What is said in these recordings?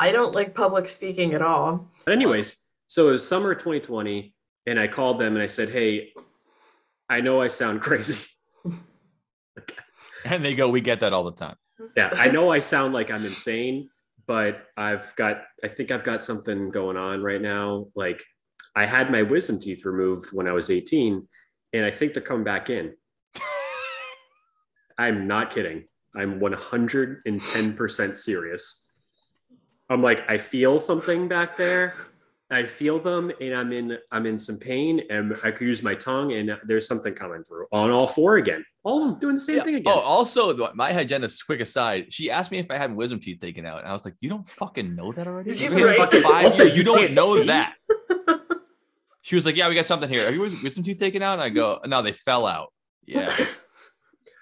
I don't like public speaking at all. But anyways, so it was summer 2020 and I called them and I said, hey, I know I sound crazy. And they go, we get that all the time. Yeah, I know I sound like I'm insane, but I think I've got something going on right now. Like I had my wisdom teeth removed when I was 18 and I think they're coming back in. I'm not kidding. I'm 110% serious. I'm like, I feel something back there. I feel them and I'm in some pain and I could use my tongue and there's something coming through on all four again. All of them doing the same thing again. Oh, also my hygienist, quick aside, she asked me if I had wisdom teeth taken out. And I was like, you don't fucking know that already? You don't know that. She was like, yeah, we got something here. Have you wisdom teeth taken out? And I go, no, they fell out. Yeah.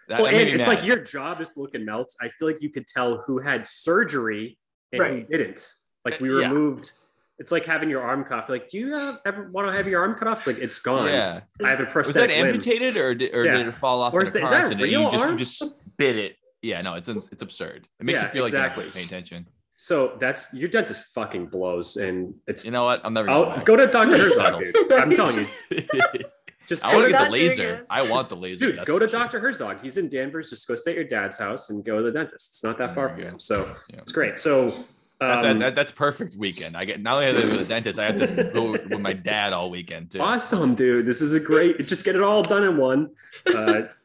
Well, and it's like your job is looking melts. I feel like you could tell who had surgery and who didn't. Like we removed... It's like having your arm cut off. Like, do you ever want to have your arm cut off? It's like, it's gone. Yeah. I have a prosthetic. Was that amputated limb. or did it fall off? Or is that a real arm? You just bit it. Yeah, no, it's absurd. It makes you feel like you're paying attention. So that's your dentist fucking blows, and it's you know what? I'm never going to go to Dr. Herzog, dude. I'm telling you. I want to get the laser. I want the laser, dude. Go to Dr. Herzog. He's in Danvers. Just go stay at your dad's house and go to the dentist. It's not that far from him, so it's great. So. That's perfect weekend. I get not only have to go to the dentist, I have to go with my dad all weekend too. Awesome, dude! This is a great. Just get it all done in one.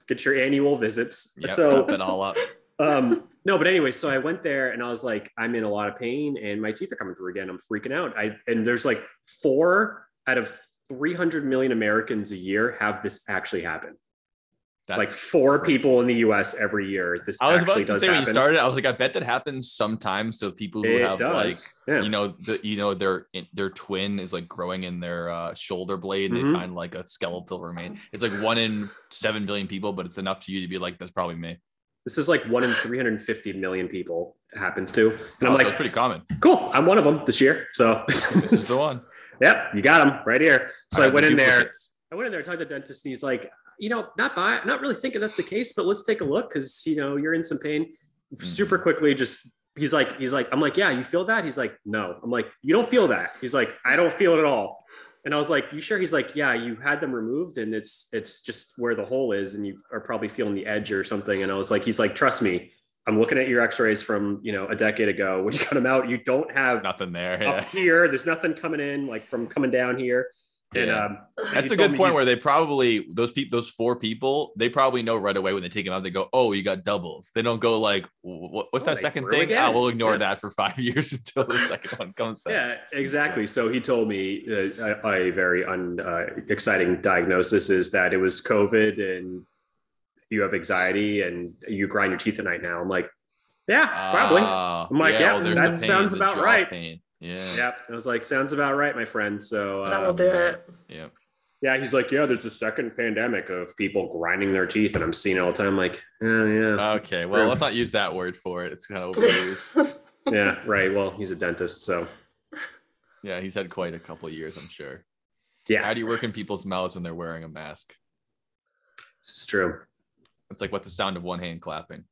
Get your annual visits. Yep, so wrap it all up. No, but anyway, so I went there and I was like, I'm in a lot of pain and my teeth are coming through again. I'm freaking out. And there's like 4 out of 300 million Americans a year have this actually happen. That's like 4 crazy. People in the U.S. every year. This I was actually about to does say happen. When you started, I was like, I bet that happens sometimes. So people who it have does. Like, their twin is like growing in their shoulder blade. Mm-hmm. They find like a skeletal remain. It's like 1 in 7 billion people, but it's enough to you to be like, that's probably me. This is like 1 in 350 million people happens to, and I'm like, that's pretty common. Cool, I'm one of them this year. So this is the one. Yep, you got him right here. So I went in there, talked to the dentist, and he's like. Not really thinking that's the case, but let's take a look because you're in some pain. Super quickly, just he's like, I'm like, yeah, you feel that? He's like, no. I'm like, you don't feel that. He's like, I don't feel it at all. And I was like, you sure? He's like, yeah, you had them removed, and it's just where the hole is, and you are probably feeling the edge or something. And I was like, he's like, trust me, I'm looking at your X-rays from a decade ago when you got them out. You don't have nothing there up here. There's nothing coming in like from coming down here. And that's a good point where they probably those four people know right away when they take them out. They go, oh, you got doubles. They don't go like, what's that second thing? I will ignore that for 5 years until the second one comes out. Yeah, exactly. So he told me a very exciting diagnosis is that it was COVID and you have anxiety and you grind your teeth at night now. I'm like, yeah, probably. I'm like, that sounds about right. Pain. Yeah. Yep. I was like, sounds about right, my friend. So that'll do it. Yeah. Yeah. He's like, yeah, there's a second pandemic of people grinding their teeth, and I'm seeing it all the time. I'm like, yeah. Okay. Well, let's not use that word for it. It's kind of overused. Yeah. Right. Well, he's a dentist, so. Yeah, he's had quite a couple of years, I'm sure. Yeah. How do you work in people's mouths when they're wearing a mask? It's true. It's like what the sound of one hand clapping.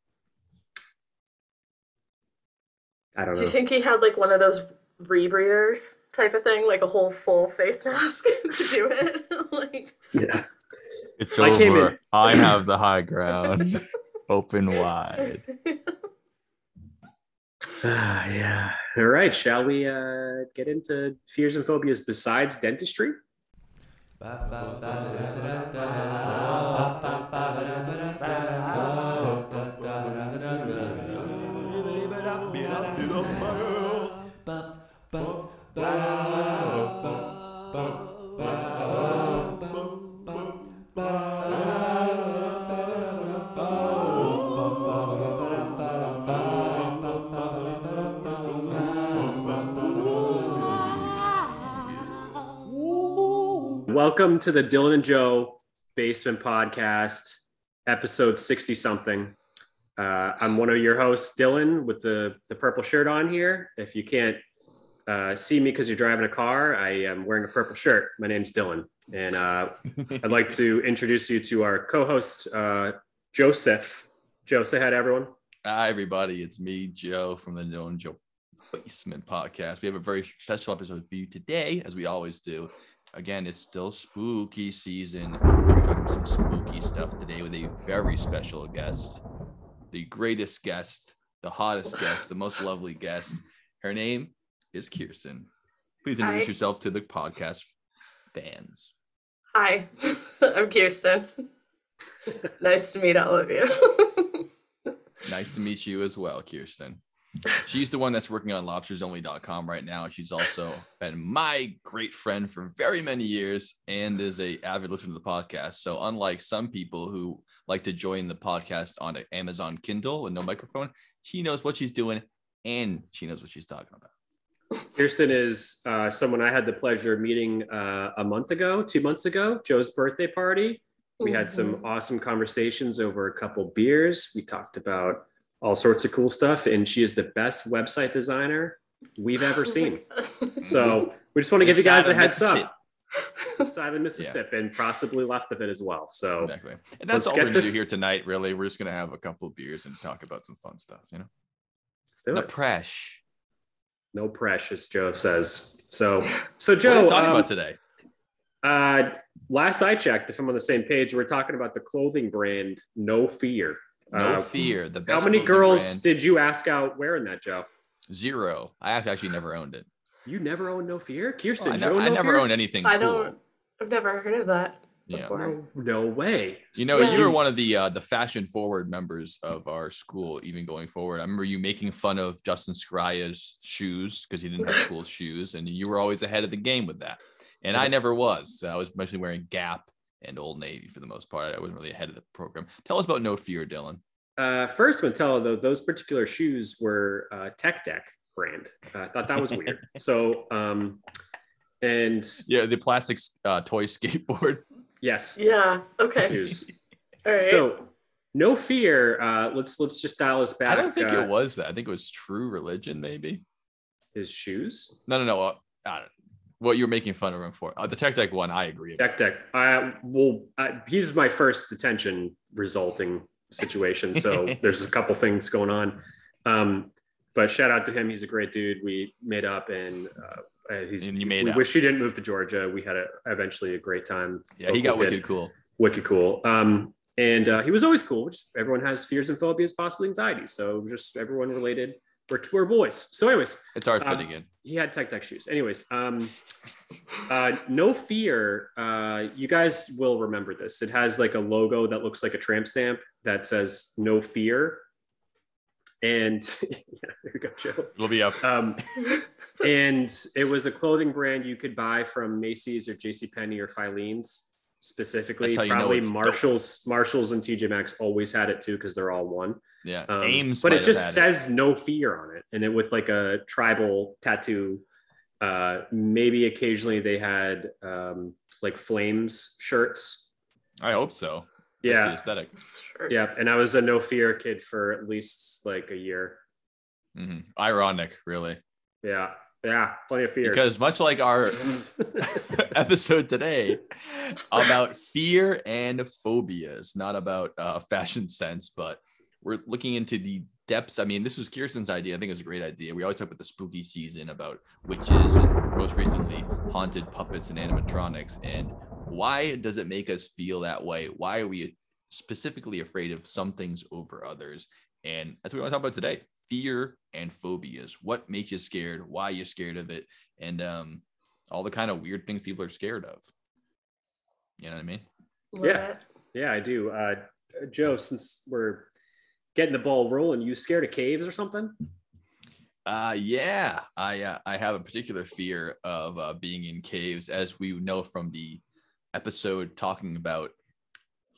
I don't know. Do you think he had like one of those? Rebreathers type of thing, like a whole full face mask to do it. Like, yeah, it's over. I have the high ground, open wide. Yeah. All right. Shall we get into fears and phobias besides dentistry? Welcome to the Dylan and Joe Basement Podcast, episode 60-something. I'm one of your hosts, Dylan, with the purple shirt on here. If you can't see me because you're driving a car, I am wearing a purple shirt. My name's Dylan, and I'd like to introduce you to our co-host, Joseph. Joe, say hi to everyone. Hi, everybody. It's me, Joe, from the Known Joe Placement Podcast. We have a very special episode for you today, as we always do. Again, it's still spooky season. We're talking some spooky stuff today with a very special guest, the greatest guest, the hottest guest, the most lovely guest. Her name is Kyrstin. Please introduce yourself to the podcast fans. Hi, I'm Kyrstin. Nice to meet all of you. Nice to meet you as well, Kyrstin. She's the one that's working on lobstersonly.com right now. She's also been my great friend for very many years and is an avid listener to the podcast. So unlike some people who like to join the podcast on an Amazon Kindle with no microphone, she knows what she's doing and she knows what she's talking about. Kyrstin is someone I had the pleasure of meeting two months ago, Joe's birthday party. We had some awesome conversations over a couple beers. We talked about all sorts of cool stuff, and she is the best website designer we've ever seen. So we just want to give you guys a heads up. Simon, Mississippi, and possibly left of it as well. So exactly, and that's all we're gonna do here tonight. Really, we're just gonna have a couple of beers and talk about some fun stuff. You know, let's do it. No pressure, as Joe says. So Joe, what are you talking about today? Last I checked, if I'm on the same page, we're talking about the clothing brand No Fear. No Fear. The best. How many girls did you ask out wearing that, Joe? Zero. I actually never owned it. You never owned No Fear, Kyrstin? I never owned anything. I've never heard of that. Yeah. No way. You know, you were one of the fashion forward members of our school, even going forward. I remember you making fun of Justin Scaria's shoes because he didn't have cool shoes, and you were always ahead of the game with that. And I never was. I was mostly wearing Gap and Old Navy for the most part. I wasn't really ahead of the program. Tell us about No Fear, Dylan. First, I'm going to tell you, those particular shoes were Tech Deck brand. I thought that was weird. So, and yeah, the plastic toy skateboard. Yes. Yeah. Okay. All right. So, No Fear. Let's just dial us back. I don't think it was that. I think it was True Religion, maybe. His shoes? No. I don't know. What you were making fun of him for. The Tech Deck one, I agree. Tech Deck. He's my first detention resulting situation. So there's a couple things going on. But shout out to him. He's a great dude. We made up and wish he didn't move to Georgia. We had eventually a great time. Yeah, he got wicked cool. Wicked cool. And he was always cool, which everyone has fears and phobias, possibly anxiety. So just everyone related. We're boys. So anyways, it's hard fitting in. He had Tech Deck shoes. Anyways, No Fear. You guys will remember this. It has like a logo that looks like a tramp stamp that says No Fear. And yeah, there you go, Joe. It'll be up. And it was a clothing brand you could buy from Macy's or JCPenney or Filene's specifically. Probably Marshalls and TJ Maxx always had it too, because they're all one. Yeah, Ames, but it just says No Fear on it, and it with like a tribal tattoo. Maybe occasionally they had like flames shirts. I hope so. Yeah, that's the aesthetic. Yeah, and I was a No Fear kid for at least like a year. Mm-hmm. Ironic, really. Yeah, plenty of fears. Because much like our episode today about fear and phobias, not about fashion sense, but we're looking into the depths. I mean, this was Kyrstin's idea. I think it was a great idea. We always talk about the spooky season, about witches, and most recently haunted puppets and animatronics. And why does it make us feel that way? Why are we specifically afraid of some things over others? And that's what we want to talk about today. Fear and phobias. What makes you scared? Why you're scared of it? And all the kind of weird things people are scared of. You know what I mean? Yeah, I do. Joe, since we're getting the ball rolling, you scared of caves or something? Yeah, I have a particular fear of being in caves, as we know from the episode talking about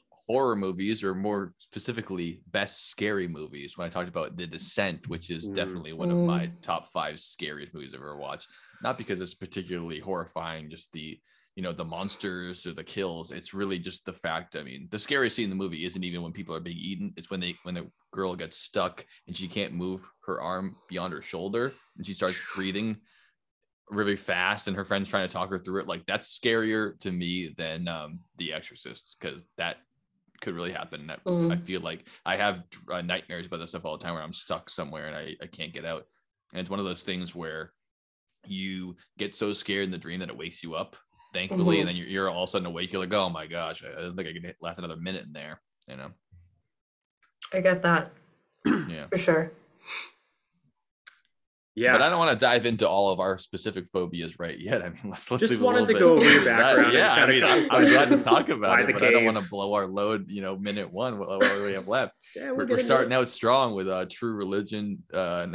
horror movies, or more specifically best scary movies, when I talked about The Descent, which is definitely one of my top 5 scariest movies I've ever watched. Not because it's particularly horrifying, just the monsters or the kills. It's really just the fact, I mean, the scariest scene in the movie isn't even when people are being eaten. It's when the girl gets stuck and she can't move her arm beyond her shoulder, and she starts breathing really fast, and her friend's trying to talk her through it. Like, that's scarier to me than The Exorcist, because that could really happen. And I feel like I have nightmares about this stuff all the time, where I'm stuck somewhere and I can't get out. And it's one of those things where you get so scared in the dream that it wakes you up, thankfully. Mm-hmm. And then you're all of a sudden awake. You're like, oh my gosh, I don't think I can last another minute in there, you know? I get that. Yeah, for sure. Yeah, but I don't want to dive into all of our specific phobias right yet. I mean, let's just wanted to go over your background. Yeah, I mean, I'm glad to talk about it, but I don't want to blow our load. You know, minute one, what we have left. Yeah, we're starting out strong with True Religion, and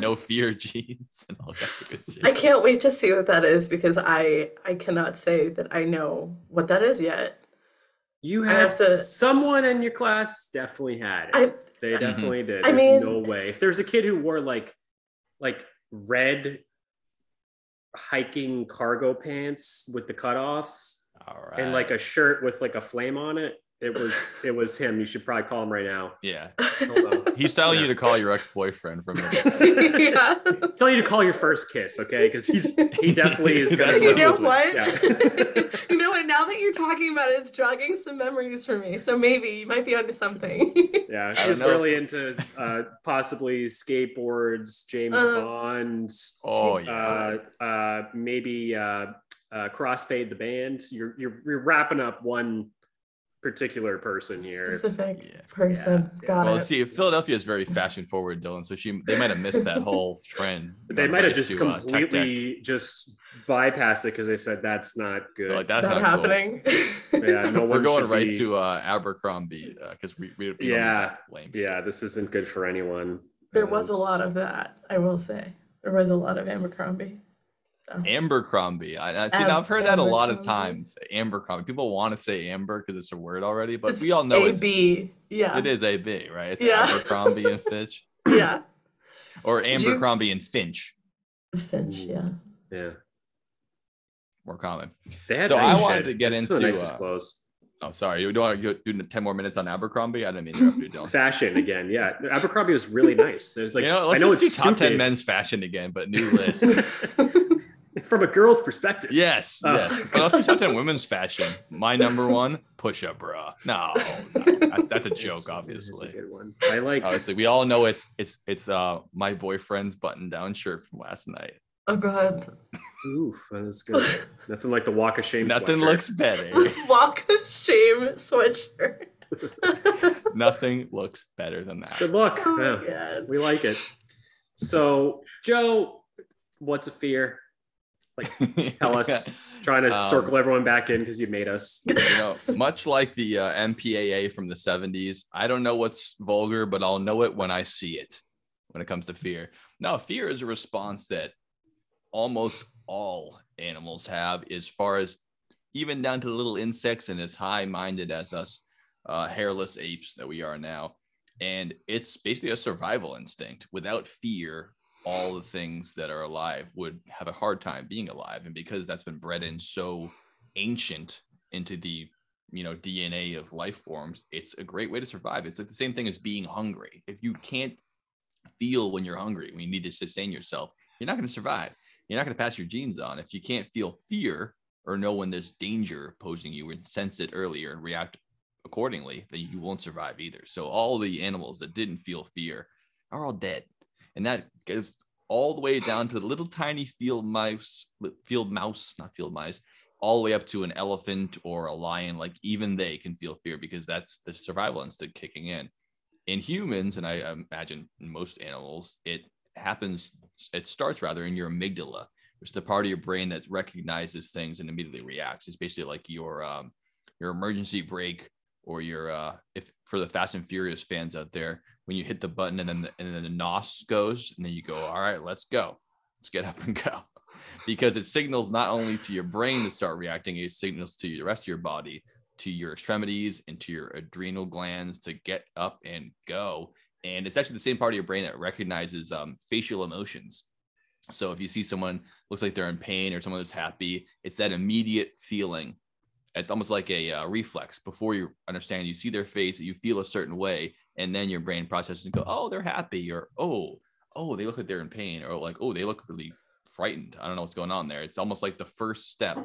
No Fear jeans, and all that good shit. I can't wait to see what that is, because I cannot say that I know what that is yet. You have to. Someone in your class definitely had it. They definitely did. There's no way. If there's a kid who wore like red hiking cargo pants with the cutoffs, all right, and like a shirt with like a flame on it, it was him. You should probably call him right now. Yeah. He's telling you to call your ex-boyfriend from yeah. Tell you to call your first kiss, okay? Because he definitely is gonna you know what? Yeah. You know what, now that you're talking about it, it's jogging some memories for me. So maybe you might be onto something. Yeah, I was really into possibly skateboards, James Bond. Oh yeah. Maybe Crossfade the band. You're wrapping up one particular person here. Specific person. Yeah. Got it. See, Philadelphia is very fashion forward, Dylan. So they might have missed that whole trend. They might have just completely just bypassed it because they said that's not good. Like, that's not happening. Cool. Yeah, no, we're going right to Abercrombie because we yeah, lame. Yeah, this isn't good for anyone. There was a lot of that. I will say there was a lot of Abercrombie. Abercrombie. I've heard that a lot of times. Abercrombie. People want to say amber because it's a word already, but it's, we all know, AB. Yeah, it is AB, right? It's Abercrombie and Fitch. Yeah. Or Abercrombie and Finch. Finch, yeah. Yeah. More common. So nice I wanted to get into. Nice clothes. Oh, sorry. You don't want to do 10 more minutes on Abercrombie? I didn't mean to interrupt you, Dylan. Fashion again, yeah. Abercrombie was really nice. There's like, you know, I know it's top 10 men's fashion again, but new list. From a girl's perspective. Yes, yes. But also top 10 women's fashion. My number one, push-up bra. No, that's a joke, obviously. It's a good one. I like. Obviously, we all know it's my boyfriend's button-down shirt from last night. Oh God. Oof, that is good. Nothing like the walk of shame. Nothing sweatshirt. Looks better. Walk of shame sweatshirt. Nothing looks better than that. Good luck. Oh yeah. We like it. So, Joe, what's a fear? Like, tell us. Trying to circle everyone back in because you made us. You know, much like the MPAA from the 70s, I don't know what's vulgar, but I'll know it when I see it. When it comes to fear, now fear is a response that almost all animals have, as far as even down to the little insects and as high-minded as us hairless apes that we are now. And it's basically a survival instinct. Without fear, all the things that are alive would have a hard time being alive. And because that's been bred in so ancient into the, you know, DNA of life forms, it's a great way to survive. It's like the same thing as being hungry. If you can't feel when you're hungry, when you need to sustain yourself, you're not going to survive. You're not going to pass your genes on. If you can't feel fear or know when there's danger posing you and sense it earlier and react accordingly, then you won't survive either. So all the animals that didn't feel fear are all dead. And that goes all the way down to the little tiny field mice, all the way up to an elephant or a lion. Like, even they can feel fear because that's the survival instinct kicking in. In humans, and I imagine most animals, it starts in your amygdala, which is the part of your brain that recognizes things and immediately reacts. It's basically like your emergency brake, or if for the Fast and Furious fans out there, when you hit the button and then the NOS goes, and then you go, all right, let's go. Let's get up and go. Because it signals not only to your brain to start reacting, it signals to the rest of your body, to your extremities and to your adrenal glands to get up and go. And it's actually the same part of your brain that recognizes facial emotions. So if you see someone looks like they're in pain or someone that's happy, it's that immediate feeling. It's almost like a reflex. Before you understand, you see their face, you feel a certain way, and then your brain processes and go, oh, they're happy, or oh, they look like they're in pain, or like, oh, they look really frightened. I don't know what's going on there. It's almost like the first step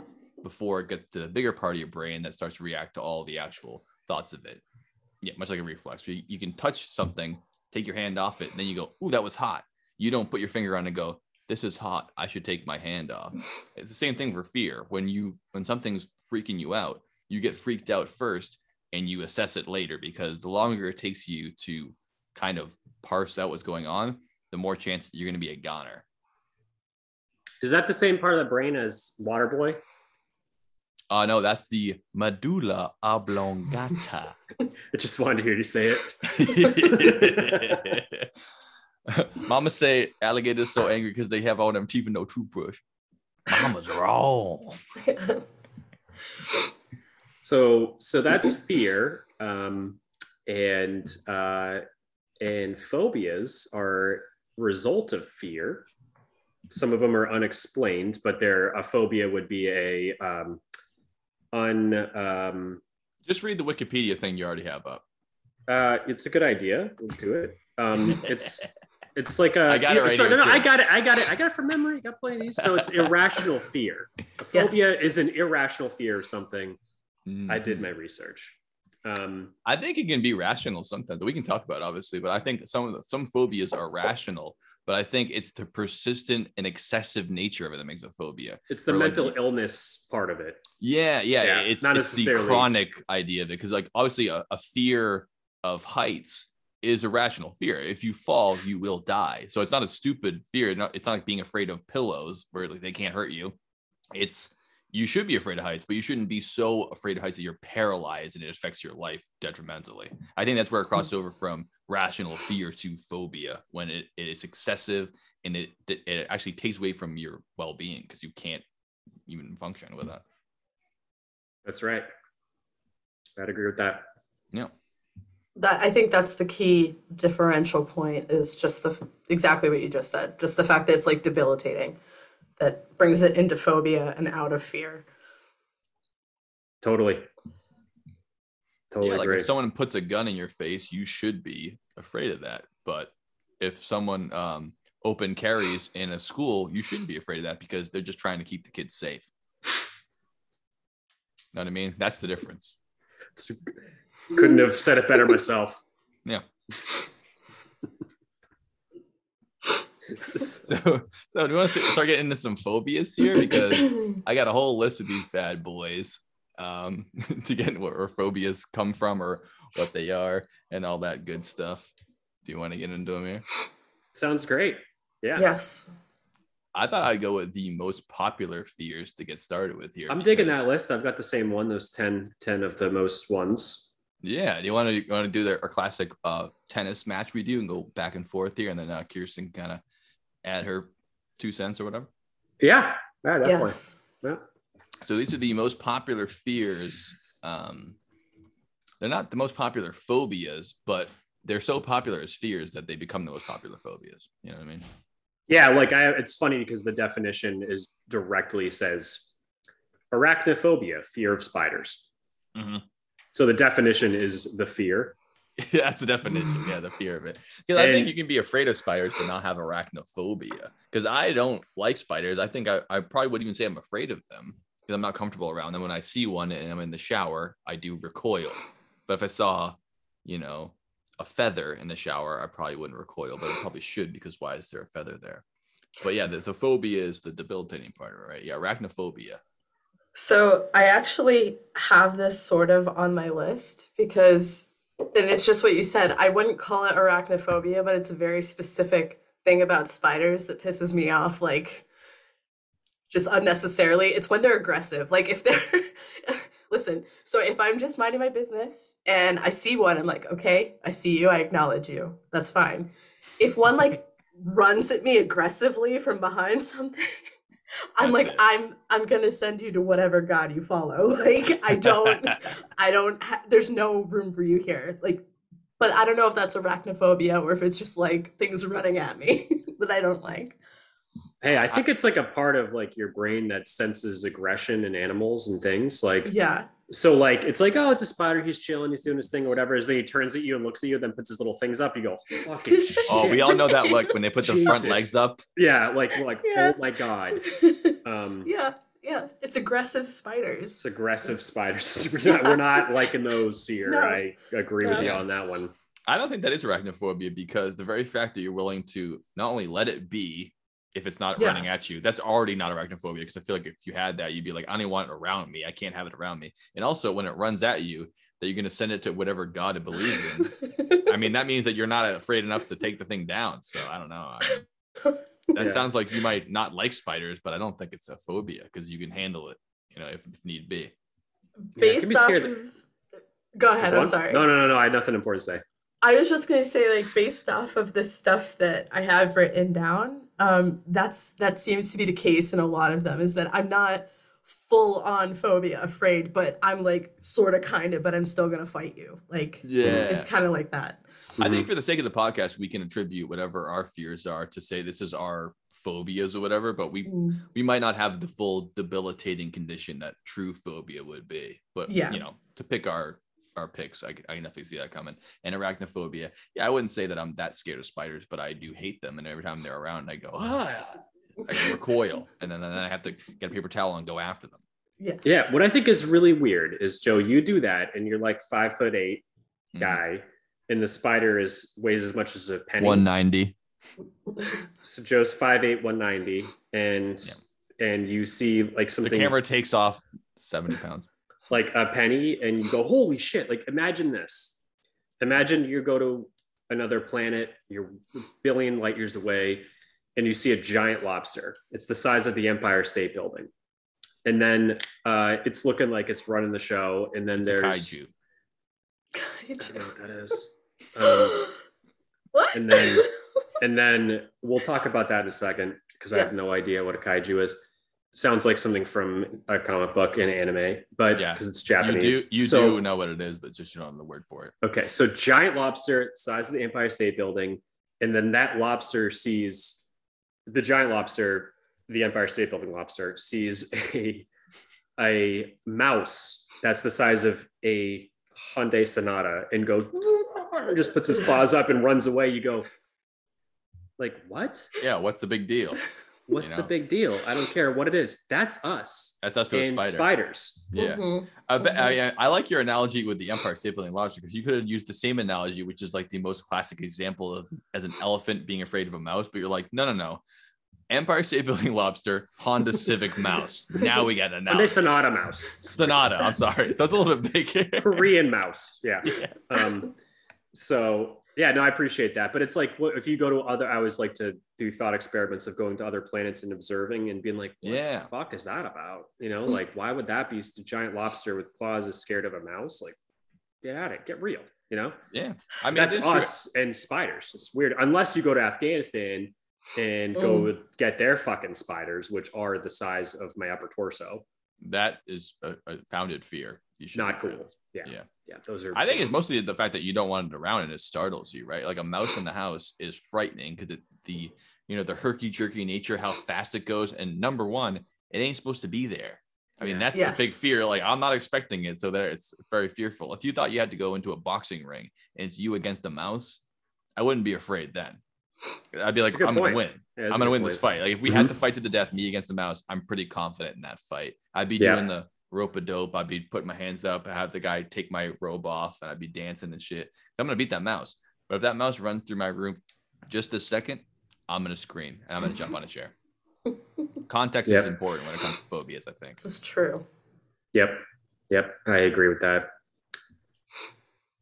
before it gets to the bigger part of your brain that starts to react to all the actual thoughts of it. Yeah, much like a reflex. You can touch something, take your hand off it, and then you go, ooh, that was hot. you don't put your finger on and go, this is hot, I should take my hand off. It's the same thing for fear. When something's freaking you out, you get freaked out first and you assess it later, because the longer it takes you to kind of parse out what's going on, the more chance that you're going to be a goner. Is that the same part of the brain as Waterboy? No, that's the medulla oblongata. I just wanted to hear you say it. Mama say alligators so angry because they have all them teeth and no toothbrush. Mama's wrong. So that's fear. And phobias are result of fear. Some of them are unexplained, but a phobia would be a Just read the Wikipedia thing you already have up. It's a good idea. We'll do it. It's like a. I got it right here. No, I got it. I got it from memory. I got plenty of these. So it's irrational fear. Phobia is an irrational fear of something. Mm-hmm. I did my research. I think it can be rational sometimes. We can talk about it, obviously, but I think some phobias are rational. But I think it's the persistent and excessive nature of it that makes a phobia. It's the mental illness part of it. Yeah. It's not necessarily the chronic idea of it. Because obviously a fear of heights is a rational fear. If you fall, you will die. So it's not a stupid fear. It's not like being afraid of pillows where they can't hurt you. You should be afraid of heights, but you shouldn't be so afraid of heights that you're paralyzed and it affects your life detrimentally. I think that's where it crossed over from rational fear to phobia, when it is excessive and it actually takes away from your well-being because you can't even function with that. That's right. I'd agree with that. Yeah. I think that's the key differential point, is just exactly what you just said. Just the fact that it's debilitating. That brings it into phobia and out of fear. Totally. Yeah, if someone puts a gun in your face, you should be afraid of that. But if someone open carries in a school, you shouldn't be afraid of that, because they're just trying to keep the kids safe. Know what I mean? That's the difference. Couldn't have said it better myself. Yeah. So do you want to start getting into some phobias here? Because I got a whole list of these bad boys to get into where phobias come from or what they are and all that good stuff. Do you want to get into them here? Sounds great. Yeah. Yes. I thought I'd go with the most popular fears to get started with here. I'm digging that list. I've got the same one, those 10 of the most ones. Yeah, do you want to do our classic tennis match we do and go back and forth here, and then Kyrstin kind of add her 2 cents or whatever? Yeah, definitely. Yes. Yeah. So these are the most popular fears. They're not the most popular phobias, but they're so popular as fears that they become the most popular phobias. You know what I mean? Yeah, it's funny because the definition directly says arachnophobia, fear of spiders. Mm-hmm. So the definition is the fear. That's the definition. Yeah, the fear of it. Because I think you can be afraid of spiders but not have arachnophobia. Because I don't like spiders. I think I probably wouldn't even say I'm afraid of them, because I'm not comfortable around them. When I see one and I'm in the shower, I do recoil. But if I saw, a feather in the shower, I probably wouldn't recoil, but I probably should, because why is there a feather there? But yeah, the phobia is the debilitating part, right? Yeah, arachnophobia. So I actually have this sort of on my list because, and it's just what you said, I wouldn't call it arachnophobia, but it's a very specific thing about spiders that pisses me off, just unnecessarily. It's when they're aggressive. If they're, listen, so if I'm just minding my business and I see one, I'm like, okay, I see you, I acknowledge you, that's fine. If one runs at me aggressively from behind something, I'm like, I'm gonna send you to whatever god you follow. There's no room for you here. But I don't know if that's arachnophobia or if it's just things running at me that I don't like. Hey, I think it's a part of your brain that senses aggression in animals and things. Yeah. So it's oh, it's a spider. He's chilling. He's doing his thing or whatever. Then he turns at you and looks at you, then puts his little things up. You go, fucking shit. Oh, we all know that look when they put the front legs up. Yeah, yeah. Oh my god. Yeah. It's aggressive spiders. We're not liking those here. No. I agree with you on that one. I don't think that is arachnophobia, because the very fact that you're willing to not only let it be, if it's not running at you, that's already not arachnophobia. Because I feel like if you had that, you'd be like, I don't want it around me. I can't have it around me. And also when it runs at you, that you're going to send it to whatever God it believes in. I mean, that means that you're not afraid enough to take the thing down. So I don't know. That sounds like you might not like spiders, but I don't think it's a phobia, because you can handle it, you know, if need be. Based Go ahead. I'm sorry. No. I had nothing important to say. I was just going to say, like, based off of the stuff that I have written down, that seems to be the case in a lot of them, is that I'm not full on phobia afraid, but I'm like sort of kind of, but I'm still going to fight you. Like, it's kind of like that. Mm-hmm. I think for the sake of the podcast, we can attribute whatever our fears are to say this is our phobias or whatever, but we might not have the full debilitating condition that true phobia would be. But, you know, to pick our picks, I can definitely see that coming. And arachnophobia, I wouldn't say that I'm that scared of spiders, but I do hate them, and every time they're around I go, I recoil, and then I have to get a paper towel and go after them. Yeah What I think is really weird is, Joe, you do that and you're like 5'8" guy, and the spider weighs as much as a penny, 190. So Joe's 5'8", 190, and you see like something, the camera takes off 70 pounds like a penny, and you go, holy shit. Like, imagine this. Imagine you go to another planet, you're a billion light years away, and you see a giant lobster. It's the size of the Empire State Building. And then it's looking like it's running the show. And then there's a kaiju. I don't know what that is. What? And then we'll talk about that in a second, because I have no idea what a kaiju is. Sounds like something from a comic book and anime, but because it's Japanese. You do know what it is, but just you don't know the word for it. Okay, so giant lobster, size of the Empire State Building, and then that lobster sees, the giant lobster, the Empire State Building lobster, sees a mouse that's the size of a Hyundai Sonata and goes, just puts his claws up and runs away. You go, like, what? Yeah, what's the big deal? What's the big deal? I don't care what it is. That's us. That's us to a spider. Spiders. Yeah. Mm-hmm. I like your analogy with the Empire State Building lobster, because you could have used the same analogy, which is like the most classic example of as an elephant being afraid of a mouse. But you're like, no. Empire State Building lobster, Honda Civic mouse. Now we got an analogy. Sonata mouse. Sonata. I'm sorry. That's a little bit big. Korean mouse. Yeah. So. Yeah, no, I appreciate that. But it's like, if you go to I always like to do thought experiments of going to other planets and observing and being like, what the fuck is that about? You know, like, why would that be? The giant lobster with claws is scared of a mouse? Like, get at it, get real, you know? Yeah. I mean, that's us and spiders. It's weird. Unless you go to Afghanistan and go get their fucking spiders, which are the size of my upper torso. That is a founded fear. You should not cool. Yeah. Those are. I think it's mostly the fact that you don't want it around and it startles you, right? Like a mouse in the house is frightening because the herky jerky nature, how fast it goes, and number one, it ain't supposed to be there. I mean, that's the big fear. Like, I'm not expecting it, so there it's very fearful. If you thought you had to go into a boxing ring and it's you against a mouse, I wouldn't be afraid then. I'd be like, I'm going to win. Yeah, I'm going to win this fight. Like, if we had to fight to the death, me against the mouse, I'm pretty confident in that fight. I'd be doing the rope-a-dope. I'd be putting my hands up. I have the guy take my robe off, and I'd be dancing and shit. I'm gonna beat that mouse. But if that mouse runs through my room just a second, I'm gonna scream and I'm gonna jump on a chair. Context is important when it comes to phobias, I think. This is true. Yep. I agree with that.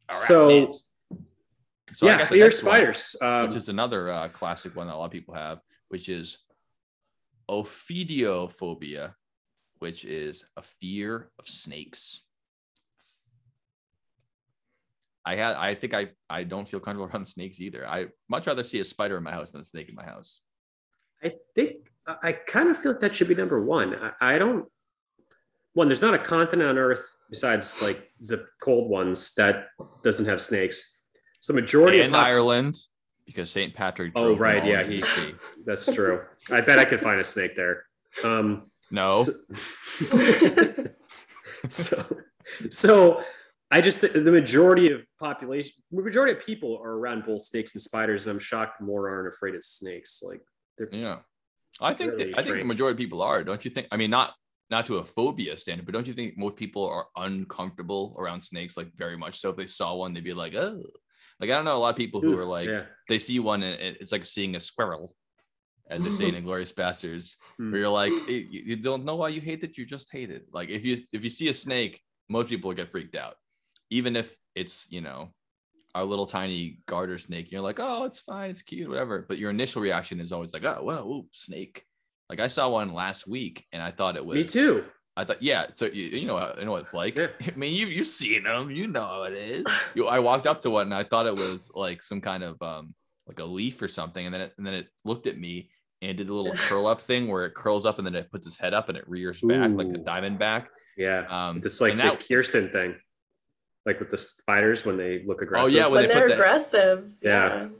All right, so yeah, fear spiders, which is another classic one that a lot of people have, which is ophidiophobia, which is a fear of snakes. I don't feel comfortable around snakes either. I much rather see a spider in my house than a snake in my house. I think I kind of feel like that should be number one. There's not a continent on Earth besides like the cold ones that doesn't have snakes. So majority of Ireland, because St. Patrick drove them all into the sea. That's true. I bet I could find a snake there. No. So I just think the majority of people are around both snakes and spiders, and I'm shocked more aren't afraid of snakes. Like, I think the majority of people are. Don't you think? I mean, not to a phobia standard, but don't you think most people are uncomfortable around snakes? Like, very much so. If they saw one, they'd be like, oh. Like, I don't know a lot of people who are like, they see one and it's like seeing a squirrel, as they say in Inglourious Basterds, where you're like, you don't know why you hate it, you just hate it. Like, if you see a snake, most people get freaked out, even if it's, you know, our little tiny garter snake. You're like, oh, it's fine, it's cute, whatever. But your initial reaction is always like, oh, whoa, snake. Like, I saw one last week and I thought it was me too. I thought, yeah. So you know what it's like. Yeah. I mean, you've seen them, you know how it is. I walked up to one and I thought it was like some kind of like a leaf or something, and then it looked at me and it did a little curl up thing where it curls up and then it puts its head up and it rears back like the diamondback. Yeah, it's like the Kyrstin thing, like with the spiders when they look aggressive. Oh yeah, when they're aggressive. Yeah, and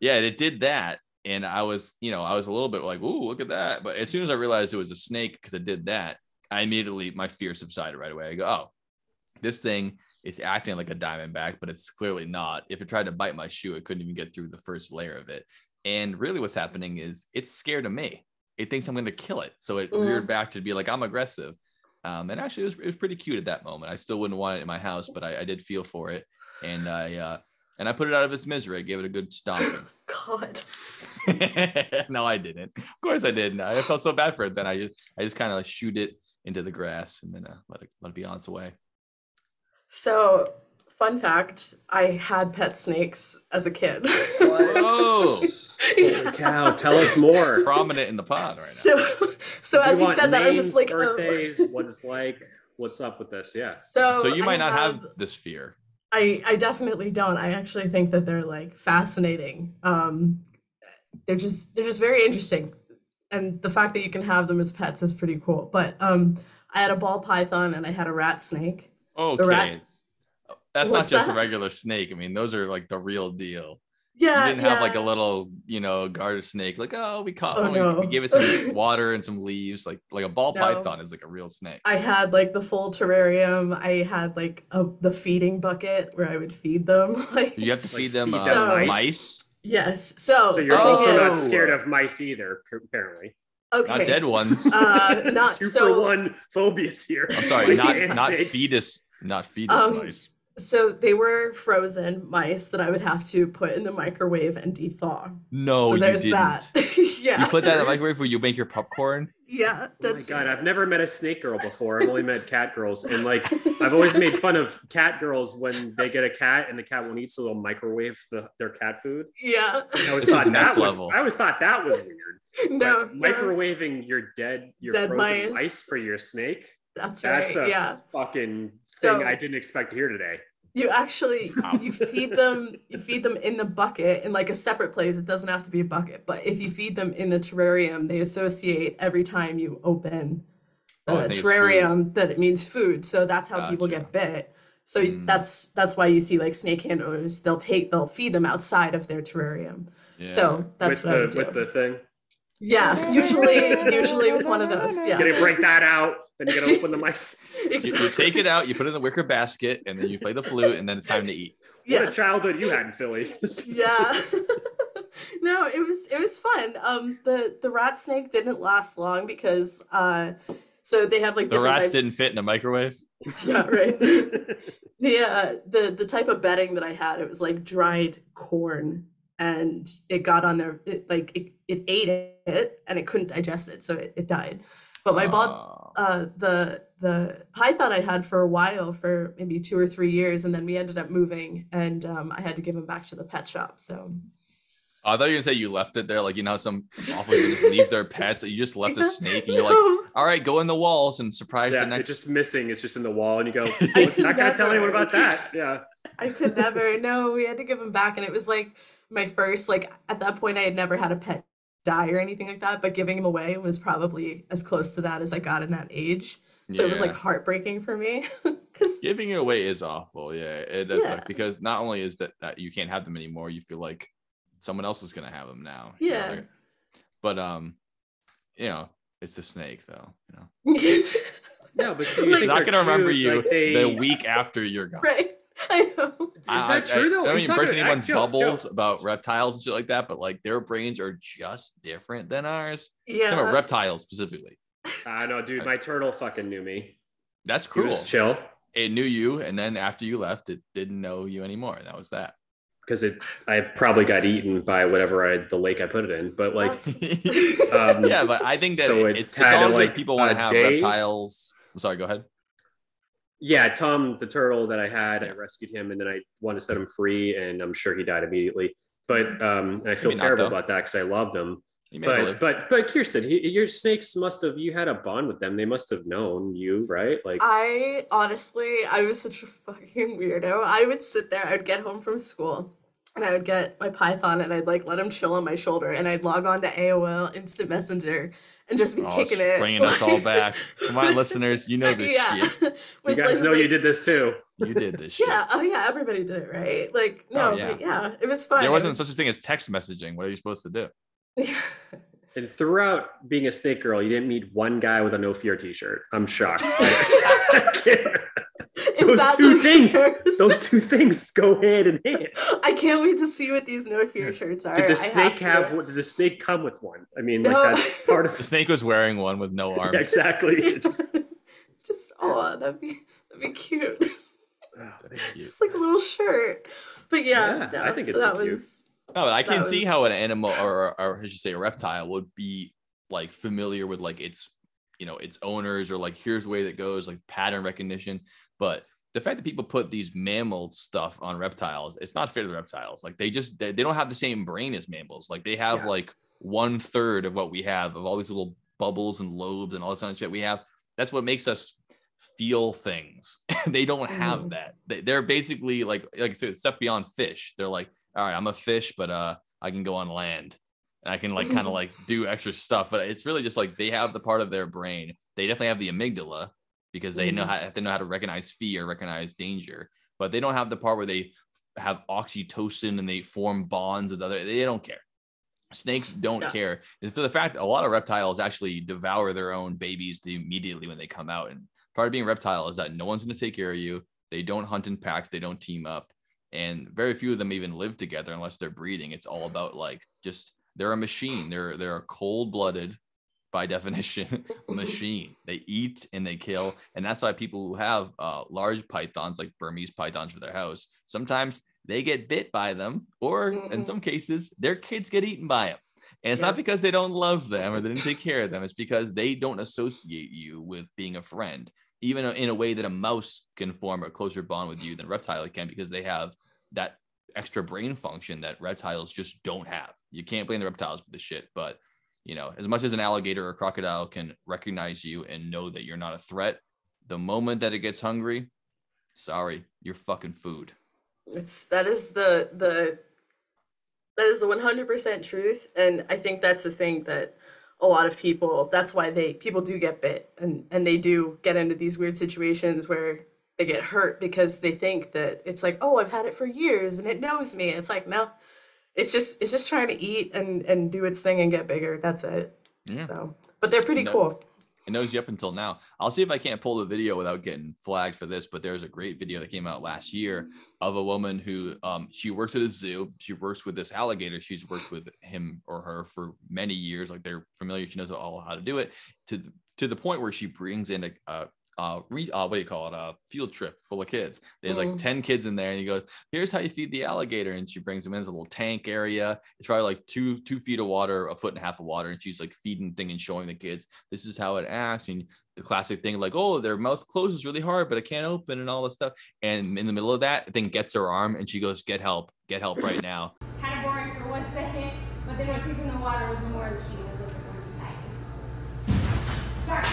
it did that. And I was a little bit like, ooh, look at that. But as soon as I realized it was a snake because it did that, I immediately, my fear subsided right away. I go, oh, this thing is acting like a diamondback, but it's clearly not. If it tried to bite my shoe, it couldn't even get through the first layer of it. And really what's happening is it's scared of me. It thinks I'm going to kill it. So it reared back to be like, I'm aggressive. And actually it was pretty cute at that moment. I still wouldn't want it in my house, but I did feel for it. And I put it out of its misery. I gave it a good stomping. God. No, I didn't. Of course I didn't. I felt so bad for it. Then I just kind of like shoot it into the grass and then let it be on its way. So, fun fact, I had pet snakes as a kid. What? Oh, yeah. Holy cow, tell us more. Prominent in the pod right now. So as you said that, I'm just like, birthdays, what it's like, what's up with this? Yeah. So you might not have this fear. I definitely don't. I actually think that they're like fascinating. They're just very interesting. And the fact that you can have them as pets is pretty cool. But I had a ball python and I had a rat snake. Okay. That's not just a regular snake. I mean, those are like the real deal. Yeah. You didn't have like a little, garter snake. Like, oh, we caught one. No. We gave it some water and some leaves. Like a ball python is like a real snake. I had like the full terrarium. I had like the feeding bucket where I would feed them. Like, you have to feed them mice. Yes. So you're also not scared of mice either, apparently. Okay. Not dead ones. Not two so, for one phobias here. I'm sorry, not fetus mice. So they were frozen mice that I would have to put in the microwave and dethaw. No, so there's you didn't. That. Yeah. You put that in the microwave where you make your popcorn? Yeah. That's oh my God, I've never met a snake girl before. I've only met cat girls. And like, I've always made fun of cat girls when they get a cat and the cat won't eat, so they'll microwave their cat food. Yeah. And I always thought that was weird. No. Like, microwaving your dead frozen mice for your snake. That's right. That's a fucking thing I didn't expect to hear today. You actually, you feed them in the bucket in like a separate place. It doesn't have to be a bucket, but if you feed them in the terrarium, they associate every time you open a terrarium that it means food. So that's how people get bit. So that's why you see like snake handlers, they'll feed them outside of their terrarium. Yeah. So that's what I would do. With the thing. Yeah, usually with one of those. Yeah. You're gonna break that out. Then you're gonna open the mice. Exactly. You take it out, you put it in the wicker basket, and then you play the flute, and then it's time to eat. Yes. What a childhood you had in Philly. Yeah. No, it was fun. The rat snake didn't last long because so they have like the rats didn't fit in a microwave. Yeah, right. Yeah, the type of bedding that I had, it was like dried corn, and it got on there. It ate it, and it couldn't digest it, so it died. But my the python I had for a while, for maybe 2 or 3 years, and then we ended up moving, and I had to give him back to the pet shop. So I thought you were gonna say you left it there, like some awful people just leave their pets. You just left a snake, and you're like, all right, go in the walls and surprise the next. It's just missing. It's just in the wall, and you go, not gonna tell anyone about that. Yeah, I could never. No, we had to give him back, and it was like my first. Like at that point, I had never had a pet die or anything like that, but giving him away was probably as close to that as I got in that age. So it was like heartbreaking for me. Because giving it away is awful. Yeah, it does suck, because not only is that you can't have them anymore, you feel like someone else is gonna have them now. Yeah. But it's the snake though. No, but so it's not gonna remember you like the week after you're gone. Right. I know. Is that true though? I don't mean burst anyone's bubbles about reptiles and shit like that, but like their brains are just different than ours. Yeah. Some about reptiles specifically. I know, dude. My turtle fucking knew me. That's cruel. It was chill. It knew you, and then after you left, it didn't know you anymore. And that was that. because I probably got eaten by whatever the lake I put it in. But like, yeah, but I think that so it's all like people want to have day. Reptiles. Sorry, go ahead. Yeah, Tom, the turtle that I had, I rescued him, and then I wanted to set him free, and I'm sure he died immediately. But and I feel terrible about that because I love them. But Kyrstin, your snakes must have, you had a bond with them. They must have known you, right? Like I was such a fucking weirdo. I would sit there, I would get home from school and I would get my Python and I'd like let him chill on my shoulder and I'd log on to AOL Instant Messenger and just be kicking it. Bringing us all back. Come on, listeners, you know this shit. You guys know you did this too. You did this shit. Yeah. Oh yeah. Everybody did it, right? Like, but it was fun. There wasn't such a thing as text messaging. What are you supposed to do? And throughout being a snake girl, you didn't meet one guy with a No Fear t-shirt. I'm shocked. Those two things go hand in hand. I can't wait to see what these No Fear shirts are. Did the snake come with one? I mean, like that's part of the snake was wearing one with no arms. Yeah, exactly. Yeah. Just that'd be cute. Oh, just like a little shirt. But yeah I think so that cute. Was No, but I can see how an animal or I should say a reptile would be like familiar with like its owners or like here's the way that goes, like pattern recognition. But the fact that people put these mammal stuff on reptiles, it's not fair to the reptiles. Like they don't have the same brain as mammals. Like they have like 1/3 of what we have, of all these little bubbles and lobes and all this kind of shit we have. That's what makes us feel things. They don't have that. They're basically like I said, stuff beyond fish. They're like, all right, I'm a fish, but I can go on land and I can like kind of like do extra stuff. But it's really just like they have the part of their brain. They definitely have the amygdala because they know how to recognize fear, recognize danger. But they don't have the part where they have oxytocin and they form bonds with other. They don't care. Snakes don't care. And for the fact that a lot of reptiles actually devour their own babies immediately when they come out. And part of being a reptile is that no one's going to take care of you. They don't hunt in packs. They don't team up. And very few of them even live together unless they're breeding. It's all about like just they're a machine. They're a cold-blooded, by definition, machine. They eat and they kill. And that's why people who have large pythons, like Burmese pythons for their house, sometimes they get bit by them or in some cases their kids get eaten by them. And it's not because they don't love them or they didn't take care of them. It's because they don't associate you with being a friend, even in a way that a mouse can form a closer bond with you than a reptile can because they have that extra brain function that reptiles just don't have. You can't blame the reptiles for this shit, but you know, as much as an alligator or a crocodile can recognize you and know that you're not a threat, the moment that it gets hungry, sorry, you're fucking food. That is the 100% truth. And I think that's the thing that a lot of people, that's why people do get bit and they do get into these weird situations where they get hurt because they think that it's like, oh, I've had it for years and it knows me. It's like, no, it's just trying to eat and do its thing and get bigger. That's it. Yeah. So, but they're pretty cool. It knows you up until now. I'll see if I can't pull the video without getting flagged for this, but there's a great video that came out last year of a woman who she works at a zoo. She works with this alligator. She's worked with him or her for many years. Like they're familiar. She knows all how to do it to the point where she brings in a field trip full of kids. There's like 10 kids in there and he goes, here's how you feed the alligator. And she brings him in this little tank area. It's probably like two feet of water, a foot and a half of water. And she's like feeding thing and showing the kids, this is how it acts. And the classic thing, like, oh, their mouth closes really hard, but it can't open and all this stuff. And in the middle of that, the thing gets her arm and she goes, get help right now. Kind of boring for 1 second, but then once he's in the water, we'll do more and she will look on the side.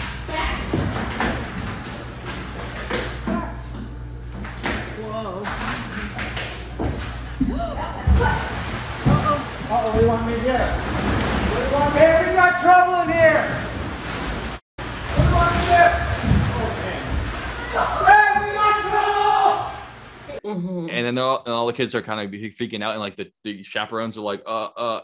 Uh-oh, what do you want me to do? What do you want me to do? We've got trouble in here! What do you want me to do? Oh, man. We got trouble! And then all the kids are kind of freaking out and like the chaperones are like,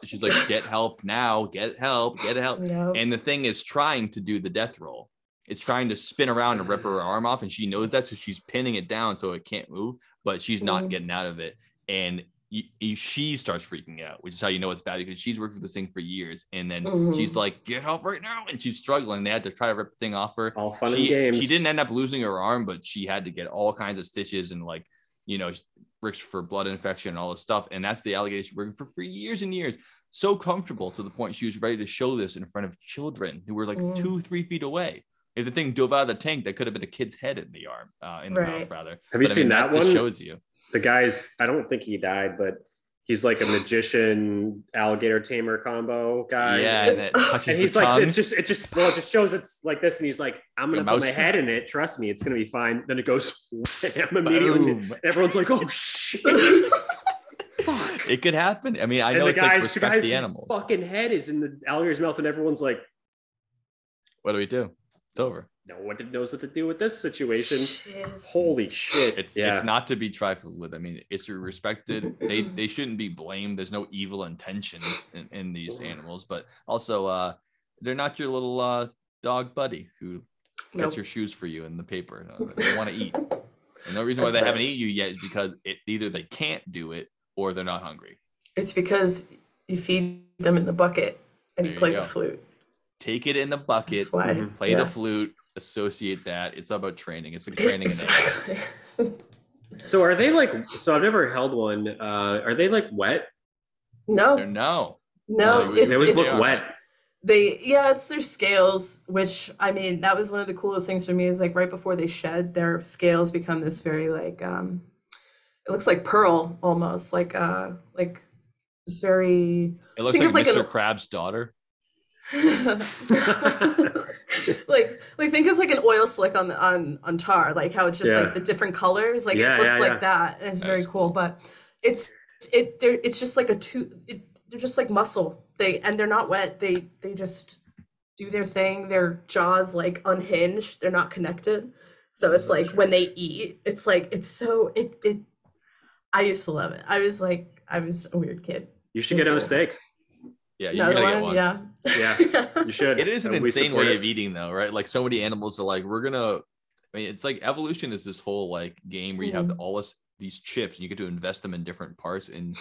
she's like, get help now, get help. No. And the thing is trying to do the death roll. It's trying to spin around and rip her arm off and she knows that, so she's pinning it down so it can't move, but she's not getting out of it. And she starts freaking out, which is how you know it's bad because she's worked with this thing for years. And then she's like, get help right now. And she's struggling. They had to try to rip the thing off her. All fun and games. She didn't end up losing her arm, but she had to get all kinds of stitches and like, you know, risk for blood infection and all this stuff. And that's the allegation we're working for years and years. So comfortable to the point she was ready to show this in front of children who were like 2-3 feet away. If the thing dove out of the tank, that could have been a kid's head in the arm, in the mouth rather. Have you seen that one? Just shows you. The guy's, I don't think he died, but he's like a magician alligator tamer combo guy. Yeah, and it touches and he's the tongue. Like, it just shows it's like this, and he's like, I'm gonna put my head in it. Trust me, it's gonna be fine. Then it goes immediately. And everyone's like, oh shit. Fuck. It could happen. I mean, I know it's like respect the animal. Fucking head is in the alligator's mouth, and everyone's like, what do we do? It's over. No one knows what to do with this situation. Jeez. Holy shit. It's not to be trifled with. I mean, it's respected. They shouldn't be blamed. There's no evil intentions in these animals, but also they're not your little dog buddy who gets your shoes for you in the paper. They want to eat. And the reason why they haven't eaten you yet is because either they can't do it or they're not hungry. It's because you feed them in the bucket and you play the flute. Take it in the bucket, play the flute, associate that. It's about training. It's like training. Exactly. So are they like, I've never held one. Are they like wet? No. No. They always look wet. It's their scales, which I mean, that was one of the coolest things for me is like right before they shed, their scales become this very like, it looks like pearl almost, like it's very. It looks like Mr. Crab's daughter. like think of like an oil slick on tar, like how it's just like the different colors, like it looks like that, and it's that very cool. But it's just like they're just like muscle. They're not wet. They just do their thing. Their jaws like unhinged. They're not connected. So it's like when they eat, it's like it's so it. I used to love it. I was a weird kid. You should get a steak. Yeah, you gotta get one. Yeah, you should. It is an insane way of eating, though, right? Like so many animals are like, I mean, it's like evolution is this whole like game where you have all these chips and you get to invest them in different parts. And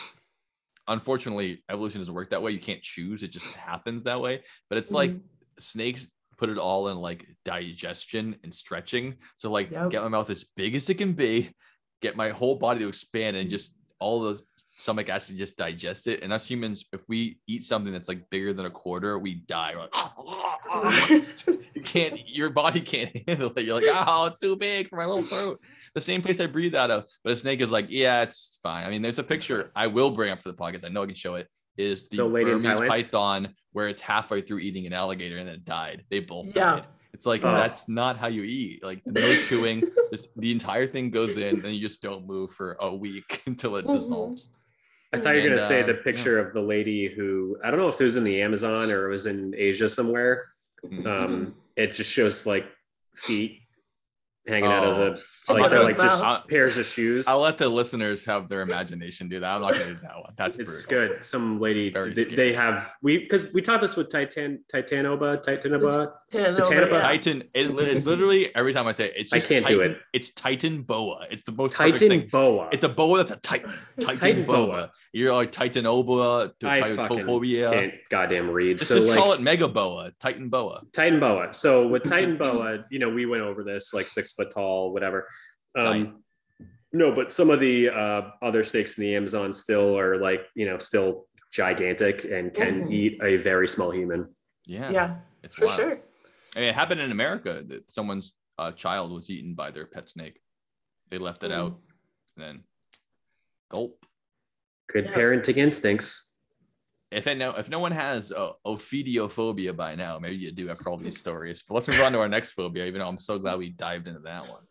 unfortunately, evolution doesn't work that way. You can't choose; it just happens that way. But it's like snakes put it all in like digestion and stretching. So like, get my mouth as big as it can be, get my whole body to expand, and just all the stomach acid just digest it. And us humans, if we eat something that's like bigger than a quarter, we die. We're like, your body can't handle it. You're like, oh, it's too big for my little throat. The same place I breathe out of. But a snake is like, yeah, it's fine. I mean, there's a picture I will bring up for the podcast. I know I can show it. Is the Burmese python where it's halfway through eating an alligator and then it died. They both died. It's like, that's not how you eat. Like no chewing, just the entire thing goes in, then you just don't move for a week until it dissolves. I thought you were going to say the picture of the lady who, I don't know if it was in the Amazon or it was in Asia somewhere. It just shows like feet hanging out of the, like they're like just pairs of shoes. I'll let the listeners have their imagination do that. I'm not going to do that one. It's brutal. Good. Some lady, they have, because we taught this with Titanoboa. Titan, it's literally, every time I say it, it's just, I can't do it. It's Titanoboa. It's the most perfect thing. Titanoboa. It's a boa that's a titan. Titanoboa. You're like Titanoboa. I fucking can't goddamn read. Just call it Megaboa. Titanoboa. So with Titanoboa, we went over this like 6 foot tall, whatever. No, but some of the other snakes in the Amazon still are like, still gigantic and can eat a very small human. Yeah, it's for wild. Sure. I mean, it happened in America that someone's child was eaten by their pet snake. They left it out, and then gulp. Good parenting instincts. If no one has ophidiophobia by now, maybe you do after all these stories. But let's move on to our next phobia, even though I'm so glad we dived into that one.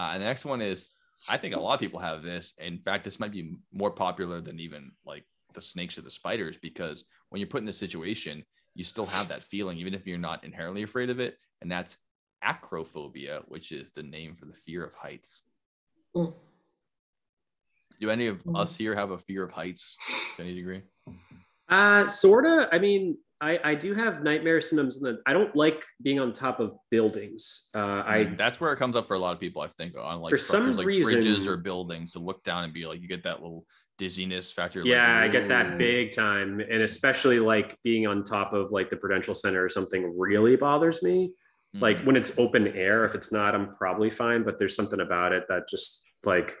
And the next one is, I think a lot of people have this. In fact, this might be more popular than even like the snakes or the spiders, because when you're put in this situation, you still have that feeling, even if you're not inherently afraid of it. And that's acrophobia, which is the name for the fear of heights. Mm. Do any of us here have a fear of heights to any degree? Sort of. I mean, I do have nightmare symptoms. I don't like being on top of buildings. That's where it comes up for a lot of people, I think, on like, for some reason, bridges or buildings, to look down and be like, you get that little dizziness factor. Yeah, like, I get that big time. And especially like being on top of like the Prudential Center or something really bothers me. Mm-hmm. Like when it's open air, if it's not, I'm probably fine. But there's something about it that just like,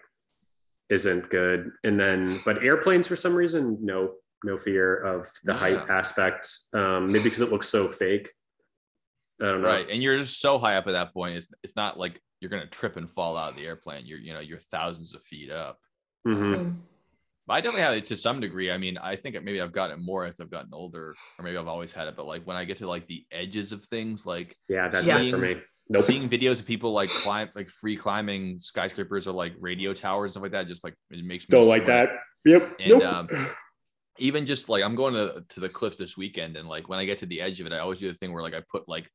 isn't good. And then, but airplanes for some reason, no fear of the height aspect. Maybe because it looks so fake. I don't know. Right. And you're just so high up at that point. It's not like you're going to trip and fall out of the airplane. You're thousands of feet up. Mm-hmm. I definitely have it to some degree. I mean, I think maybe I've gotten it more as I've gotten older, or maybe I've always had it. But like when I get to like the edges of things, like that's it for me. Nope. Seeing videos of people like climb, like free climbing skyscrapers or like radio towers and stuff like that, just like it makes me don't sweat. Like that. Yep. And nope. Even just like I'm going to the cliff this weekend, and like when I get to the edge of it, I always do the thing where like I put like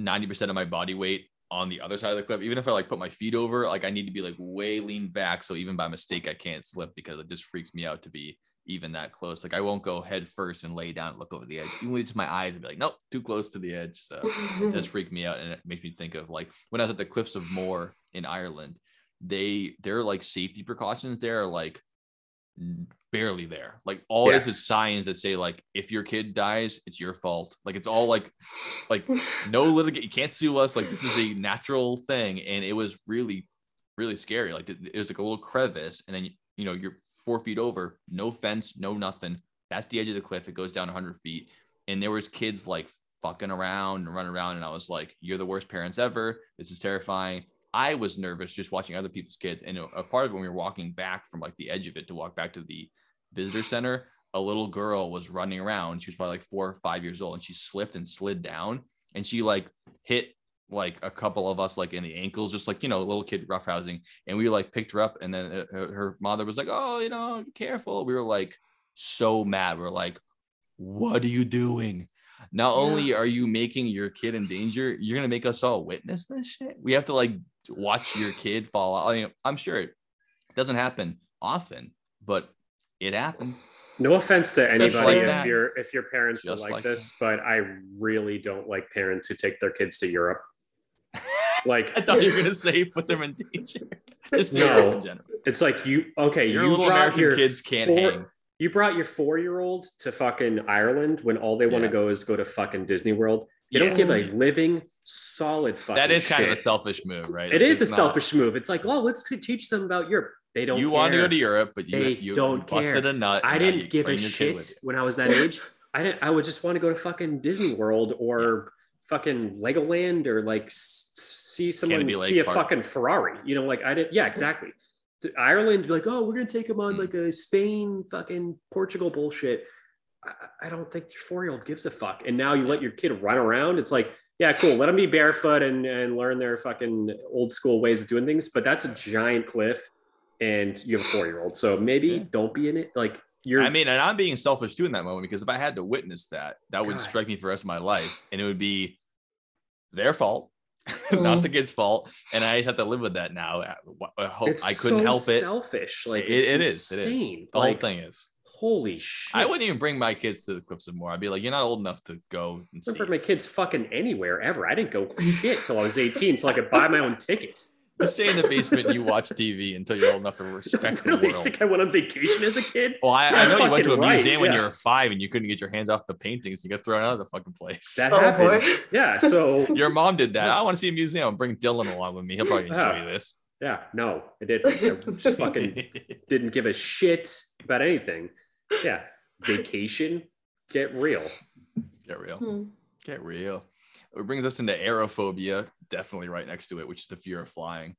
90% of my body weight on the other side of the cliff. Even if I like put my feet over, like I need to be like way leaned back, so even by mistake I can't slip, because it just freaks me out to be even that close. Like I won't go head first and lay down and look over the edge. Even with just my eyes, I'd be like, nope, too close to the edge. So it does freak me out, and it makes me think of like when I was at the Cliffs of Moher in Ireland, their like safety precautions there are like barely there. Like all it is signs that say like, if your kid dies, it's your fault. Like it's all like no litigate. You can't sue us. Like this is a natural thing, and it was really, really scary. Like it was like a little crevice, and then you're 4 feet over, no fence, no nothing. That's the edge of the cliff. It goes down 100 feet. And there was kids like fucking around and running around. And I was like, you're the worst parents ever. This is terrifying. I was nervous just watching other people's kids. And a part of when we were walking back from like the edge of it to walk back to the visitor center, a little girl was running around. She was probably like 4 or 5 years old, and she slipped and slid down, and she like hit like a couple of us like in the ankles, just like little kid roughhousing, and we like picked her up, and then her mother was like, oh, careful. We were like so mad. We're like, what are you doing? Not only are you making your kid in danger, you're gonna make us all witness this shit. We have to like watch your kid fall out. I mean, I'm sure it doesn't happen often, but it happens. No offense to anybody if your parents just were like this, that. But I really don't like parents who take their kids to Europe. Like I thought you were gonna say put them in danger. No, it's like your little American kids can't hang. You brought your 4-year-old to fucking Ireland when all they want to go is go to fucking Disney World. They don't give a living solid fucking. That is kind of a selfish move, right? It is a selfish move. It's like, well, let's teach them about Europe. They don't. You want to go to Europe, but you don't busted care. A nut. I didn't give a shit when I was that age. I would just want to go to fucking Disney World or fucking Legoland, or like see a fucking Ferrari, I didn't. Yeah, exactly. Ireland, be like, oh, we're gonna take him on like a Spain, fucking Portugal bullshit. I don't think your 4-year-old gives a fuck. And now you let your kid run around. It's like, yeah, cool. Let them be barefoot and learn their fucking old school ways of doing things. But that's a giant cliff, and you have a 4-year-old, so maybe don't be in it. Like and I'm being selfish too in that moment, because if I had to witness that would strike me for the rest of my life, and it would be their fault. Not the kid's fault, and I just have to live with that now. I hope it's I couldn't so help it. Selfish, like it's insane. It is. The whole thing is holy shit. I wouldn't even bring my kids to the Cliffs of Moher. I'd be like, you're not old enough to go. And I never brought my kids fucking anywhere ever. I didn't go shit till I was 18, till I could buy my own ticket. You stay in the basement and you watch TV until you're old enough to respect the world. I think I went on vacation as a kid. Well, I know you went to a museum when you were 5 and you couldn't get your hands off the paintings. You got thrown out of the fucking place. That happened. Yeah, so. Your mom did that. I want to see a museum. Bring Dylan along with me. He'll probably enjoy this. Yeah, no, I didn't. I just fucking didn't give a shit about anything. Yeah, vacation, get real. Get real. Get real. It brings us into aerophobia, definitely right next to it, which is the fear of flying.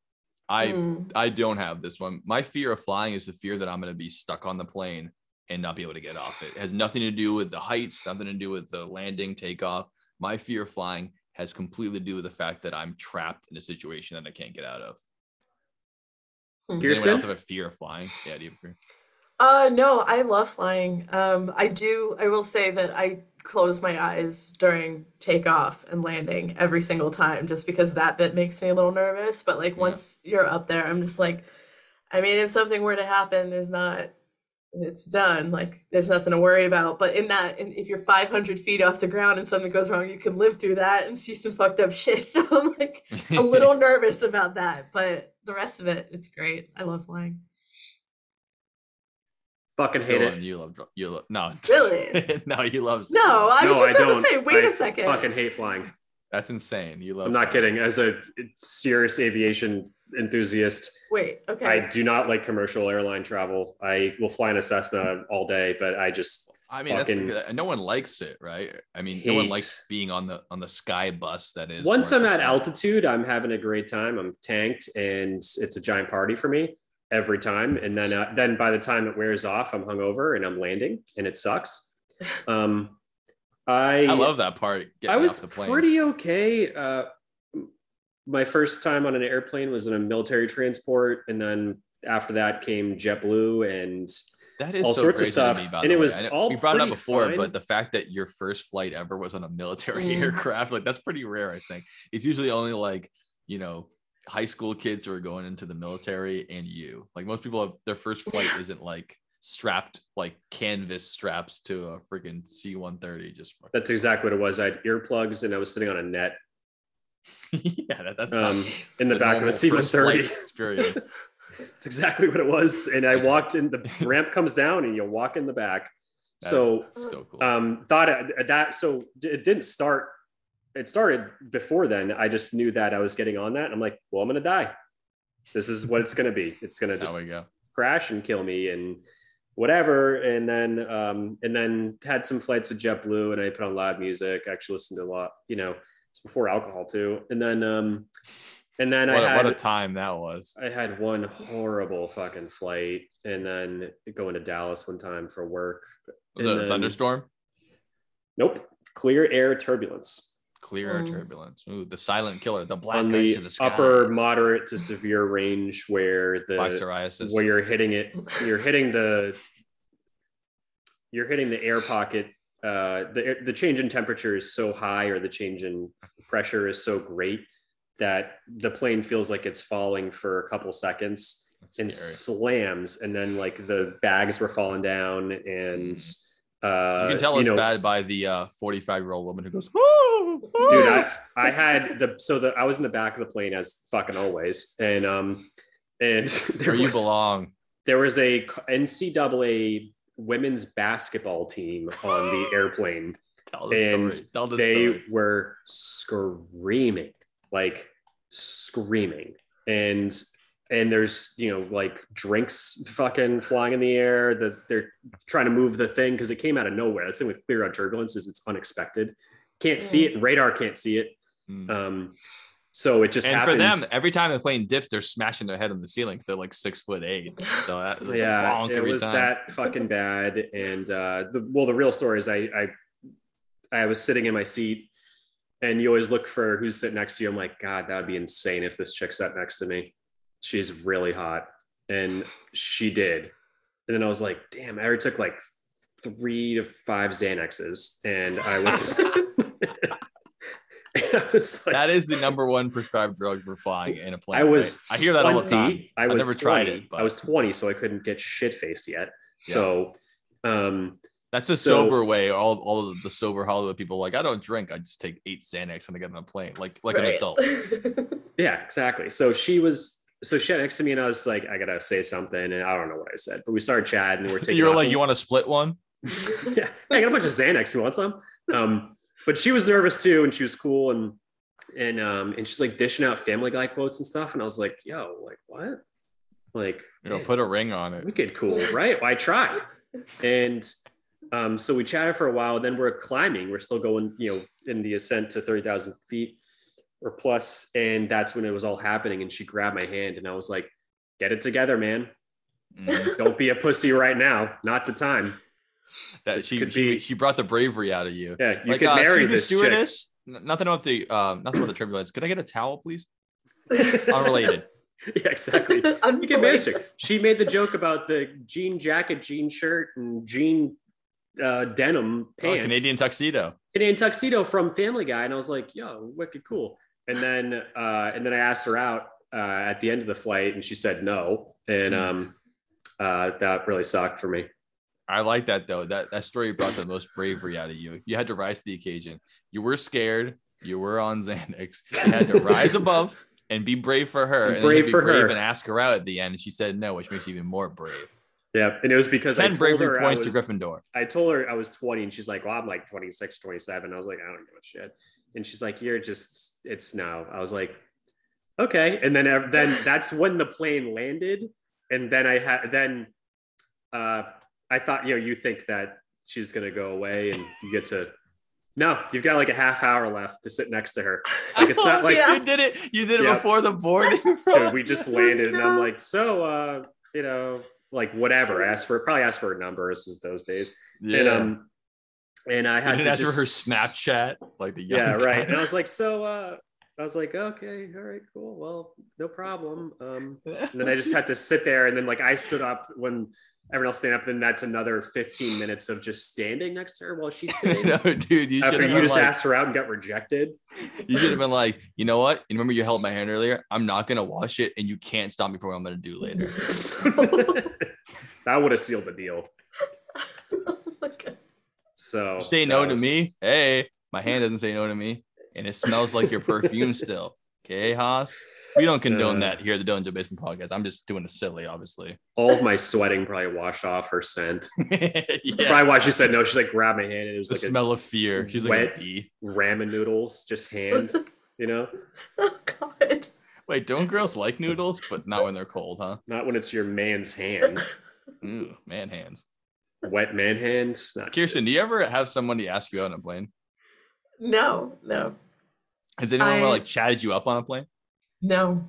I don't have this one. My fear of flying is the fear that I'm going to be stuck on the plane and not be able to get off it. It has nothing to do with the heights, nothing to do with the landing, takeoff. My fear of flying has completely to do with the fact that I'm trapped in a situation that I can't get out of. Does anyone else have a fear of flying? Yeah, do you have a fear? No, I love flying. I will say that I close my eyes during takeoff and landing every single time, just because that bit makes me a little nervous. But like once you're up there, I'm just like, I mean, if something were to happen, it's done. Like there's nothing to worry about. But if you're 500 feet off the ground and something goes wrong, you can live through that and see some fucked up shit. So I'm like a little nervous about that, but the rest of it, it's great. I love flying. Fucking hate Dylan, it. You love, no. Really? No, you love. No, I was just about to say. Wait a second. Fucking hate flying. That's insane. You love. I'm not kidding. As a serious aviation enthusiast. Wait. Okay. I do not like commercial airline travel. I will fly in a Cessna all day, but I just. I mean, that's no one likes it, right? I mean, no one likes being on the sky bus. That is. Once I'm at altitude, I'm having a great time. I'm tanked, and it's a giant party for me every time. And then by the time it wears off, I'm hungover and I'm landing, and it sucks. I love that part. I was off the plane. Pretty okay. My first time on an airplane was in a military transport, and then after that came JetBlue and. That is all so sorts of stuff. Me, and it way. Was all we brought it up before, fine. But the fact that your first flight ever was on a military aircraft, like that's pretty rare, I think. It's usually only like, you know, high school kids who are going into the military and you. Like most people have their first flight isn't like strapped, like canvas straps to a freaking C-130. Just fucking. That's exactly what it was. I had earplugs and I was sitting on a net. Yeah, that's in the back of a C-130 experience. It's exactly what it was. And I walked in, the ramp comes down and you walk in the back. That's so cool. It didn't start. It started before then. I just knew that I was getting on that. I'm like, well, I'm going to die. This is what it's going to be. It's going to just crash and kill me and whatever. And then had some flights with JetBlue and I put on loud music, actually listened to a lot, you know, it's before alcohol too. And then what a time that was. I had one horrible fucking flight and then going to Dallas one time for work. Was it a thunderstorm? Nope. Clear air turbulence. Clear air turbulence. Ooh, the silent killer, the black ice of the sky. Upper moderate to severe range where the black psoriasis. Where you're hitting the air pocket. The change in temperature is so high or the change in pressure is so great that the plane feels like it's falling for a couple seconds. That's and scary. Slams. And then like the bags were falling down and, you can tell it's bad by the 45-year-old woman who goes, "Woo, woo." Dude, I had I was in the back of the plane as fucking always. And where you belong. There was a NCAA women's basketball team on the airplane. Tell the story. Were screaming. Like screaming and there's, you know, like drinks fucking flying in the air that they're trying to move the thing. Cause it came out of nowhere. That's the thing with clear out turbulence is it's unexpected. Can't see it. Radar can't see it. So it just happens. And for them, every time the plane dips, they're smashing their head on the ceiling. They're like 6'8". So that was it was time. That fucking bad. And the real story is I was sitting in my seat. And you always look for who's sitting next to you. I'm like, God, that would be insane if this chick sat next to me. She's really hot. And she did. And then I was like, damn, I already took like 3 to 5 Xanaxes. And I was... that is the number one prescribed drug for flying in a plane. I hear that 20, all the time. I've never tried it. But... I was 20, so I couldn't get shit-faced yet. Yeah. So... that's a sober way. All of the sober Hollywood people like, I don't drink. I just take 8 Xanax when I get on a plane, like right. An adult. Yeah, exactly. So she sat next to me and I was like, I got to say something. And I don't know what I said, but we started chatting and we're taking. You were like, you want to split one? Yeah. I got a bunch of Xanax. You want some? But she was nervous too. And she was cool. And she's like dishing out Family Guy quotes and stuff. And I was like, yo, like what? Like, you know, put a ring on it. We get cool. Right. Well, I tried. And, so we chatted for a while, then we're climbing. We're still going, you know, in the ascent to 30,000 feet or plus. And that's when it was all happening. And she grabbed my hand and I was like, get it together, man. Don't be a pussy right now. Not the time. That she brought the bravery out of you. Yeah, you like, could marry this stewardess. Chick. Nothing about the turbulence. Could I get a towel, please? Unrelated. Yeah, exactly. You can marry her. She made the joke about the jean jacket, jean shirt and jean... denim pants. Oh, Canadian tuxedo from Family Guy. And I was like, yo, wicked cool. And then I asked her out at the end of the flight and she said no. And that really sucked for me. I like that though. That story brought the most bravery out of you. You had to rise to the occasion. You were scared. You were on Xanax. You had to rise above and be brave for her. Brave and ask her out at the end. And she said no, which makes you even more brave. Yeah, and it was because I told bravery points to Gryffindor. I told her I was 20, and she's like, well, I'm like 26, 27. I was like, I don't give a shit. And she's like, you're just, it's no. I was like, okay. And then that's when the plane landed. And then I thought, you know, you think that she's going to go away and you get to, no, you've got like a half hour left to sit next to her. Like, it's not like you did it yeah. before the boarding. Dude, we just landed and I'm like, so, you know, like whatever, probably ask for her number. This is those days. Yeah. And I had to ask for her Snapchat, like the young yeah, right. Guy. And I was like, so, I was like, okay, all right, cool. Well, no problem. And then I just had to sit there. And then like I stood up when everyone else stand up. Then that's another 15 minutes of just standing next to her while she's sitting. No, dude, you just asked her out and got rejected. You should have been like, you know what? And remember you held my hand earlier. I'm not going to wash it. And you can't stop me from what I'm going to do later. That would have sealed the deal. So say no to me. Hey, my hand doesn't say no to me. And it smells like your perfume still. Okay, Haas? We don't condone that here at the Don't Do Basement Podcast. I'm just doing a silly, obviously. All of my sweating probably washed off her scent. Yeah. Probably why she said no. She's like, grab my hand. And it was the like smell of fear. She's wet, like, a bee. Ramen noodles, just hand, you know? Oh, God. Wait, don't girls like noodles? But not when they're cold, huh? Not when it's your man's hand. Ooh, man hands. Wet man hands. Kyrstin, do you ever have somebody ask you out on a plane? No. Has anyone ever like chatted you up on a plane? No.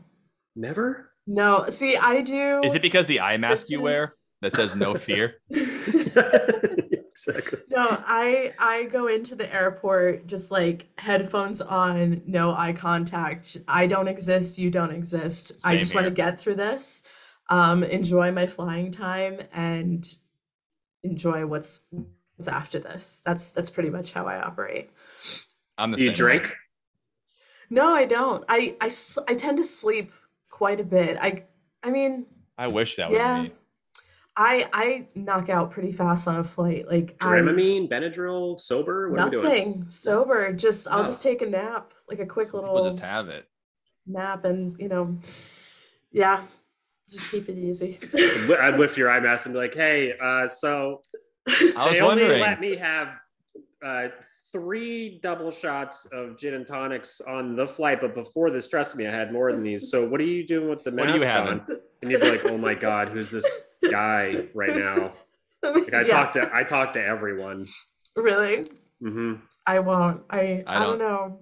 Never? No. See, I do. Is it because the eye mask you wear that says no fear? Exactly. No, I go into the airport just like headphones on, no eye contact. I don't exist. You don't exist. Same I just here. Want to get through this, enjoy my flying time, and enjoy what's after this. That's pretty much how I operate. Do you drink? Way. No, I don't. I tend to sleep quite a bit. I mean, I wish that yeah, was me. I knock out pretty fast on a flight. Like Dramamine, Benadryl, sober. What nothing. Are we doing? Sober. Just I'll just take a nap, like a quick little. We'll just have it. Nap and you know, yeah, just keep it easy. I'd lift your eye mask and be like, "Hey, so I was they only wondering. Let me have." 3 double shots of gin and tonics on the flight, but before this, trust me, I had more than these. So what are you doing with the mask what are you having? On? And you'd be like, oh my God, who's this guy right now? Like I talk to everyone. Really? Mm-hmm. I won't. I don't know.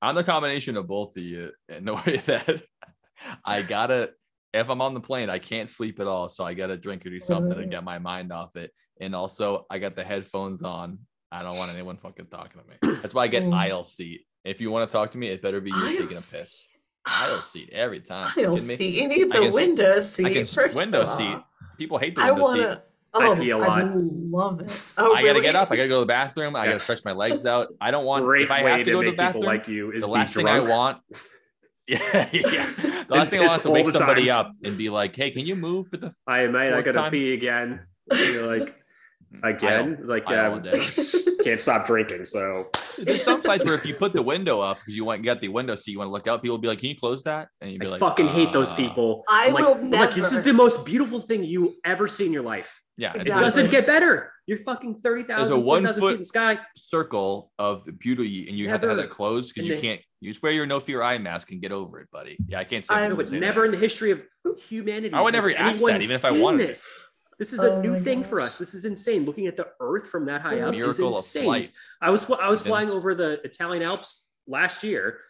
I'm the combination of both of you in the way that I gotta, if I'm on the plane, I can't sleep at all. So I gotta drink or do something to get my mind off it. And also I got the headphones on. I don't want anyone fucking talking to me. That's why I get aisle seat. If you want to talk to me, it better be you taking a piss. Aisle seat every time. Aisle seat. You need the window seat first. Window seat. People hate the window seat. I pee a lot. I love it. Oh, I gotta get up. I gotta go to the bathroom. I gotta stretch my legs out. I don't want. If I have to go to the bathroom, like you is the last thing I want. The last thing I want is to wake somebody up and be like, "Hey, can you move for the?" I gotta pee again. You're like. Again, like can't stop drinking. So there's some sites where if you put the window up because you want get the window seat, so you want to look out. People will be like, "Can you close that?" And you'd be like, "Fucking hate those people." I will like, never. Like, this is the most beautiful thing you ever see in your life. Yeah, exactly. It doesn't get better. You're fucking 30,000 feet in the sky. Circle of the beauty, and you never. Have to have that closed because you can't. You just wear your no fear eye mask and get over it, buddy. Yeah, I can't say. I would never that. In the history of humanity. I would never ask that, even if I wanted this. This is a new thing for us. This is insane. Looking at the Earth from that high up is insane. I was flying over the Italian Alps last year.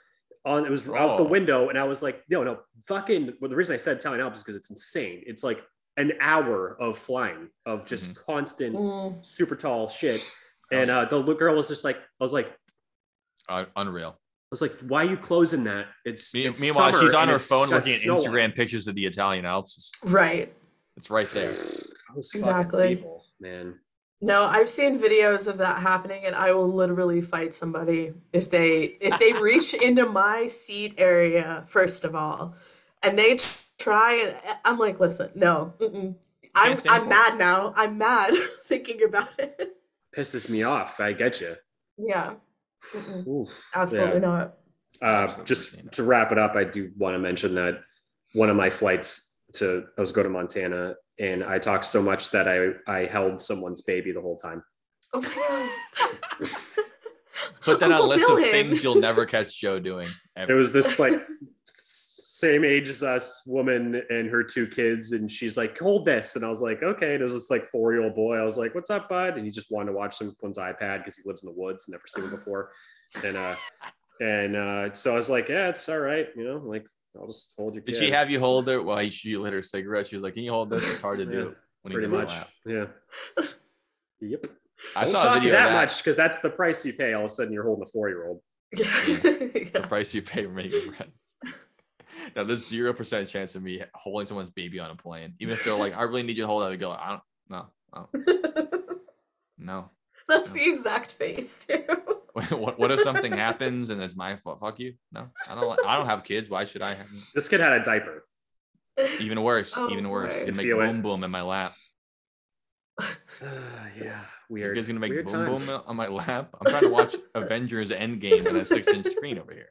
On it was out the window, and I was like, no, fucking. Well, the reason I said Italian Alps is because it's insane. It's like an hour of flying of just constant super tall shit. And the girl was just like, I was like, unreal. I was like, why are you closing that? It's meanwhile she's on her phone looking at Instagram pictures of the Italian Alps. Right. It's right there. Exactly, people, man. No, I've seen videos of that happening, and I will literally fight somebody if they reach into my seat area first of all, and they try. And I'm like, listen, no, I'm mad now. I'm mad thinking about it. Pisses me off. I get you. Yeah. Absolutely not. Just to wrap it up, I do want to mention that one of my flights I was going to Montana. And I talked so much that I held someone's baby the whole time. Oh my God. Put that on a list of things you'll never catch Joe doing. Ever. There was this like same age as us woman and her two kids, and she's like, hold this. And I was like, okay. And it was this like 4-year-old boy. I was like, what's up, bud? And he just wanted to watch someone's iPad because he lives in the woods, never seen him before. And so I was like, yeah, it's all right. You know, like, I'll just hold your kid. Did she have you hold it while she lit her cigarette? She was like, can you hold this? It's hard to do. When pretty much. Yeah. Yep. I don't saw talk a video that much because that's the price you pay. All of a sudden you're holding a 4-year-old. Yeah. It's the price you pay for making friends. Now there's 0% chance of me holding someone's baby on a plane. Even if they're like, I really need you to hold it, I would go, like, I don't. That's the exact face too. What if something happens and it's my fault? Fuck you. No, I don't have kids. Why should I have? This kid had a diaper. Even worse. Oh, even worse. Right. It make boom boom in my lap. Yeah. Weird. You guys gonna make weird boom times. Boom on my lap? I'm trying to watch Avengers Endgame on a 6-inch screen over here.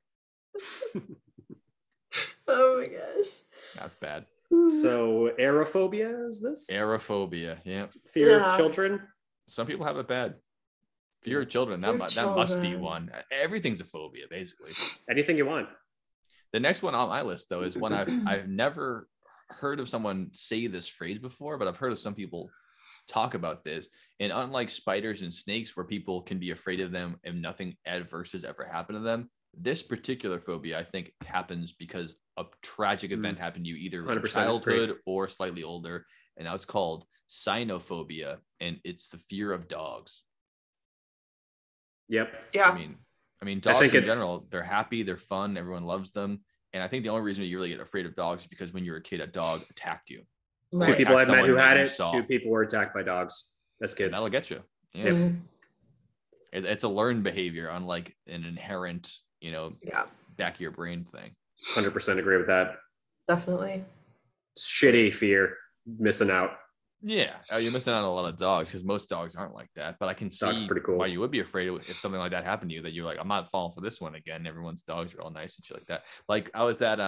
Oh my gosh. That's bad. So aerophobia is this? Aerophobia, yeah. Fear of children. Some people have it bad. Fear of children. That must be one. Everything's a phobia, basically. Anything you want. The next one on my list, though, is one I've never heard of someone say this phrase before, but I've heard of some people talk about this. And unlike spiders and snakes, where people can be afraid of them and nothing adverse has ever happened to them, this particular phobia, I think, happens because a tragic event happened to you either in childhood or slightly older. And now it's called cynophobia, and it's the fear of dogs. Yep. Yeah. I mean, dogs in general, they're happy, they're fun, everyone loves them. And I think the only reason you really get afraid of dogs is because when you were a kid, a dog attacked you. Right. Two people I've met who had it, two people were attacked by dogs. That's good. That'll get you. Yeah. Yep. It's a learned behavior, unlike an inherent, back of your brain thing. 100% agree with that. Definitely. Shitty fear, missing out. Yeah, you're missing out on a lot of dogs because most dogs aren't like that. But I can see why you would be afraid if something like that happened to you, that you're like, I'm not falling for this one again. Everyone's dogs are all nice and shit like that. Like I was at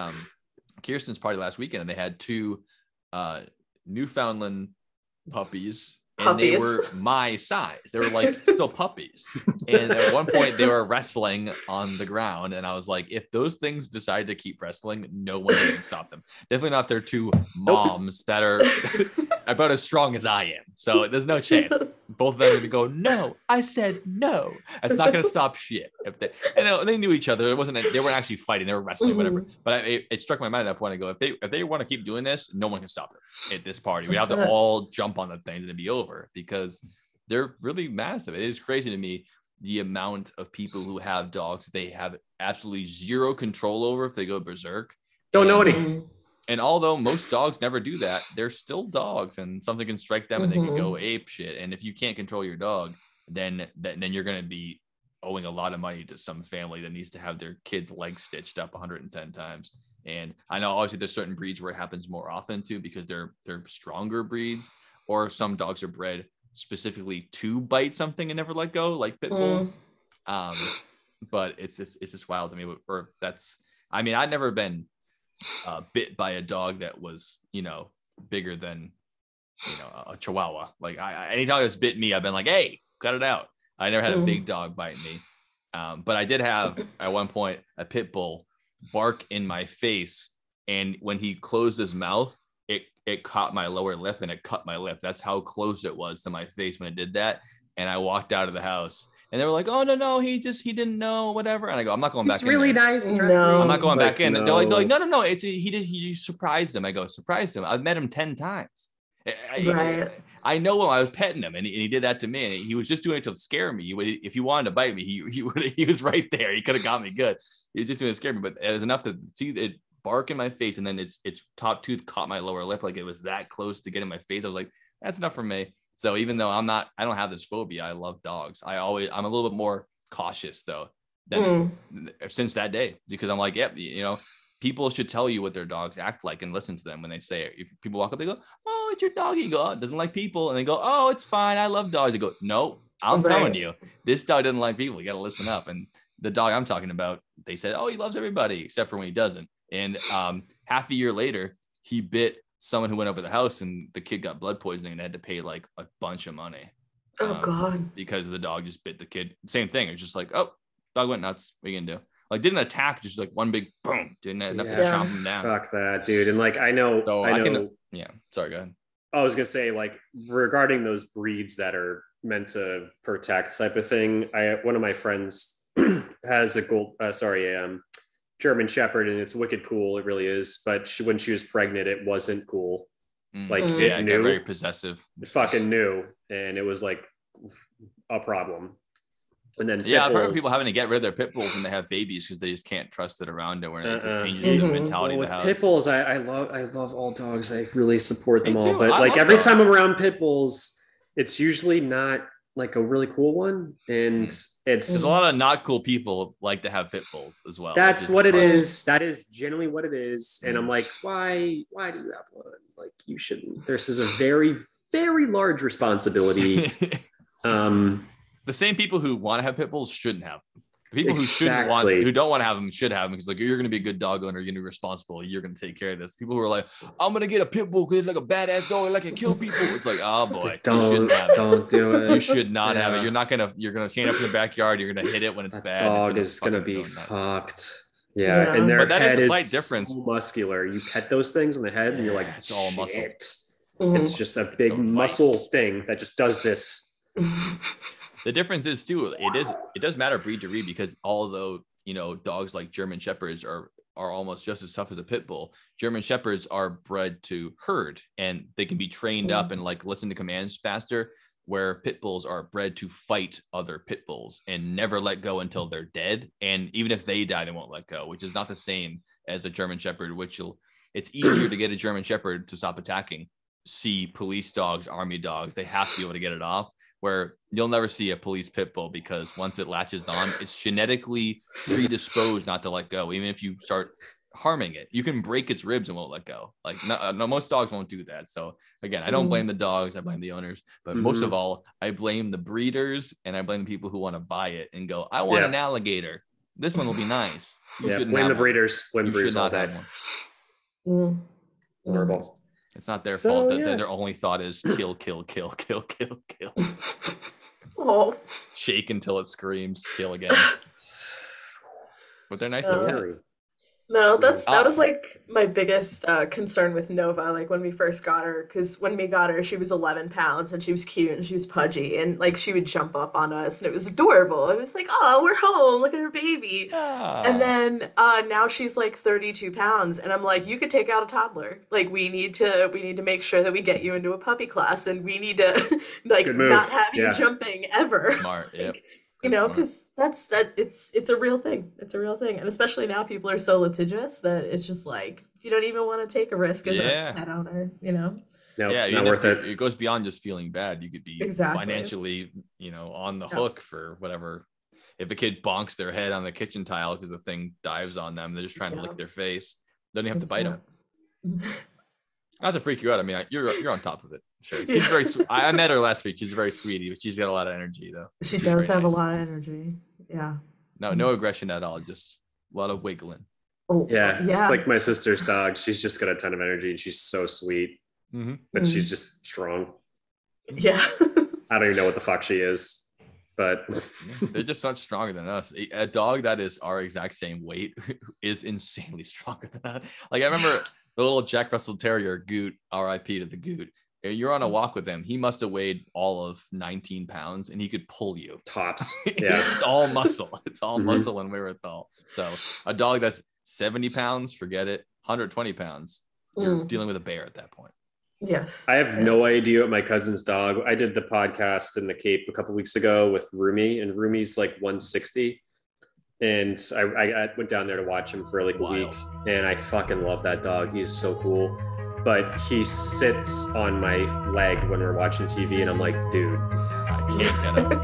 Kyrstin's party last weekend, and they had two Newfoundland puppies, and they were my size. They were like still puppies. And at one point they were wrestling on the ground. And I was like, if those things decide to keep wrestling, no one can stop them. Definitely not their two moms that are about as strong as I am. So there's no chance. Both of them are going to go, no, I said no. That's not going to stop shit. They knew each other. They weren't actually fighting. They were wrestling, whatever. But it struck my mind at that point. I go, if they want to keep doing this, no one can stop them at this party. We have to all jump on the things and it'd be over because they're really massive. It is crazy to me the amount of people who have dogs they have absolutely zero control over if they go berserk. Don't know anything. And although most dogs never do that, they're still dogs, and something can strike them and they can go ape shit. And if you can't control your dog, then you're going to be owing a lot of money to some family that needs to have their kid's legs stitched up 110 times. And I know obviously there's certain breeds where it happens more often too, because they're stronger breeds, or some dogs are bred specifically to bite something and never let go, like pit bulls. But it's just wild to me. I've never been bit by a dog that was bigger than a chihuahua. Like any dog that's bit me, I've been like, hey, cut it out. I never had a big dog bite me, but I did have at one point a pit bull bark in my face, and when he closed his mouth, it caught my lower lip and it cut my lip. That's how close it was to my face when it did that. And I walked out of the house. And they were like, oh, no, he didn't know, whatever. And I go, I'm not going back in. It's really nice. No. I'm not going back in. They're like, no. He surprised him. I go, surprised him? I've met him 10 times. Right. I know him. I was petting him, and he did that to me. And he was just doing it to scare me. If he wanted to bite me, he was right there. He could have got me good. He was just doing it to scare me. But it was enough to see it bark in my face. And then its top tooth caught my lower lip. Like it was that close to getting my face. I was like, that's enough for me. So even though I don't have this phobia, I love dogs. I'm a little bit more cautious though than since that day, because I'm like, yep, people should tell you what their dogs act like and listen to them when they say it. If people walk up, they go, oh, it's your doggy. You go, oh, it doesn't like people. And they go, oh, it's fine. I love dogs. They go, no, I'm telling you, this dog doesn't like people. You got to listen up. And the dog I'm talking about, they said, oh, he loves everybody except for when he doesn't. And half a year later, he bit someone who went over the house, and the kid got blood poisoning and had to pay like a bunch of money. Oh, God. Because the dog just bit the kid. Same thing. It's just like, oh, dog went nuts. What are you going to do? Like, didn't attack, just like one big boom. Didn't have to chop him down. Fuck that, dude. And like, I know. Sorry, go ahead. I was going to say, like, regarding those breeds that are meant to protect type of thing, one of my friends has a German Shepherd, and it's wicked cool. It really is. But when she was pregnant, it wasn't cool. Like it knew, very possessive. It fucking knew, and it was like a problem. And then I've heard of people having to get rid of their pit bulls when they have babies because they just can't trust it around it, where it just changes the mentality of the house. Pit bulls, I love all dogs. I really support them all, but like every time I'm around pit bulls, it's usually not like a really cool one, and there's a lot of not cool people like to have pit bulls as well. That's what it is. That is generally what it is. And I'm like, why do you have one? Like, you shouldn't. This is a very, very large responsibility. The same people who want to have pit bulls shouldn't have them. The people who don't want to have them should have them, because like, you're going to be a good dog owner, you're going to be responsible, you're going to take care of this. People who are like, I'm going to get a pit bull because it's like a badass dog, like, it kill people. It's like, oh boy, like, don't do it. You should not have it. You're going to chain up in the backyard. You're going to hit it when it's bad. Dog is going to be fucked. Yeah, and their head is a slight difference. So muscular. You pet those things on the head, and you're like, it's all muscle. It's just a big muscle thing that just does this. The difference is too, it does matter breed to breed, because although, you know, dogs like German Shepherds are almost just as tough as a pit bull, German Shepherds are bred to herd, and they can be trained up and like listen to commands faster, where pit bulls are bred to fight other pit bulls and never let go until they're dead. And even if they die, they won't let go, which is not the same as a German Shepherd, it's easier to get a German Shepherd to stop attacking. See police dogs, army dogs, they have to be able to get it off. Where you'll never see a police pit bull, because once it latches on, it's genetically predisposed not to let go. Even if you start harming it, you can break its ribs and won't let go. Like no, most dogs won't do that. So again, I don't blame the dogs. I blame the owners, but most of all, I blame the breeders, and I blame the people who want to buy it and go, I want an alligator. This one will be nice. Blame the breeders. Blame the breeders all day. Horrible. It's not their fault that their only thought is kill, kill, kill, kill, kill, kill. Shake until it screams, kill again. But they're nice to pet. No, that was like my biggest concern with Nova. Like when we first got her, because when we got her, she was 11 pounds and she was cute and she was pudgy, and like she would jump up on us and it was adorable. It was like, oh, we're home. Look at her baby. Oh. And then now she's like 32 pounds, and I'm like, you could take out a toddler. Like we need to make sure that we get you into a puppy class, and we need to like not have you jumping ever. Smart. Yep. Like, you know, because it's a real thing. It's a real thing. And especially now people are so litigious that it's just like, you don't even want to take a risk as a pet owner, you know? No, not worth it. It goes beyond just feeling bad. You could be financially, you know, on the hook for whatever. If a kid bonks their head on the kitchen tile because the thing dives on them, they're just trying to lick their face. Then you have to bite them. Not to freak you out. I mean, you're on top of it. Sure. She's very. I met her last week. She's very sweetie, but she's got a lot of energy, though. She does have a lot of energy. Yeah. No aggression at all. Just a lot of wiggling. Oh, yeah. It's like my sister's dog. She's just got a ton of energy, and she's so sweet, but she's just strong. Yeah. I don't even know what the fuck she is, but they're just much stronger than us. A dog that is our exact same weight is insanely stronger than us. Like I remember. The little Jack Russell Terrier, Goot, R.I.P. to the Goot. You're on a walk with him. He must have weighed all of 19 pounds, and he could pull you. Tops. Yeah. It's all muscle. It's all muscle and wherewithal. So a dog that's 70 pounds, forget it. 120 pounds. You're dealing with a bear at that point. Yes. I have no idea what my cousin's dog. I did the podcast in the Cape a couple weeks ago with Rumi, and Rumi's like 160. And I went down there to watch him for like a week, and I fucking love that dog. He is so cool, but he sits on my leg when we're watching TV, and I'm like, dude, I can't get up.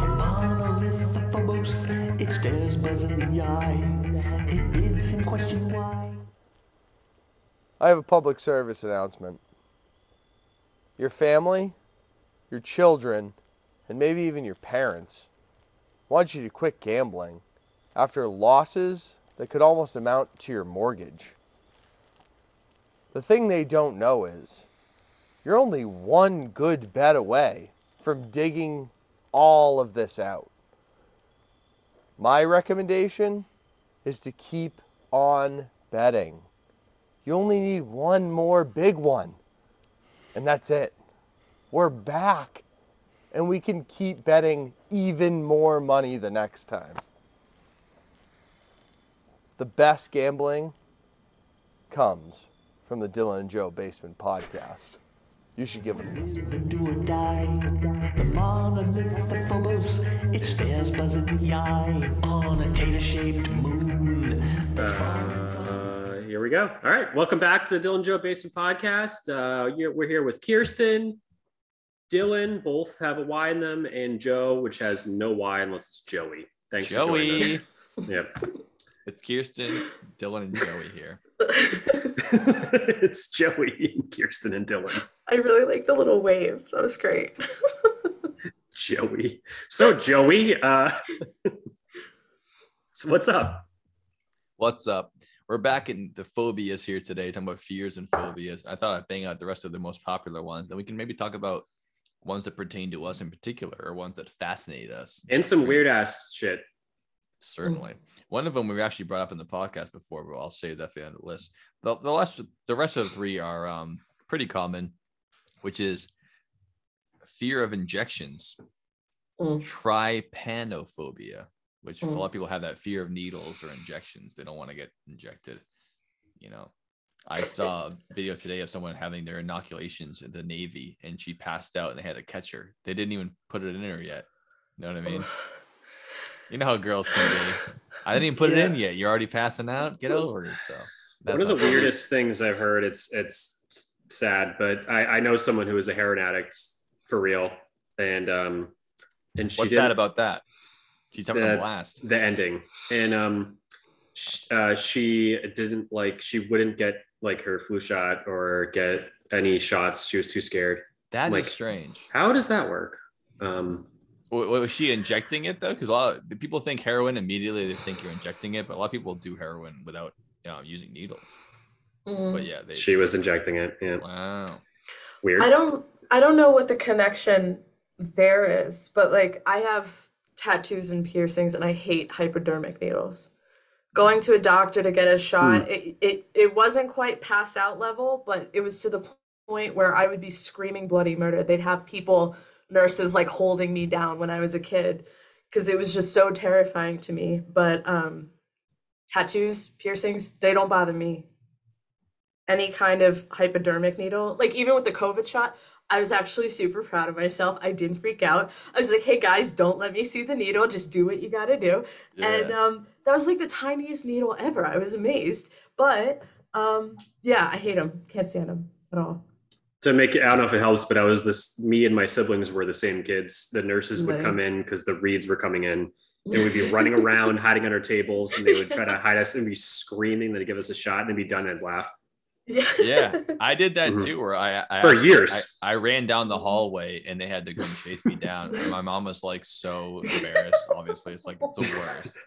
The monolith of Phobos, it stares Buzz in the eye. It bids him question why. I have a public service announcement. Your family, your children, and maybe even your parents want you to quit gambling after losses that could almost amount to your mortgage. The thing they don't know is you're only one good bet away from digging all of this out. My recommendation is to keep on betting. You only need one more big one, and that's it. We're back, and we can keep betting even more money the next time. The best gambling comes from the Dylan and Joe Basement Podcast. You should give it a listen. The do or die, the monolith, the Phobos, it stares buzz in the eye on a tater-shaped moon. That's fine. Here we go. All right, welcome back to the Dylan and Joe Basement Podcast. We're here with Kyrstin, Dylan, both have a Y in them, and Joe, which has no Y unless it's Joey. Thanks, Joey. For joining us. Yep. It's Kyrstin, Dylan, and Joey here. It's Joey, Kyrstin, and Dylan. I really like the little wave. That was great. Joey. So Joey, so what's up? What's up? We're back in the phobias here today, talking about fears and phobias. I thought I'd bang out the rest of the most popular ones. Then we can maybe talk about ones that pertain to us in particular, or ones that fascinate us. And some weird ass shit. Certainly. One of them we've actually brought up in the podcast before, but I'll save that for the end of the list. The rest of the three are pretty common, which is fear of injections, trypanophobia, which a lot of people have that fear of needles or injections. They don't want to get injected. You know, I saw a video today of someone having their inoculations in the Navy, and she passed out and they had to catch her. They didn't even put it in her yet. You know what I mean? You know how girls can be. I didn't even put it in yet. You're already passing out. Get over it. So that's one of the weirdest things I've heard. It's sad, but I know someone who is a heroin addict for real. And she what's sad about that? She's having a blast. The ending. And she wouldn't get like her flu shot or get any shots. She was too scared. That is strange. How does that work? Was she injecting it though? Because a lot of people think heroin immediately, they think you're injecting it, but a lot of people do heroin without using needles. But yeah, she was injecting it. Yeah. Wow. Weird. I don't know what the connection there is, but like I have tattoos and piercings, and I hate hypodermic needles. Going to a doctor to get a shot, it wasn't quite pass out level, but it was to the point where I would be screaming bloody murder. They'd have people. Nurses like holding me down when I was a kid because it was just so terrifying to me. But tattoos, piercings, they don't bother me. Any kind of hypodermic needle, like even with the COVID shot, I was actually super proud of myself. I didn't freak out. I was like, hey guys, don't let me see the needle. Just do what you gotta do. Yeah. And that was like the tiniest needle ever. I was amazed. But I hate them. Can't stand them at all. To make it, I don't know if it helps, but me and my siblings were the same kids. The nurses would come in because the reeds were coming in, and we'd be running around, hiding under tables, and they would try to hide us, and be screaming that they'd give us a shot, and then be done and laugh. Yeah, I did that too. Where years, I ran down the hallway, and they had to come chase me down. And my mom was like so embarrassed. Obviously, it's like it's the worst.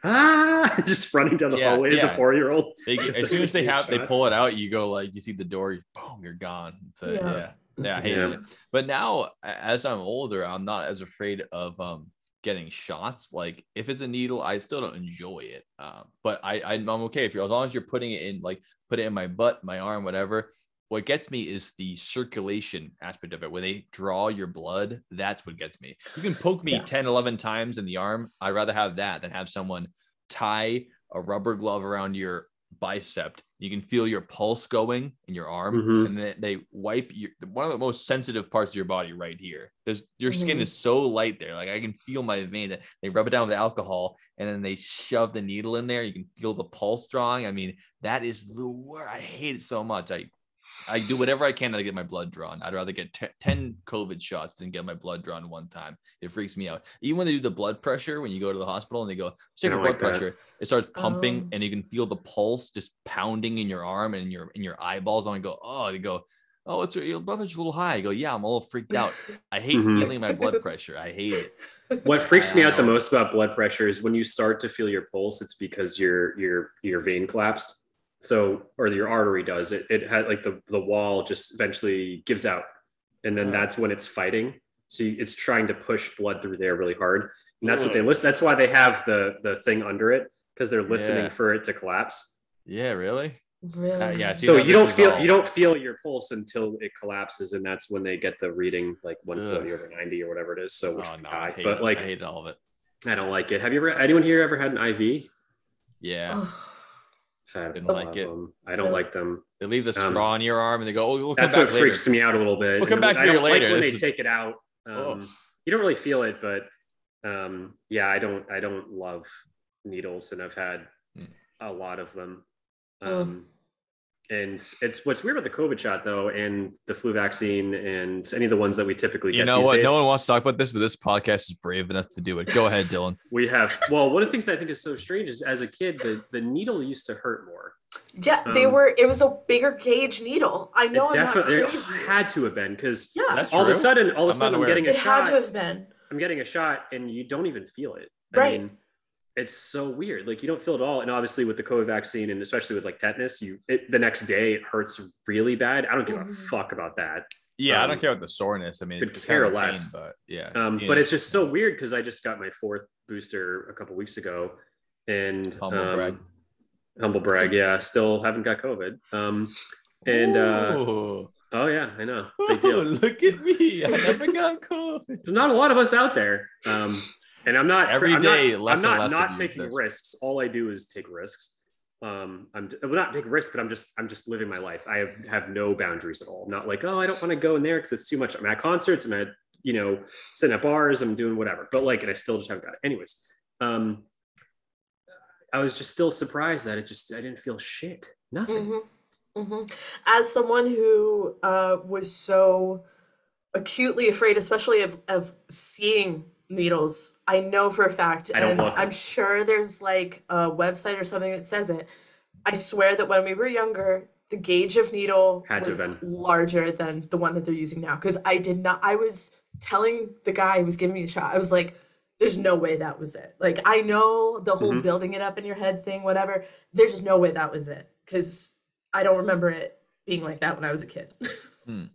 Just running down the hallway as a 4-year-old. As soon as they pull it out, you go like you see the door, boom, you're gone. So I hated it. But now, as I'm older, I'm not as afraid of getting shots. Like if it's a needle, I still don't enjoy it. But I'm okay if you're as long as you're putting it in like. Put it in my butt, my arm, whatever. What gets me is the circulation aspect of it, where they draw your blood. That's what gets me. You can poke me 10, 11 times in the arm. I'd rather have that than have someone tie a rubber glove around your bicep. You can feel your pulse going in your arm, and then they wipe one of the most sensitive parts of your body right here. Your skin is so light there. Like I can feel my vein. They rub it down with alcohol, and then they shove the needle in there. You can feel the pulse drawing. I mean, that is the word. I hate it so much. I do whatever I can to get my blood drawn. I'd rather get 10 COVID shots than get my blood drawn one time. It freaks me out. Even when they do the blood pressure, when you go to the hospital and they go, check your blood pressure, it starts pumping and you can feel the pulse just pounding in your arm and in your eyeballs. And I go, your blood pressure's a little high. I go, yeah, I'm a little freaked out. I hate feeling my blood pressure. I hate it. What freaks me out the most about blood pressure is when you start to feel your pulse, it's because your vein collapsed. So, or your artery does it had like the wall just eventually gives out, and then that's when it's fighting. So it's trying to push blood through there really hard. And that's what they listen. That's why they have the thing under it, because they're listening for it to collapse. Yeah, really? Really? Yeah. So you don't feel your pulse until it collapses, and that's when they get the reading, like 140/90 or whatever it is. So I hate all of it. I don't like it. Have you ever? Anyone here ever had an IV? Yeah. Didn't like it. I don't like them. They leave the straw on your arm and they go, oh, we'll come that's back what later. Freaks me out a little bit. We'll come back here later. Like when they take it out. You don't really feel it, but I don't love needles, and I've had a lot of them. And it's what's weird about the COVID shot though, and the flu vaccine, and any of the ones that we typically get. You know what? Days. No one wants to talk about this, but this podcast is brave enough to do it. Go ahead, Dylan. One of the things that I think is so strange is, as a kid, the needle used to hurt more. Yeah, it was a bigger gauge needle. I know it definitely had to have been, because all of a sudden I'm getting a shot. It had to have been. I'm getting a shot, and you don't even feel it. Right. I mean, it's so weird. Like, you don't feel it at all. And obviously with the COVID vaccine, and especially with like tetanus, the next day it hurts really bad. I don't give a fuck about that. Yeah. I don't care about the soreness. I mean, it's care less, but yeah. But it's just so weird, because I just got my 4th booster a couple weeks ago, and humble brag. Yeah. Still haven't got COVID. Oh yeah, I know. Big deal. Look at me. I never got COVID. There's not a lot of us out there. And I'm not every day. I'm not taking risks. All I do is take risks. I'm just living my life. I have no boundaries at all. I'm not like, oh, I don't want to go in there because it's too much. I'm at concerts. I'm at sitting at bars. I'm doing whatever. But and I still just haven't got it. Anyways, I was just still surprised that I didn't feel shit. Nothing. Mm-hmm. Mm-hmm. As someone who was so acutely afraid, especially of seeing needles, I know for a fact, and I'm sure there's like a website or something that says it. I swear that when we were younger, the gauge of needle was larger than the one that they're using now, because I was telling the guy who was giving me the shot, I was like, there's no way that was it. Like, I know the whole building it up in your head thing, whatever, there's no way that was it, because I don't remember it being like that when I was a kid.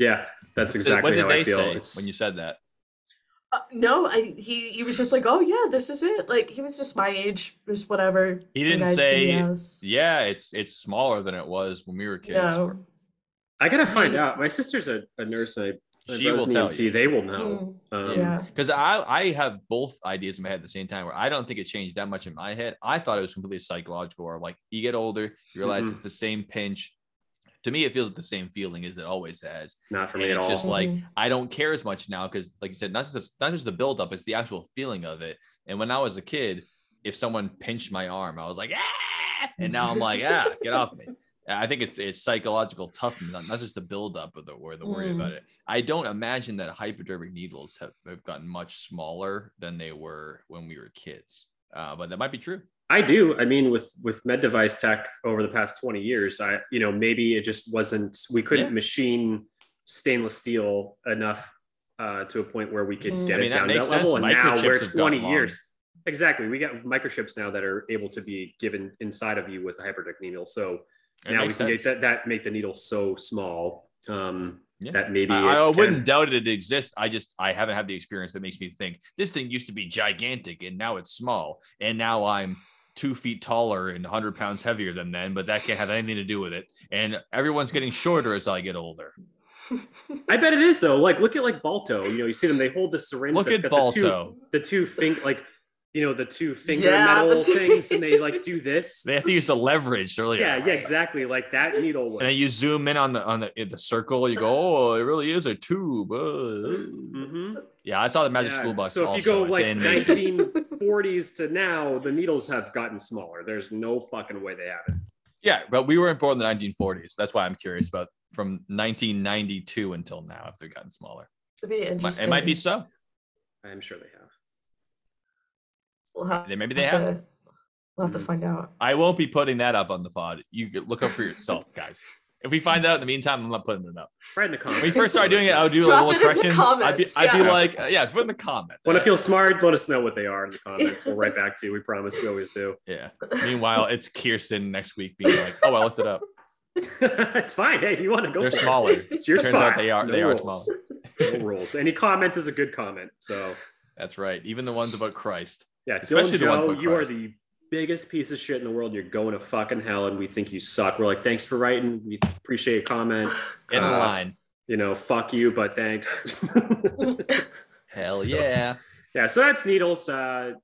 Yeah, that's exactly how I feel when you said that. No, he was just like, oh yeah, this is it. Like, he was just my age, just whatever. He didn't say, yeah, it's smaller than it was when we were kids. No. I gotta find out. My sister's a nurse. She will tell you. They will know. Because I have both ideas in my head at the same time, where I don't think it changed that much in my head. I thought it was completely psychological, or like, you get older, you realize it's the same pinch. To me, it feels like the same feeling as it always has. Not for me at all. It's just like, I don't care as much now, because like you said, not just the buildup, it's the actual feeling of it. And when I was a kid, if someone pinched my arm, I was like, ah! And now I'm like, ah, get off me. I think it's psychological toughness, not just the buildup or the worry about it. I don't imagine that hypodermic needles have gotten much smaller than they were when we were kids. But that might be true. I do. I mean, with med device tech over the past 20 years, maybe it just wasn't, we couldn't machine stainless steel enough to a point where we could get it down to that level. And now we're 20 years. Exactly. We got microchips now that are able to be given inside of you with a hypodermic needle. So now we can get that make the needle so small that maybe I wouldn't doubt it exists. I haven't had the experience that makes me think this thing used to be gigantic and now it's small. And now I'm 2 feet taller and 100 pounds heavier than then, but that can't have anything to do with it. And everyone's getting shorter as I get older. I bet it is though. Like, look at like Balto, you see them, they hold the syringe. Look that's at got Balto. The two finger metal things, and they like do this. They have to use the leverage earlier. Yeah, exactly. Like that needle was. And then you zoom in on the circle, you go, oh, it really is a tube. Yeah, I saw the Magic School Bus. So if you go like 1940s to now, the needles have gotten smaller. There's no fucking way they haven't. Yeah, but we weren't born in the 1940s. That's why I'm curious about from 1992 until now if they've gotten smaller. It'd be interesting. It might be so. I'm sure they have. Maybe they have. We'll have to find out. I won't be putting that up on the pod. You could look up for yourself, guys. If we find out in the meantime, I'm not putting it up. Right in the comments. When we first started doing it, I would do a little correction. I'd be like, put it in the comments. When I feel smart, let us know what they are in the comments. We'll write back to you. We promise. We always do. Yeah. Meanwhile, it's Kyrstin next week being like, oh, I looked it up. It's fine. Hey, if you want to go. They're smaller. It's your spot. Turns out they are smaller. No rules. Any comment is a good comment. So that's right. Even the ones about Christ. Yeah, especially Dylan, the ones about Joe, you Christ. Are the biggest piece of shit in the world. You're going to fucking hell, and we think you suck. We're like, thanks for writing. We appreciate your comment. Get in line. You know, fuck you, but thanks. Hell so, yeah. Yeah, so that's needles. No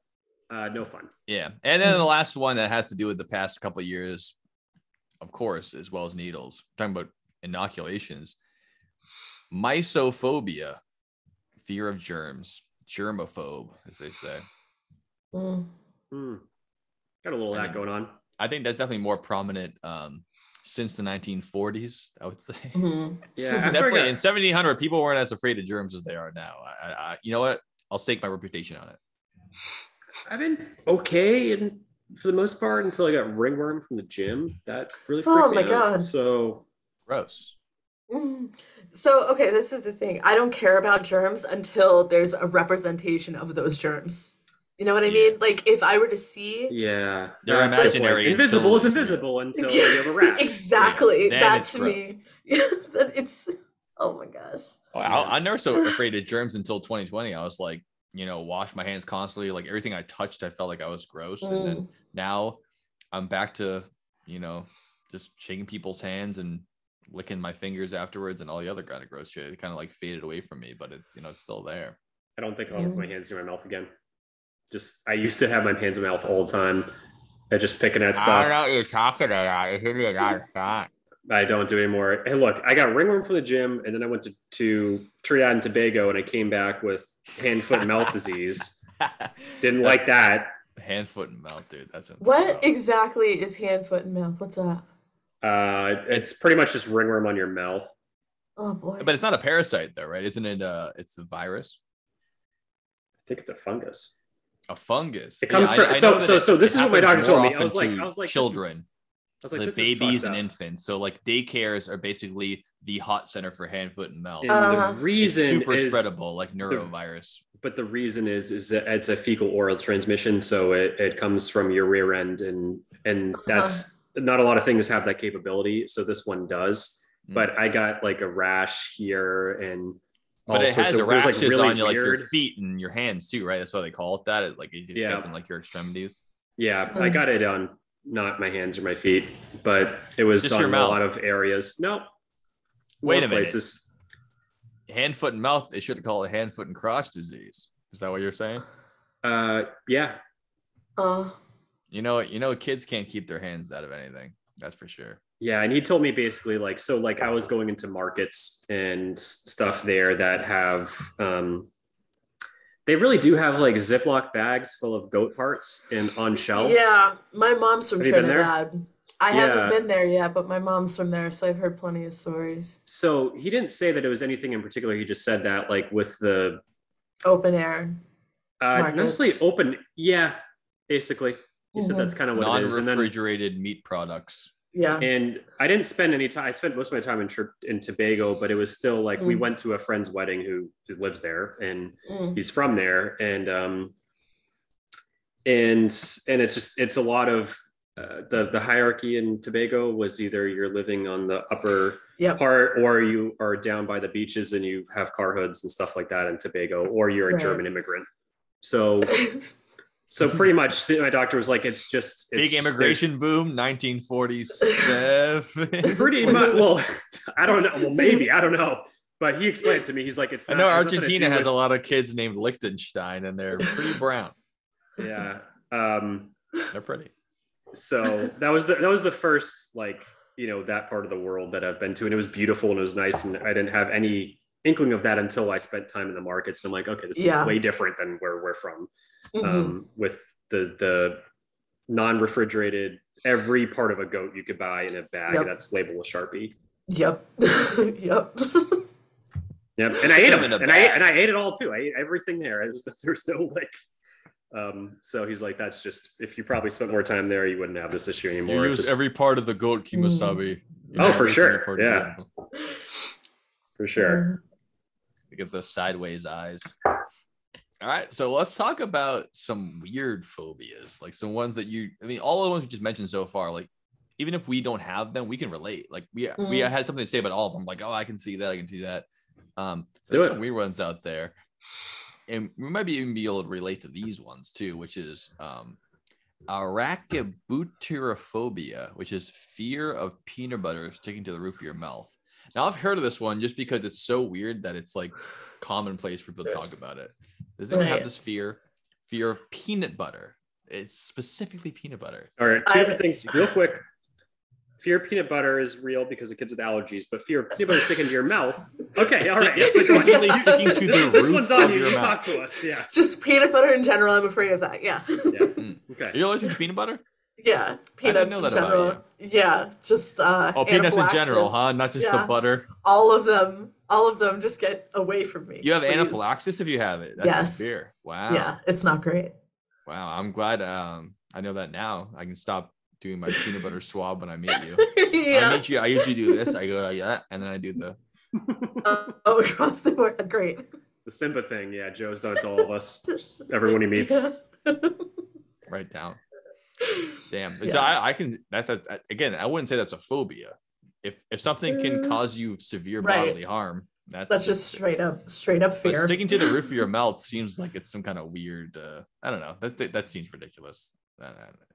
fun. Yeah, and then the last one that has to do with the past couple of years, of course, as well as needles. We're talking about inoculations. Mysophobia, fear of germs. Germaphobe, as they say. Got a little of that going on. I think that's definitely more prominent since the 1940s, I would say. Mm-hmm. Yeah, definitely. In 1700, people weren't as afraid of germs as they are now. I you know what? I'll stake my reputation on it. I've been okay, and for the most part, until I got ringworm from the gym. That really freaked me out. God! So gross. So okay, this is the thing. I don't care about germs until there's a representation of those germs. You know what I mean? Like if I were to see, they're imaginary. Invisible is invisible until you have a rash. Exactly. Yeah, that to me, it's oh my gosh. Oh, I never so afraid of germs until 2020. I was like, you know, wash my hands constantly. Like everything I touched, I felt like I was gross. And then now I'm back to, you know, just shaking people's hands and licking my fingers afterwards and all the other kind of gross shit. It kind of like faded away from me, but it's, you know, it's still there. I don't think I'll put my hands in my mouth again. Just, I used to have my hands in my mouth all the time. I just picking at stuff. I don't know what you're talking about. It's really not. I don't do anymore. Hey, look, I got ringworm from the gym, and then I went to Trinidad and Tobago, and I came back with hand, foot, and mouth disease. Didn't like that. Hand, foot, and mouth, dude. That's what exactly is hand, foot, and mouth? What's that? It's pretty much just ringworm on your mouth. Oh boy! But it's not a parasite, though, right? Isn't it? It's a virus. I think it's a fungus. A fungus. It comes from. So this is what my doctor told me. I was like, children. Like babies and infants. So like daycares are basically the hot center for hand, foot, and mouth. And the reason it's super spreadable, like neurovirus. But the reason is it's a fecal oral transmission. So it comes from your rear end, and that's not a lot of things have that capability. So this one does. But I got like a rash here and but it has rashes like really on you, like your feet and your hands too, right? That's why they call it that. It like it just gets in like your extremities. Yeah, I got it on. Not my hands or my feet, but it was just on a lot of areas. No. Wait a minute. Places. Hand, foot, and mouth. They should call it hand, foot, and crotch disease. Is that what you're saying? Yeah. You know, kids can't keep their hands out of anything. That's for sure. Yeah, and he told me basically like so. Like I was going into markets and stuff there that have they really do have like Ziploc bags full of goat parts and on shelves. Yeah, my mom's from Trinidad. I haven't been there yet, but my mom's from there, so I've heard plenty of stories. So he didn't say that it was anything in particular. He just said that like with the open air, mostly open. Yeah, basically, he said that's kind of what it is. Non-refrigerated meat products. Yeah, and I didn't spend any time. I spent most of my time in Tobago, but it was still like we went to a friend's wedding who lives there, and he's from there, and it's just it's a lot of the hierarchy in Tobago was either you're living on the upper part, or you are down by the beaches and you have car hoods and stuff like that in Tobago, or you're a German immigrant. So. So pretty much, my doctor was like, "It's just big immigration boom, 1947." Pretty much. Well, I don't know. Well, maybe I don't know. But he explained to me, he's like, "It's." Not, I know Argentina has a lot of kids named Liechtenstein, and they're pretty brown. Yeah, they're pretty. So that was the first like you know that part of the world that I've been to, and it was beautiful and it was nice, and I didn't have any inkling of that until I spent time in the markets, and I'm like, okay, this is way different than where we're from. With the non-refrigerated every part of a goat you could buy in a bag that's labeled with Sharpie. Yep. And I ate them, and I ate it all too. I ate everything there. There's no like. So he's like, that's just if you probably spent more time there, you wouldn't have this issue anymore. You use every part of the goat, Kimosabe. Oh, for sure. Yeah. For sure. You get those sideways eyes. All right, so let's talk about some weird phobias, like some ones that all the ones we just mentioned so far, like even if we don't have them, we can relate. Like we had something to say about all of them, like, oh, I can see that, I can do that. There's some weird ones out there, and we might even be able to relate to these ones too, which is arachibuterophobia, which is fear of peanut butter sticking to the roof of your mouth. Now, I've heard of this one just because it's so weird that it's like commonplace for people to talk about it. Does anyone have this fear of peanut butter? It's specifically peanut butter. All right, two different things real quick. Fear of peanut butter is real because of kids with allergies, but fear of peanut butter sticking to your mouth. Okay, all right. It's completely sticking to the roof. This one's on you. You talk to us. Yeah. Just peanut butter in general. I'm afraid of that. Yeah. Okay. Are you allergic to peanut butter? Yeah, peanuts in general. Yeah, just peanuts in general, huh? Not just the butter. All of them. Just get away from me. You have anaphylaxis if you have it. That's severe. Wow. Yeah, it's not great. Wow, I'm glad I know that now. I can stop doing my peanut butter swab when I meet you. I usually do this. I go like that, and then I do the across the board. Great. The Simba thing. Yeah, Joe's done it to all of us. Just everyone he meets. Yeah. Right down. Damn. Yeah. So I can. Again, I wouldn't say that's a phobia. If something can cause you severe bodily harm, that's just straight up fear. But sticking to the roof of your mouth seems like it's some kind of weird. I don't know. That seems ridiculous. I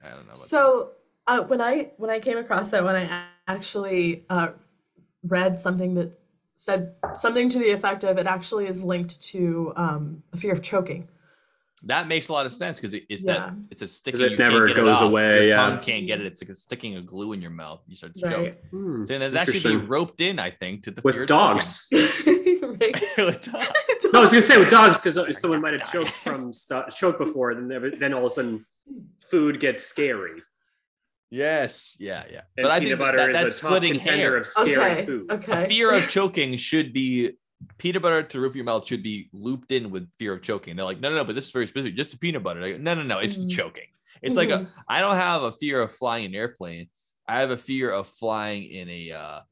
don't know. So when I came across that one, I actually read something that said something to the effect of it actually is linked to a fear of choking. That makes a lot of sense because it's a sticky. It never goes away. Your tongue can't get it. It's like sticking a glue in your mouth. You start to choke. Mm, so that should be roped in, I think, to the with dogs. With dogs. No, I was gonna say with dogs because someone might have choked from choked before, and then all of a sudden, food gets scary. Yes. Yeah. And but I think that's splitting hair of scary food. Okay. A fear of choking should be. Peanut butter to the roof of your mouth should be looped in with fear of choking. They're like, no, but this is very specific. Just the peanut butter. Like, no, it's the choking. It's like I don't have a fear of flying an airplane. I have a fear of flying in a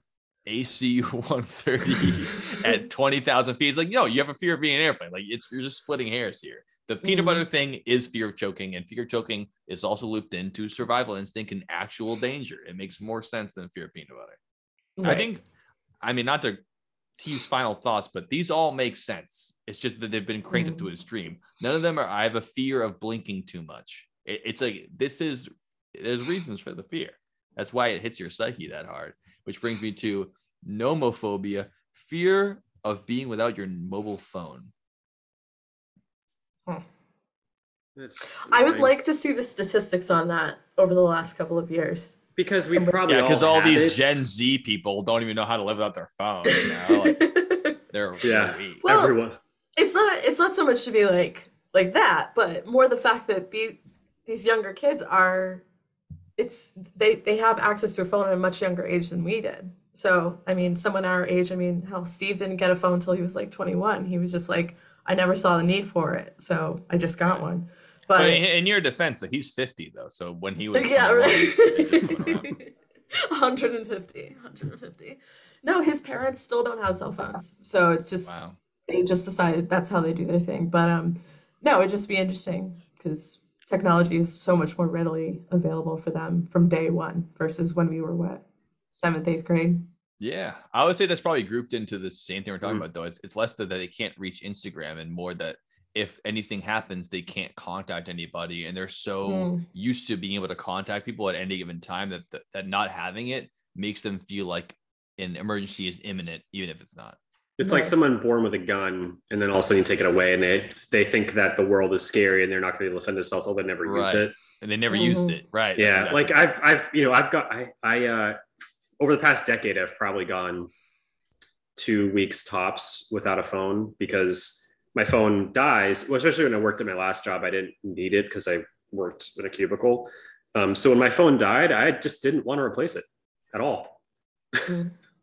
AC-130 at 20,000 feet. It's like, no, you have a fear of being an airplane. Like you're just splitting hairs here. The peanut butter thing is fear of choking, and fear of choking is also looped into survival instinct and actual danger. It makes more sense than fear of peanut butter. Right. I mean, not to tease final thoughts, but these all make sense. It's just that they've been cranked up to a stream. None of them are I have a fear of blinking too much. It's like there's reasons for the fear. That's why it hits your psyche that hard, which brings me to nomophobia, fear of being without your mobile phone. I would like to see the statistics on that over the last couple of years. Because we probably because all these Gen Z people don't even know how to live without their phone. You know? Like, they're weak. Well, everyone. It's not so much to be like that, but more the fact that these younger kids are. They have access to a phone at a much younger age than we did. So I mean, someone our age. I mean, hell, Steve didn't get a phone until he was like 21. He was just like, I never saw the need for it, so I just got one. But in your defense, like, he's 50 though. So when he was 150. No, his parents still don't have cell phones. So it's just they just decided that's how they do their thing. But no, it'd just be interesting because technology is so much more readily available for them from day one versus when we were 7th, 8th grade. Yeah, I would say that's probably grouped into the same thing we're talking about though. It's less that they can't reach Instagram and more that if anything happens, they can't contact anybody, and they're so used to being able to contact people at any given time that that not having it makes them feel like an emergency is imminent, even if it's not. It's like someone born with a gun, and then all of a sudden you take it away, and they think that the world is scary, and they're not going to defend themselves. Although they never used it, and they never used it, right? Yeah, exactly. Like I've got over the past decade, I've probably gone 2 weeks tops without a phone because. My phone dies, well, especially when I worked at my last job, I didn't need it because I worked in a cubicle. So when my phone died, I just didn't want to replace it at all.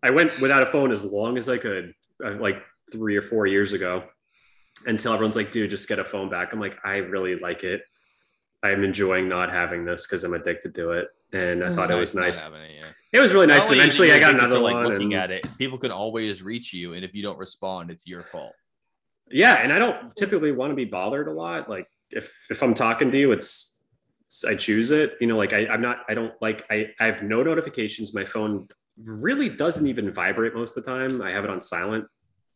I went without a phone as long as I could, like 3 or 4 years ago, until everyone's like, dude, just get a phone back. I'm like, I really like it. I'm enjoying not having this because I'm addicted to it. And I thought it was nice. It was really nice. Eventually I got another one. Looking at it, people can always reach you. And if you don't respond, it's your fault. Yeah, and I don't typically want to be bothered a lot. Like if I'm talking to you, I choose it. You know, like I have no notifications. My phone really doesn't even vibrate most of the time. I have it on silent.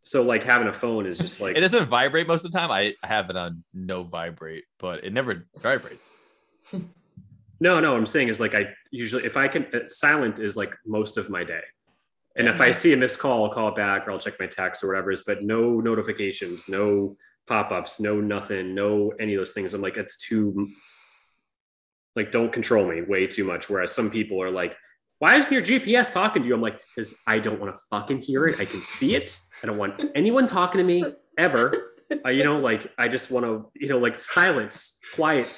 So like having a phone is just like, it doesn't vibrate most of the time. I have it on no vibrate, but it never vibrates. No, I'm saying is like, I usually, if I can, silent is like most of my day. And if I see a missed call, I'll call it back or I'll check my text or whatever it is, but no notifications, no pop-ups, no nothing, no any of those things. I'm like, that's too, like, don't control me way too much. Whereas some people are like, why isn't your GPS talking to you? I'm like, because I don't want to fucking hear it. I can see it. I don't want anyone talking to me ever. I just want to, silence, quiet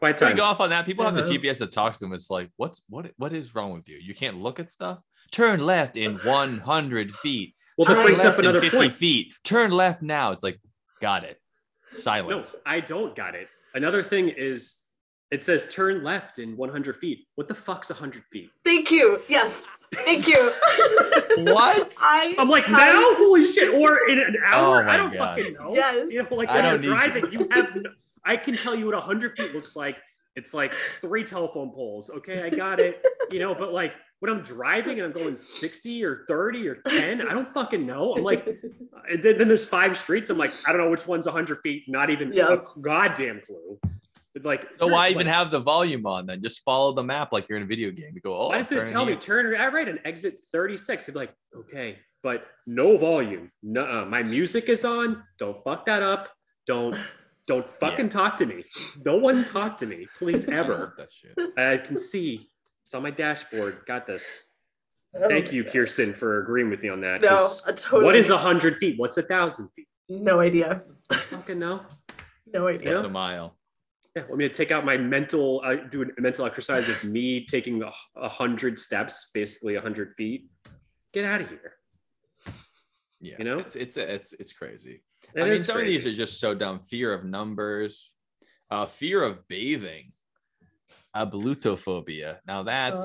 time. Take off on that. People have the GPS that talks to them. It's like, what is wrong with you? You can't look at stuff. Turn left in 100 feet. Well, that brings up another 50 point. Feet. Turn left now. It's like, got it. Silent. No, I don't got it. Another thing is, it says turn left in 100 feet. What the fuck's 100 feet? Thank you. Yes. Thank you. What? I'm like, now? Holy shit. Or in an hour? Oh, I don't fucking know. Yes. When you're driving, you have no, I can tell you what 100 feet looks like. It's like 3 telephone poles. Okay, I got it. But like when I'm driving and I'm going 60 or 30 or 10, I don't fucking know. I'm like, and then there's 5 streets. I'm like, I don't know which one's 100 feet. Not even a goddamn clue. Like, so why even have the volume on then? Just follow the map like you're in a video game. You go, why does it tell me turn? I write an exit 36. It'd be like, okay, but no volume. No, my music is on. Don't fuck that up. Don't fucking talk to me. No one talk to me, please, ever. That shit. I can see. It's on my dashboard. Got this. Thank you, Kyrstin, for agreeing with me on that. No, totally. What is 100 feet? What's 1,000 feet? No idea. Fucking no. No idea. That's a mile. Yeah, I'm going to take out my mental, do a mental exercise of me taking 100 steps, basically 100 feet. Get out of here. Yeah, it's crazy. Some of these are just so dumb. Fear of numbers, fear of bathing, ablutophobia. Now that's,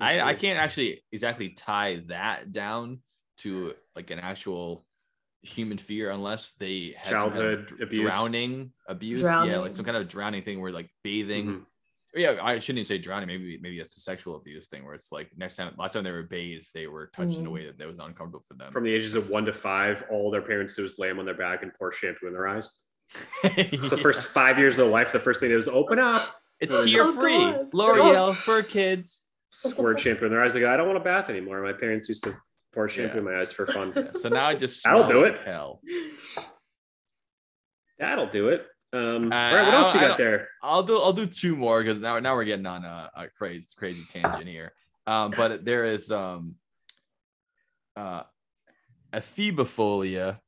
I can't actually exactly tie that down to like an actual human fear unless they had childhood kind of abuse. Yeah, like some kind of drowning thing where like bathing I shouldn't even say drowning, maybe it's a sexual abuse thing where it's like last time they were bathed they were touched in a way that was uncomfortable for them. From the ages of 1 to 5 all their parents did was lay them on their back and pour shampoo in their eyes. The first 5 years of their life the first thing they was open up, it's tear free L'Oreal for kids, squirt shampoo in their eyes. They go, I don't want to bath anymore, my parents used to pour shampoo in my eyes for fun. Yeah. So now I just smell like hell. That'll do it. All right, what else you got there? I'll do 2 more because now we're getting on a crazy tangent here. But there is aphebophilia,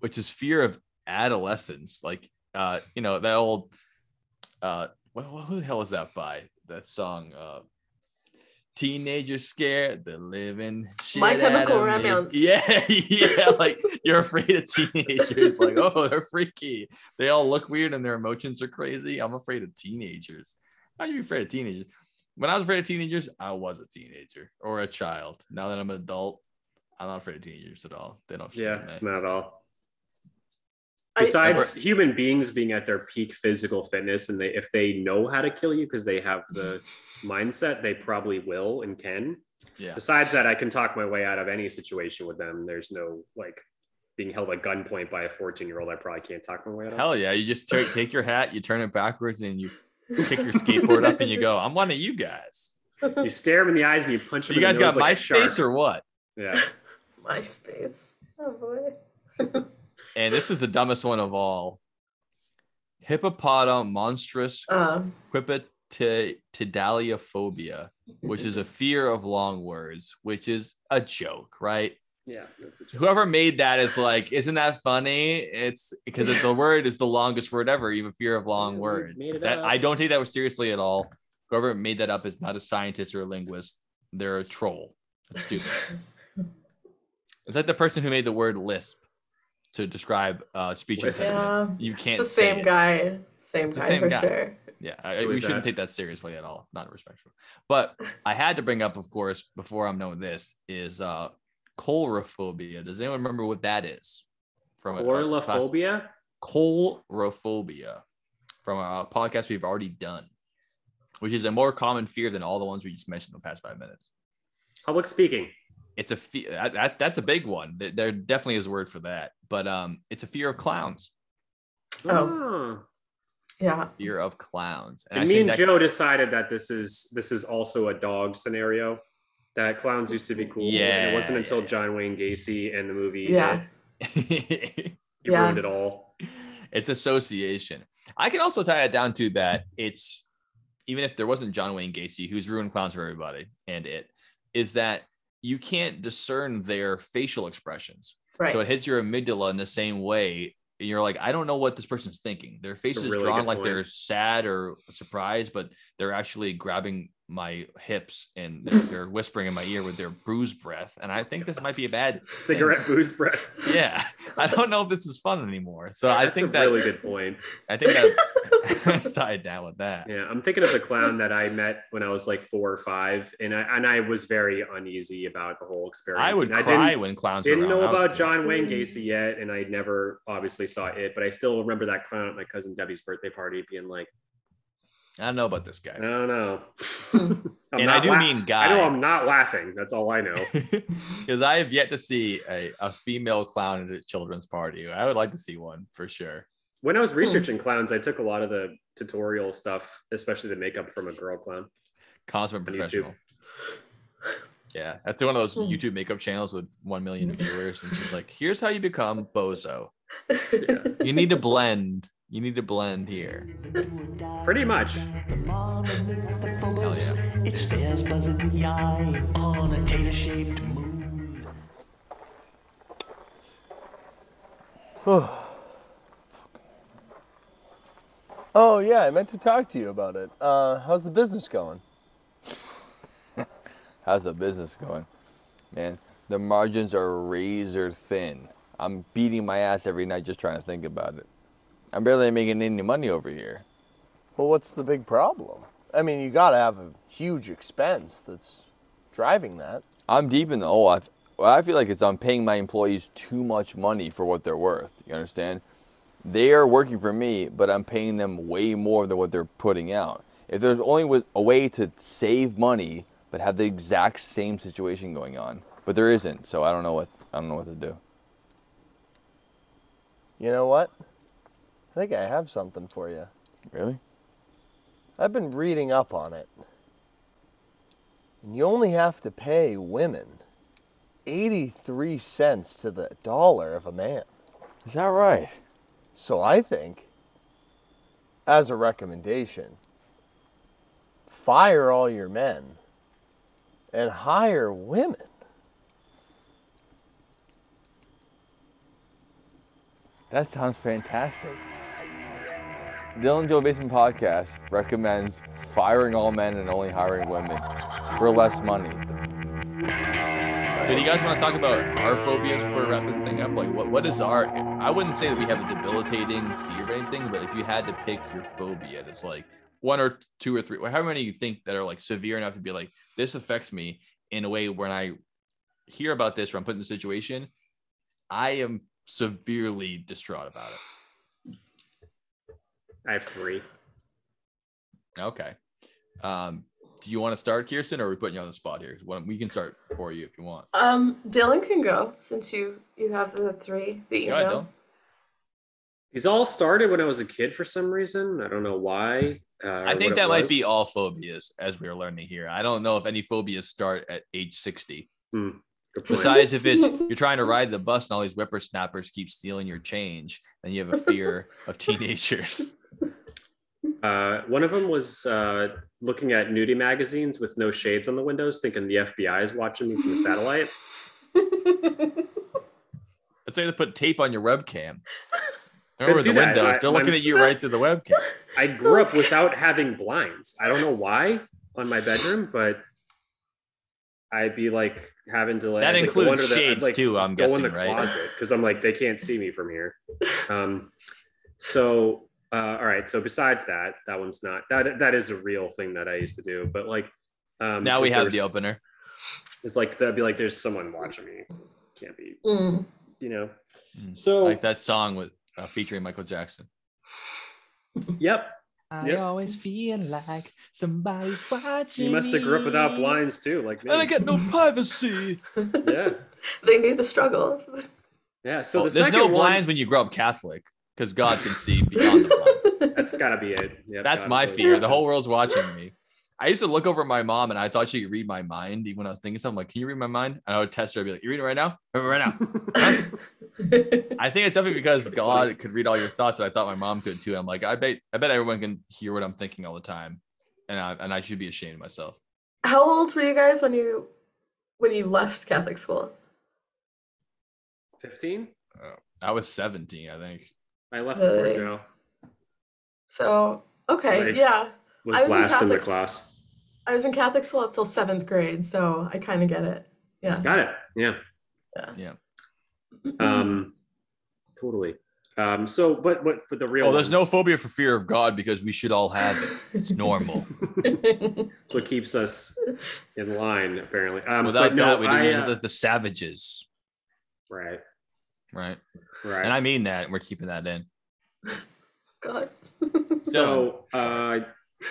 which is fear of adolescence. Like that old who the hell was that by? That song teenagers scared the living shit. My Chemical Romance. Yeah, like you're afraid of teenagers. Like, oh, they're freaky. They all look weird and their emotions are crazy. I'm afraid of teenagers. How you be afraid of teenagers? When I was afraid of teenagers, I was a teenager or a child. Now that I'm an adult, I'm not afraid of teenagers at all. They don't. Yeah, not at all. Besides human beings being at their peak physical fitness, and if they know how to kill you because they have the mindset, they probably will and can. Yeah. Besides that, I can talk my way out of any situation with them. There's no like being held at gunpoint by a 14-year-old. I probably can't talk my way out of. Hell yeah! You just take your hat, you turn it backwards, and you pick your skateboard up, and you go, "I'm one of you guys." You stare them in the eyes and you punch them. You guys got MySpace or what? Yeah. MySpace. Oh boy. And this is the dumbest one of all. Hippopotam monstrous quipitidaliophobia, which is a fear of long words, which is a joke, right? Yeah, that's a joke. Whoever made that is like, isn't that funny? It's because the word is the longest word ever, even fear of long words. I don't take that seriously at all. Whoever made that up is not a scientist or a linguist. They're a troll. That's stupid. It's like the person who made the word lisp to describe speech impediment. Yeah. You can't. It's the same guy. Sure. Yeah, we shouldn't take that seriously at all. Not respectful. But I had to bring up, of course, before I'm known this, is colrophobia. Does anyone remember what that is? Colrophobia from a podcast we've already done, which is a more common fear than all the ones we just mentioned in the past 5 minutes. Public speaking. it's a fear. That's a big one. There definitely is a word for that, but it's a fear of clowns. Oh. Yeah. Fear of clowns. And me and Joe decided that this is also a dog scenario, that clowns used to be cool. Yeah. And it wasn't until John Wayne Gacy and the movie. Yeah. He ruined it all. It's association. I can also tie it down to that. It's, even if there wasn't John Wayne Gacy, who's ruined clowns for everybody, and it is that you can't discern their facial expressions. Right. So it hits your amygdala in the same way. And you're like, I don't know what this person's thinking. Their face is really drawn like point. They're sad or surprised, but they're actually grabbing my hips and they're whispering in my ear with their booze breath. And I think this might be a bad cigarette booze breath. Yeah. I don't know if this is fun anymore. So I think that's a really good point. I think that's tied down with that. Yeah. I'm thinking of the clown that I met when I was like 4 or 5. And I was very uneasy about the whole experience. I would and cry I didn't, when clowns didn't know about John Wayne Gacy yet. And I never obviously saw it, but I still remember that clown at my cousin Debbie's birthday party being like, I don't know about this guy. I don't know. And I do mean guy. I know I'm not laughing. That's all I know. Because I have yet to see a female clown at a children's party. I would like to see one for sure. When I was researching clowns, I took a lot of the tutorial stuff, especially the makeup from a girl clown. Consummate professional. Yeah, that's one of those YouTube makeup channels with 1 million viewers. And she's like, here's how you become bozo. Yeah. You need to blend. You need to blend here. Pretty much. Hell yeah. It stares buzzing in the eye on a tailor-shaped moon. Oh, yeah, I meant to talk to you about it. How's the business going? How's the business going? Man, the margins are razor thin. I'm beating my ass every night just trying to think about it. I'm barely making any money over here. Well, what's the big problem? I mean, you gotta have a huge expense that's driving that. I'm deep in the hole. I feel like I'm paying my employees too much money for what they're worth. You understand? They are working for me, but I'm paying them way more than what they're putting out. If there's only a way to save money, but have the exact same situation going on, but there isn't, so I don't know what to do. You know what? I think I have something for you. Really? I've been reading up on it. And you only have to pay women 83 cents to the dollar of a man. Is that right? So I think, as a recommendation, fire all your men and hire women. That sounds fantastic. Dylan Joe Basement Podcast recommends firing all men and only hiring women for less money. So do you guys want to talk about our phobias before we wrap this thing up? Like what is our, I wouldn't say that we have a debilitating fear or anything, but if you had to pick your phobia, it's like 1 or 2 or 3, how many do you think that are like severe enough to be like, this affects me in a way when I hear about this or I'm put in a situation, I am severely distraught about it. I have 3. Okay. Do you want to start, Kyrstin, or are we putting you on the spot here? We can start for you if you want. Dylan can go since you have the 3 that you know. These all started when I was a kid for some reason. I don't know why. I think that might be all phobias as we were learning here. I don't know if any phobias start at age 60. Besides if it's you're trying to ride the bus and all these whippersnappers keep stealing your change, and you have a fear of teenagers. One of them was looking at nudie magazines with no shades on the windows, thinking the FBI is watching me from the satellite. That's why they put tape on your webcam. They're over the windows. They're looking at you right through the webcam. I grew up without having blinds. I don't know why on my bedroom, but I'd be like having to like that includes shades too. I'm guessing, right? Closet because I'm like they can't see me from here. All right. So besides that one's not that is a real thing that I used to do. But like now we have the opener. It's like that'd be like there's someone watching me. Can't be, you know. So like that song with featuring Michael Jackson. Yep. I always feel like somebody's watching. You must have grew up without blinds too, like me. And I get no privacy. Yeah. They knew the struggle. Yeah. So there's no blinds when you grow up Catholic, because God can see beyond the blinds. That's gotta be it. Yep, that's my fear. The whole world's watching me. I used to look over at my mom and I thought she could read my mind. Even when I was thinking something, like, can you read my mind? And I would test her. I'd be like, you read it right now? Right now. I think it's definitely because God could read all your thoughts that I thought my mom could too. I'm like, I bet everyone can hear what I'm thinking all the time. And I should be ashamed of myself. How old were you guys when you left Catholic school? 15? I was 17, I think. I left before Joe. So, okay, yeah. I was last in the class. I was in Catholic school up till 7th grade, so I kind of get it. Yeah. Got it. Yeah. Yeah. Totally. So but the real there's no phobia for fear of God, because we should all have it. It's normal. It's what keeps us in line, apparently. Without that, we're the savages. Right. And I mean that, and we're keeping that in. God. So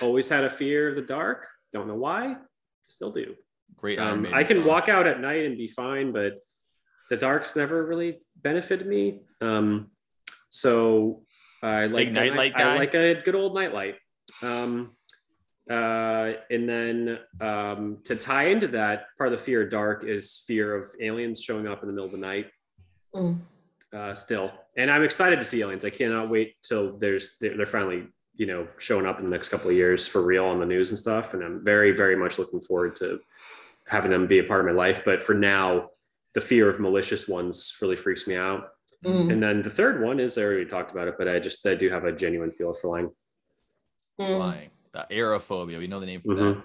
always had a fear of the dark. Don't know why. Still do. Great. I can walk out at night and be fine, but the dark's never really benefited me. So I like big nightlight guy. I like a good old nightlight. And then to tie into that, part of the fear of dark is fear of aliens showing up in the middle of the night. Still, and I'm excited to see aliens. I cannot wait till they're finally, showing up in the next couple of years for real on the news and stuff. And I'm very, very much looking forward to having them be a part of my life. But for now, the fear of malicious ones really freaks me out. Mm. And then the third one is, I already talked about it, but I do have a genuine feel for lying. Mm. Lying, the aerophobia. We know the name for that.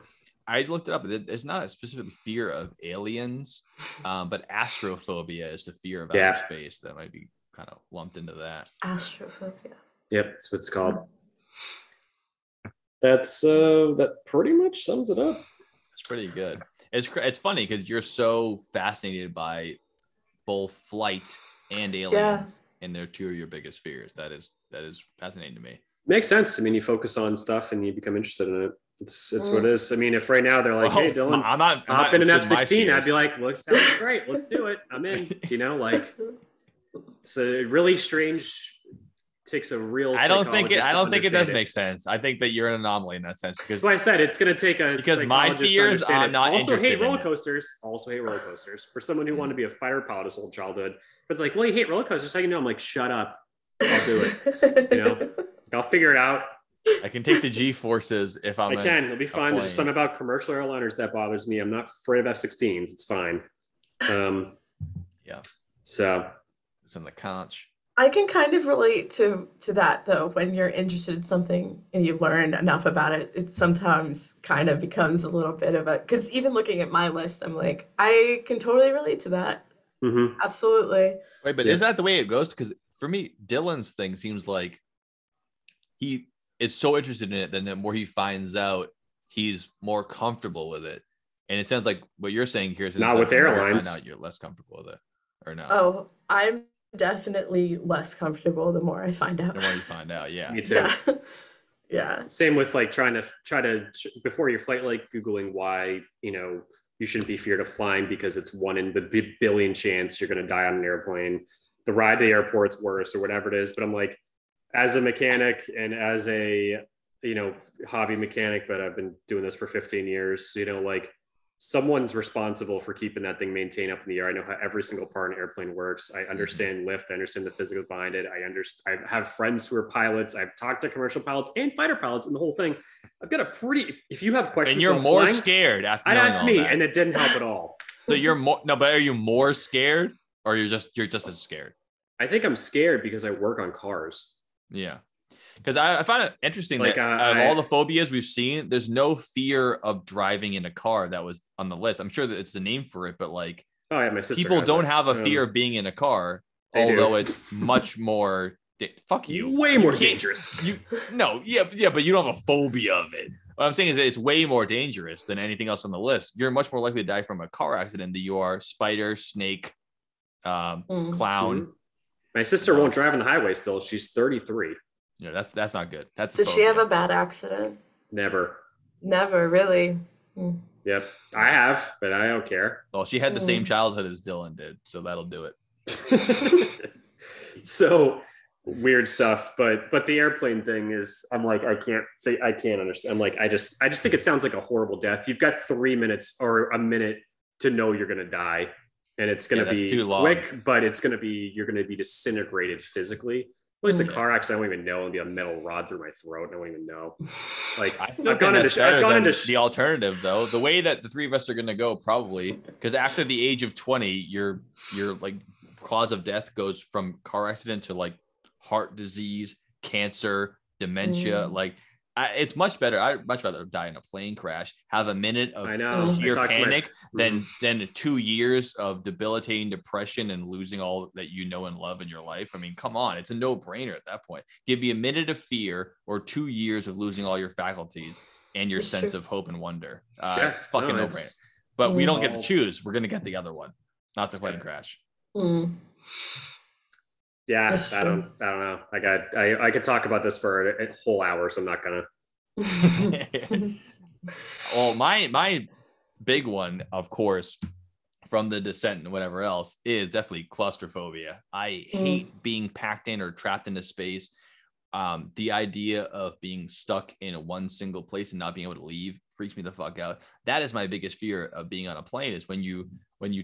I looked it up. It's not a specific fear of aliens, but astrophobia is the fear of outer space. That might be kind of lumped into that. Astrophobia. Yep, that's what it's called. That's that pretty much sums it up. It's pretty good. It's funny because you're so fascinated by both flight and aliens, and they're two of your biggest fears. That is fascinating to me. Makes sense. I mean, you focus on stuff and you become interested in it. It's what it is. I mean, if right now they're like, hey, Dylan, I'm not in an F-16, I'd be like, looks great. Let's do it. I'm in. It's a really strange. Takes a real. I don't think it does make sense. I think that you're an anomaly in that sense, because that's why I said it's going to take a. Because my fears, I'm not. Also hate roller coasters. For someone who wanted to be a fighter pilot his whole childhood, but it's like, well, you hate roller coasters. How you know? I'm like, shut up. I'll do it. I'll figure it out. I can take the G-forces if I can. It'll be fine. There's something about commercial airliners that bothers me. I'm not afraid of F-16s. It's fine. Yeah. So it's in the conch. I can kind of relate to that, though. When you're interested in something and you learn enough about it, it sometimes kind of becomes a little bit of a, because even looking at my list, I'm like, I can totally relate to that. Mm-hmm. Absolutely. Right, but isn't that the way it goes? Because for me, Dylan's thing seems like he is so interested in it, then the more he finds out, he's more comfortable with it. And it sounds like what you're saying here is not with airlines. You're less comfortable with it, or not? Oh, I'm definitely less comfortable the more I find out. The more you find out, yeah. Me too. Yeah. Same with like trying to before your flight, like Googling why you shouldn't be feared of flying, because it's one in the billion chance you're going to die on an airplane. The ride to the airport's worse, or whatever it is. But I'm like, as a mechanic and as a hobby mechanic, but I've been doing this for 15 years. Like, someone's responsible for keeping that thing maintained up in the air. I know how every single part of an airplane works. I understand lift. I understand the physics behind it. I have friends who are pilots. I've talked to commercial pilots and fighter pilots and the whole thing. I've got a pretty. If you have questions, and you're more flying, scared after. I'd ask me, and it didn't help at all. So you're more but are you more scared, or you're just as scared? I think I'm scared because I work on cars. Yeah, because I find it interesting that out of all the phobias we've seen, there's no fear of driving in a car that was on the list. I'm sure that it's the name for it, but my sister, people don't have a fear of being in a car, although it's much more way more dangerous. But you don't have a phobia of it. What I'm saying is that it's way more dangerous than anything else on the list. You're much more likely to die from a car accident than you are spider, snake, clown. My sister won't drive on the highway still. She's 33. You know, that's not good. That's Did she have a bad accident? Never, really. Mm. Yep, I have, but I don't care. Well, she had the same childhood as Dylan did, so that'll do it. So weird stuff, but the airplane thing is, I'm like, I can't understand. I'm like, I just think it sounds like a horrible death. You've got 3 minutes or a minute to know you're gonna die, and it's gonna be too long. Quick, but it's gonna be, you're gonna be disintegrated physically. At least a car accident, I don't even know. It'll be a metal rod through my throat, and I don't even know. Like, I've gone into the alternative, though. The way that the three of us are going to go, probably, because after the age of 20, your like cause of death goes from car accident to like heart disease, cancer, dementia. Like, it's much better. I'd much rather die in a plane crash, have a minute of sheer panic, than 2 years of debilitating depression and losing all that you know and love in your life. I mean, come on, it's a no-brainer at that point. Give me a minute of fear or 2 years of losing all your faculties and your sense of hope and wonder. It's fucking no-brainer. But we don't get to choose. We're gonna get the other one, not the plane crash. Mm. Yeah, I don't know. I could talk about this for a whole hour, so I'm not gonna. Well, my big one, of course, from The Descent and whatever else, is definitely claustrophobia. I hate being packed in or trapped into space. The idea of being stuck in one single place and not being able to leave freaks me the fuck out. That is my biggest fear of being on a plane, is when you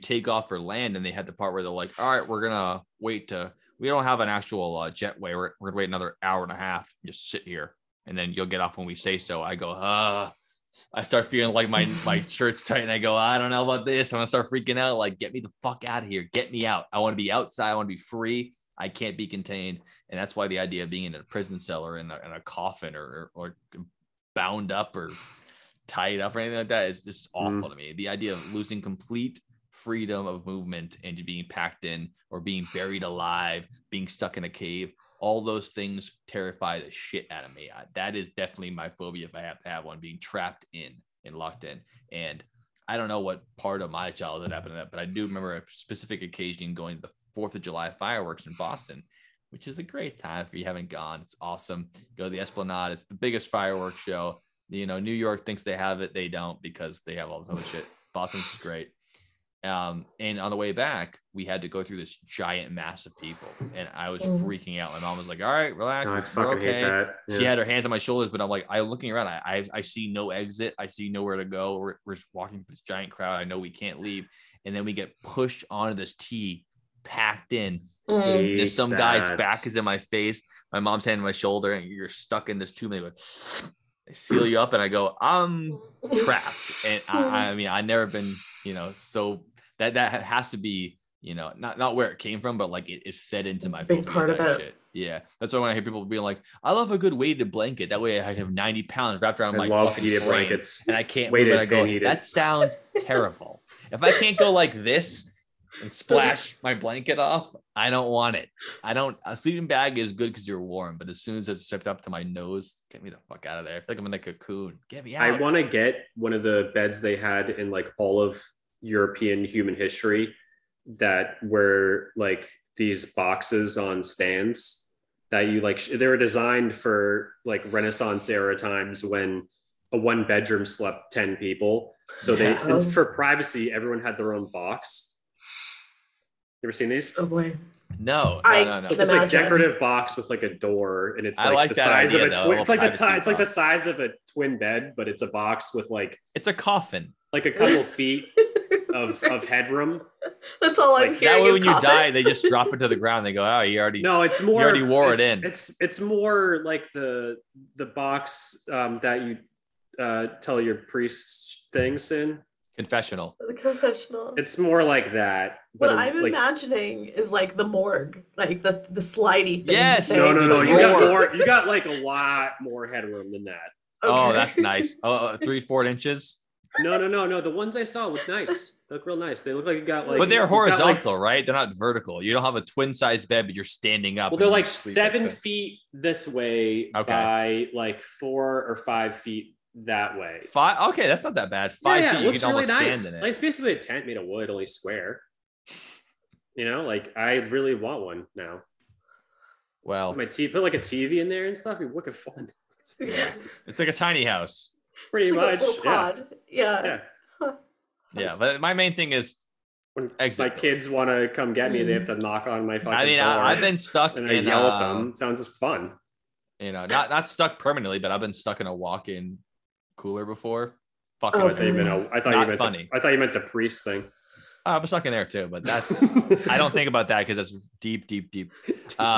take off or land and they had the part where they're like, all right, we're gonna wait to. We don't have an actual jetway. We're going to wait another hour and a half. Just sit here. And then you'll get off when we say so. I go, I start feeling like my shirt's tight. And I go, I don't know about this. I'm going to start freaking out. Like, get me the fuck out of here. Get me out. I want to be outside. I want to be free. I can't be contained. And that's why the idea of being in a prison cell or in a coffin or bound up or tied up or anything like that is just awful to me. The idea of losing complete freedom of movement and being packed in or being buried alive, being stuck in a cave, all those things terrify the shit out of me. That is definitely my phobia, if I have to have one, being trapped in and locked in. And I don't know what part of my childhood happened to that, but I do remember a specific occasion going to the 4th of July fireworks in Boston, which is a great time if you haven't gone. It's awesome. Go to the Esplanade. It's the biggest fireworks show. You know, New York thinks they have it. They don't, because they have all this other shit. Boston's great. And on the way back, we had to go through this giant mass of people, and I was freaking out. My mom was like, all right, relax, we're okay. Hate that. Yeah. She had her hands on my shoulders, but I'm like, I'm looking around, I see no exit, I see nowhere to go. We're just walking through this giant crowd. I know we can't leave, and then we get pushed onto this tee, packed in. There's some guy's back is in my face, my mom's hand on my shoulder, and you're stuck in this tube. They seal you up, and I go, I'm trapped. And I mean, I've never been, you know, so that has to be, you know, not where it came from, but like it fed into my big part of it. Shit. Yeah, that's why when I hear people being like, I love a good weighted blanket, that way I have 90 pounds wrapped around my fucking frame, and I can't wait. I go, that sounds terrible. If I can't go like this and splash my blanket off, I don't want it. I don't. A sleeping bag is good because you're warm, but as soon as it's stepped up to my nose, get me the fuck out of there. I feel like I'm in a cocoon. Get me out. I want to get one of the beds they had in like all of European human history that were like these boxes on stands that you like, they were designed for like Renaissance era times when a one bedroom slept 10 people. So they, for privacy, everyone had their own box. You ever seen these? Oh boy. No. It's like decorative box with like a door, and it's like the size of a twin. It's like the size of a twin bed, but it's a box with like, it's a coffin, like a couple feet of headroom. That's all I'm hearing. That way, when you die, they just drop it to the ground. They go, oh, you already. No, it's more. You already wore it in. It's more like the box that you tell your priest things in. Confessional. The confessional. It's more like that. But what I'm imagining is like the morgue, like the slidey thing. Yes. No. You got like a lot more headroom than that. Okay. Oh, that's nice. 3/4 inches. No. The ones I saw look nice. They look real nice. They look like you got like. But they're horizontal, right? They're not vertical. You don't have a twin size bed, but you're standing up. Well, they're like 7 feet this way by like 4 or 5 feet. That way. 5. Okay, that's not that bad. 5 feet. You can almost stand in it. Like, it's basically a tent made of wood, only square. You know, like I really want one now. Well, my TV, put like a TV in there and stuff. It'd be wicked fun. It's like a tiny house. Pretty much. Like a pod. Yeah. Huh. Yeah, but my main thing is when my kids want to come get me, they have to knock on my fucking door. I've been stuck and I yell at them. It sounds just fun. You know, not stuck permanently, but I've been stuck in a walk-in cooler before. Fucking I thought you meant the priest thing. I was stuck in there too, but that's I don't think about that because that's deep. No,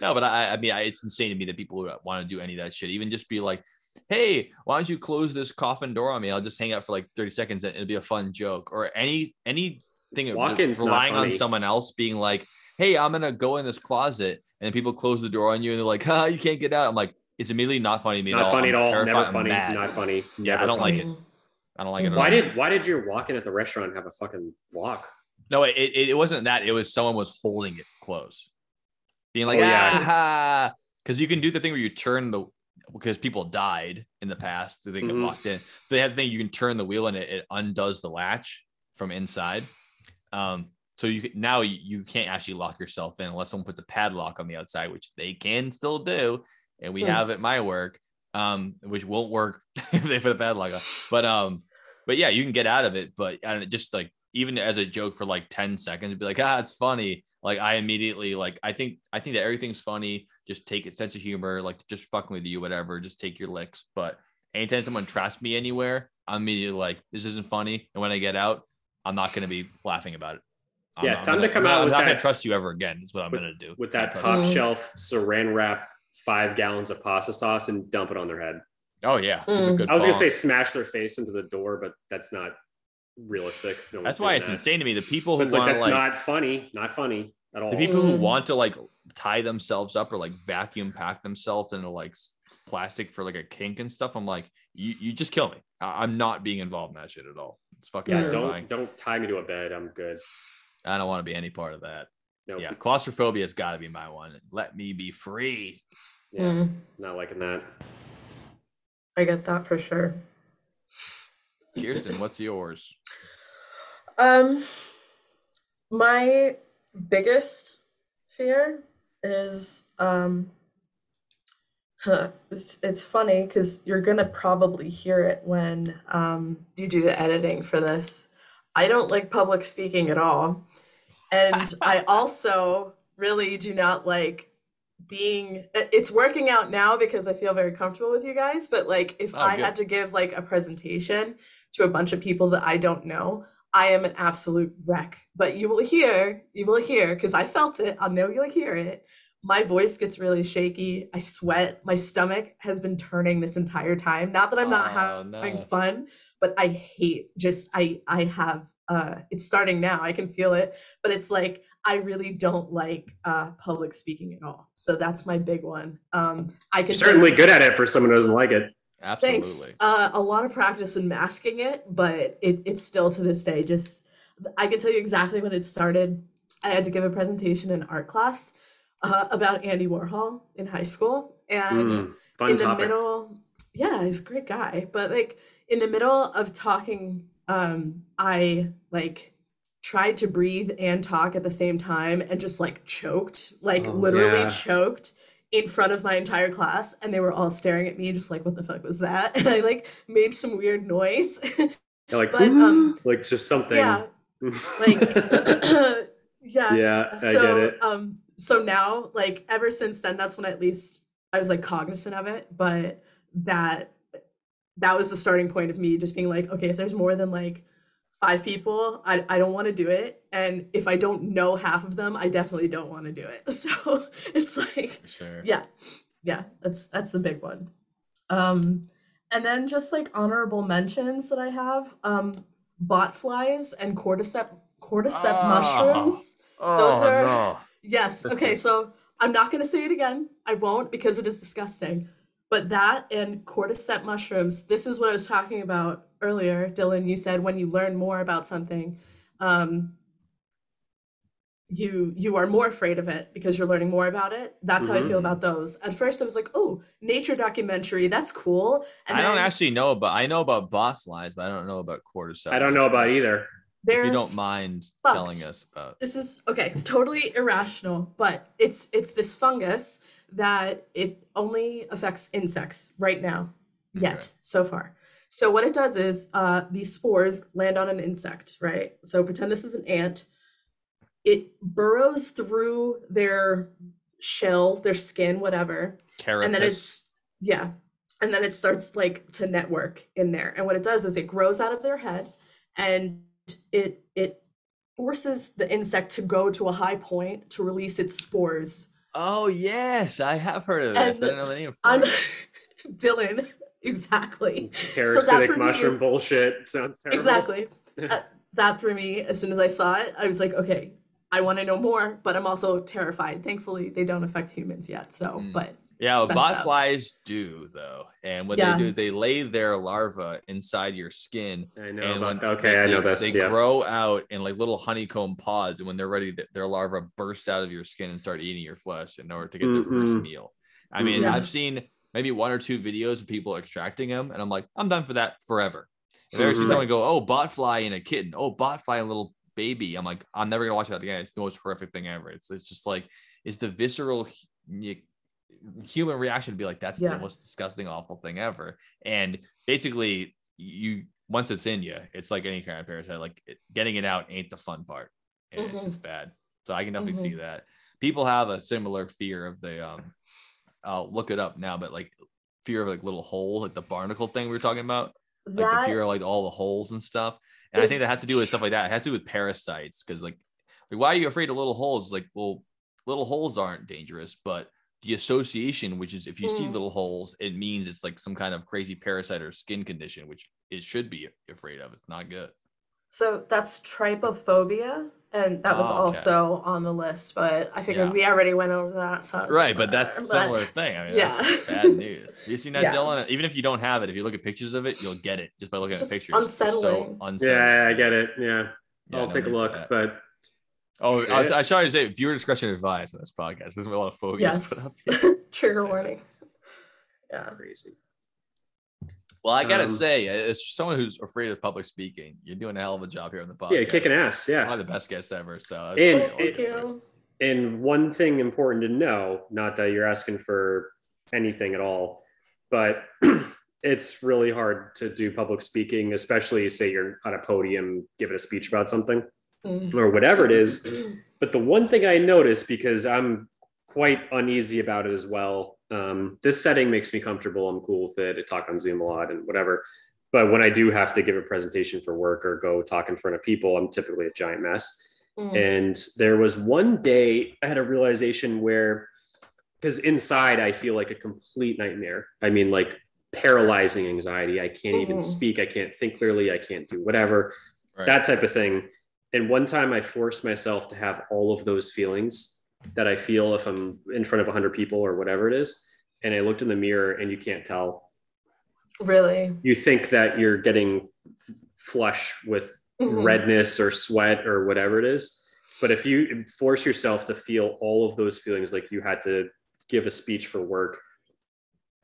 but I mean, it's insane to me that people who want to do any of that shit, even just be like, hey, why don't you close this coffin door on me? I'll just hang out for like 30 seconds and it'll be a fun joke. Or anything relying on someone else being like, hey, I'm going to go in this closet, and people close the door on you and they're like, you can't get out. I'm like, it's immediately not funny to me. Not funny at all. Never funny. Not funny. Yeah, I don't like it. Why did your walk-in at the restaurant have a fucking lock? No, it wasn't that. It was someone was holding it close. Being like, because you can do the thing where you turn the, because people died in the past, so they get locked in. So they have the thing you can turn the wheel and it undoes the latch from inside. So you can't actually lock yourself in unless someone puts a padlock on the outside, which they can still do. And we have at my work, which won't work if they put a padlock on. But yeah, you can get out of it. But I don't know, just like even as a joke for like 10 seconds, it'd be like, it's funny. Like I immediately I think that everything's funny. Just take it, sense of humor, like just fucking with you, whatever. Just take your licks. But anytime someone traps me anywhere, I'm immediately like, this isn't funny. And when I get out, I'm not gonna be laughing about it. I'm not gonna trust you ever again. Is what I'm gonna do with that top shelf saran wrap. 5 gallons of pasta sauce and dump it on their head. Oh yeah. I was gonna say smash their face into the door, but that's not realistic. No, that's why it's insane to me. The people who want not funny at all. The people who want to like tie themselves up or like vacuum pack themselves into like plastic for like a kink and stuff. I'm like, you just kill me. I'm not being involved in that shit at all. It's fucking terrifying. Don't tie me to a bed. I'm good. I don't want to be any part of that. Nope. Yeah, claustrophobia has got to be my one. Let me be free. Yeah, not liking that. I get that for sure. Kyrstin, what's yours? My biggest fear is it's funny because you're gonna probably hear it when you do the editing for this. I don't like public speaking at all. And I also really do not like it's working out now because I feel very comfortable with you guys, but like if I had to give like a presentation to a bunch of people that I don't know, I am an absolute wreck. But you will hear, because I felt it, I know you'll hear it. My voice gets really shaky. I sweat. My stomach has been turning this entire time. Not that I'm not having fun, but I hate it's starting now. I can feel it, but it's like I really don't like public speaking at all. So that's my big one. You're certainly good at it for someone who doesn't like it. Absolutely. Thanks. A lot of practice in masking it, but it's still to this day. Just I can tell you exactly when it started. I had to give a presentation in art class about Andy Warhol in high school, and he's a great guy, but like in the middle of talking. I like tried to breathe and talk at the same time and just like choked, choked in front of my entire class. And they were all staring at me just like, what the fuck was that? And I like made some weird noise. Like just something. Yeah. Yeah, so, I get it. So now, like ever since then, that's when at least I was like cognizant of it, but that was the starting point of me just being like, okay, if there's more than like 5 people, I don't want to do it. And if I don't know half of them, I definitely don't want to do it. So it's like, sure. Yeah, that's the big one. And then just like honorable mentions that I have, botflies and cordyceps mushrooms. Yes. Okay. So I'm not going to say it again. I won't, because it is disgusting. But that and cordyceps mushrooms, this is what I was talking about earlier. Dylan, you said when you learn more about something, you are more afraid of it because you're learning more about it. That's how I feel about those. At first, I was like, oh, nature documentary. That's cool. And I don't actually know, but I know about botflies, but I don't know about cordyceps. I don't know about either. If you don't mind telling us about. This is, okay, totally irrational, but it's this fungus that it only affects insects right now, yet, so far. So what it does is these spores land on an insect, right? So pretend this is an ant. It burrows through their shell, their skin, whatever. Carapace. And then it's, yeah. And then it starts like to network in there. And what it does is it grows out of their head and it forces the insect to go to a high point to release its spores. Oh yes, I have heard of this. I don't know the name for it. Dylan, exactly. Parasitic so mushroom bullshit sounds terrible. Exactly. That for me, as soon as I saw it, I was like, okay, I want to know more, but I'm also terrified. Thankfully, they don't affect humans yet. So, but yeah, well, botflies do though, and what they do, they lay their larvae inside your skin. I know. And They grow out in like little honeycomb pods, and when they're ready, their larvae burst out of your skin and start eating your flesh in order to get their first meal. I mean, I've seen maybe one or two videos of people extracting them, and I'm like, I'm done for that forever. If I ever see someone go, oh, botfly and a kitten, oh, botfly and a little baby, I'm like, I'm never gonna watch that again. It's the most horrific thing ever. It's just like, it's the visceral human reaction to be like, that's the most disgusting, awful thing ever. And basically, you, once it's in you, it's like any kind of parasite. Like getting it out ain't the fun part, and it's just bad. So I can definitely see that. People have a similar fear of the. I'll look it up now, but like fear of like little hole, like the barnacle thing we were talking about. Like the fear of like all the holes and stuff. And I think that has to do with stuff like that. It has to do with parasites, because like why are you afraid of little holes? Like, well, little holes aren't dangerous, but the association, which is if you see little holes, it means it's like some kind of crazy parasite or skin condition, which it should be afraid of. It's not good. So that's trypophobia, and that was also on the list, but I figured we already went over that. So right, but that's a similar thing. I mean, that's bad news. Have you seen that, Dylan? Even if you don't have it, if you look at pictures of it, you'll get it just by looking at pictures. Unsettling. So unsettling. Yeah, I get it. Yeah I'll take a look, but... Oh, I was sorry to say, viewer discretion advised on this podcast. There's a lot of phobias put up here. Trigger warning. Yeah. Crazy. Well, I gotta say, as someone who's afraid of public speaking, you're doing a hell of a job here on the podcast. Yeah, kicking ass. Yeah, one of the best guests ever. So, thank you. And one thing important to know, not that you're asking for anything at all, but it's really hard to do public speaking, especially say you're on a podium, giving a speech about something or whatever it is. But the one thing I noticed, because I'm quite uneasy about it as well. This setting makes me comfortable. I'm cool with it. I talk on Zoom a lot and whatever. But when I do have to give a presentation for work or go talk in front of people, I'm typically a giant mess. And there was one day I had a realization where, because inside I feel like a complete nightmare. I mean, like paralyzing anxiety. I can't even speak. I can't think clearly. I can't do whatever, that type of thing. And one time I forced myself to have all of those feelings that I feel if I'm in front of 100 people or whatever it is. And I looked in the mirror and you can't tell. Really? You think that you're getting flush with redness or sweat or whatever it is. But if you force yourself to feel all of those feelings, like you had to give a speech for work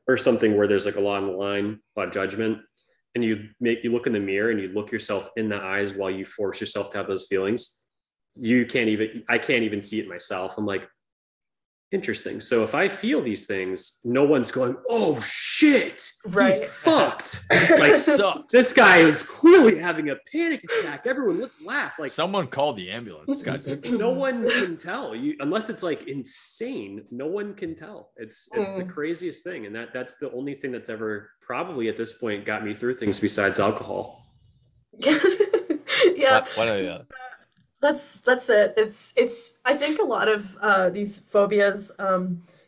or something where there's like a lot on the line, a lot of judgment, and you look in the mirror and you look yourself in the eyes while you force yourself to have those feelings, I can't even see it myself. I'm like, interesting. So if I feel these things, no one's going, oh shit, right. He's fucked. Like, sucks. This guy is clearly having a panic attack. Everyone, let's laugh. Like, someone called the ambulance. No one can tell you, unless it's like insane. No one can tell. It's the craziest thing. And that's the only thing that's ever probably at this point got me through things besides alcohol. Yeah. What That's it. It's I think a lot of these phobias,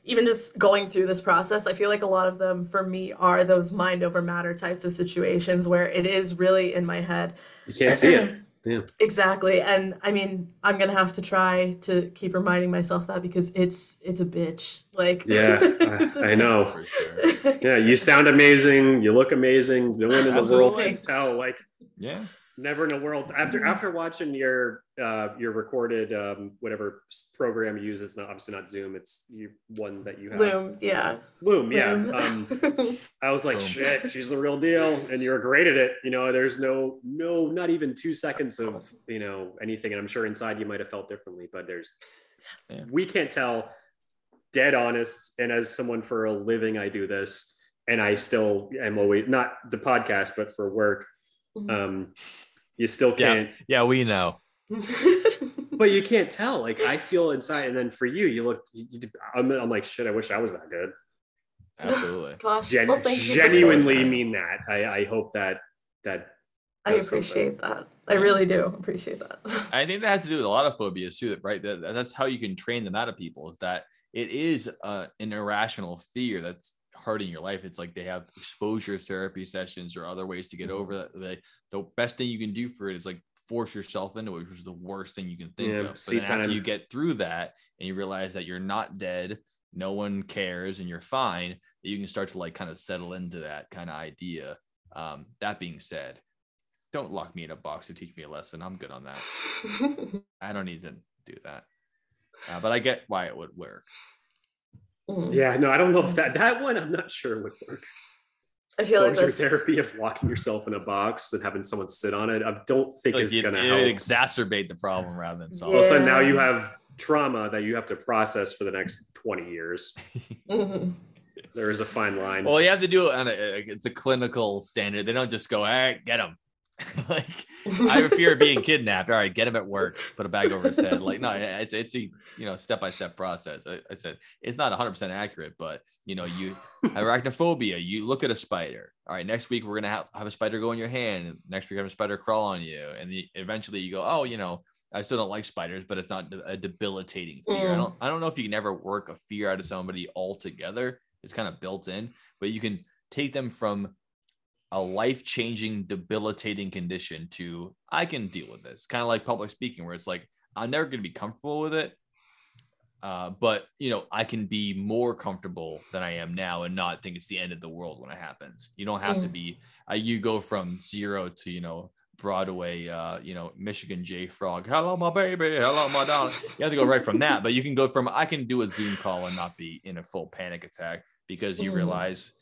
even just going through this process, I feel like a lot of them for me are those mind over matter types of situations where it is really in my head. You can't see it. Yeah. Exactly. And I mean, I'm going to have to try to keep reminding myself that, because it's a bitch. Like, yeah, I know. For sure. Yeah. You sound amazing. You look amazing. No one in the world can tell. Like, yeah. Never in the world. After watching your recorded whatever program you use, it's not obviously not Zoom. It's one that you have. Loom, yeah. Loom, yeah. I was like, shit, she's the real deal, and you're great at it. You know, there's no, not even 2 seconds of anything. And I'm sure inside you might have felt differently, but we can't tell. Dead honest, and as someone for a living, I do this, and I still am always not the podcast, but for work. You still can't. Yeah, we know. But you can't tell. Like, I feel inside, and then for you look. I'm like, shit, I wish I was that good. Absolutely. Gosh, well, genuinely mean that. I hope that. I appreciate that. I really do appreciate that. I think that has to do with a lot of phobias too. Right? That's how you can train them out of people. Is that it is an irrational fear that's hurting your life. It's like they have exposure therapy sessions or other ways to get over that. The best thing you can do for it is like force yourself into it, which is the worst thing you can think of. But then after you get through that and you realize that you're not dead, no one cares, and you're fine, you can start to like kind of settle into that kind of idea. That being said, don't lock me in a box to teach me a lesson. I'm good on that. I don't need to do that. But I get why it would work. Yeah, no, I don't know if that one, I'm not sure would work. I feel like that's therapy of locking yourself in a box and having someone sit on it. I don't think it's going to help. It exacerbate the problem rather than solve it. All of a sudden now you have trauma that you have to process for the next 20 years. There is a fine line. Well, you have to do it on it's a clinical standard. They don't just go, all right, get them. Like, I have a fear of being kidnapped. All right, get him at work, put a bag over his head. Like, no, it's a step-by-step process. I said it's not 100% accurate, but you arachnophobia, you look at a spider. All right, next week we're gonna have a spider go in your hand, and next week have a spider crawl on you, and eventually you go, oh, I still don't like spiders, but it's not a debilitating fear. I don't know if you can ever work a fear out of somebody altogether. It's kind of built in, but you can take them from a life-changing, debilitating condition to, I can deal with this. Kind of like public speaking, where it's like, I'm never going to be comfortable with it. But, I can be more comfortable than I am now and not think it's the end of the world when it happens. You don't have to be, you go from zero to, Broadway, Michigan J Frog. Hello, my baby. Hello, my darling. You have to go right from that, but you can go from, I can do a Zoom call and not be in a full panic attack, because you realize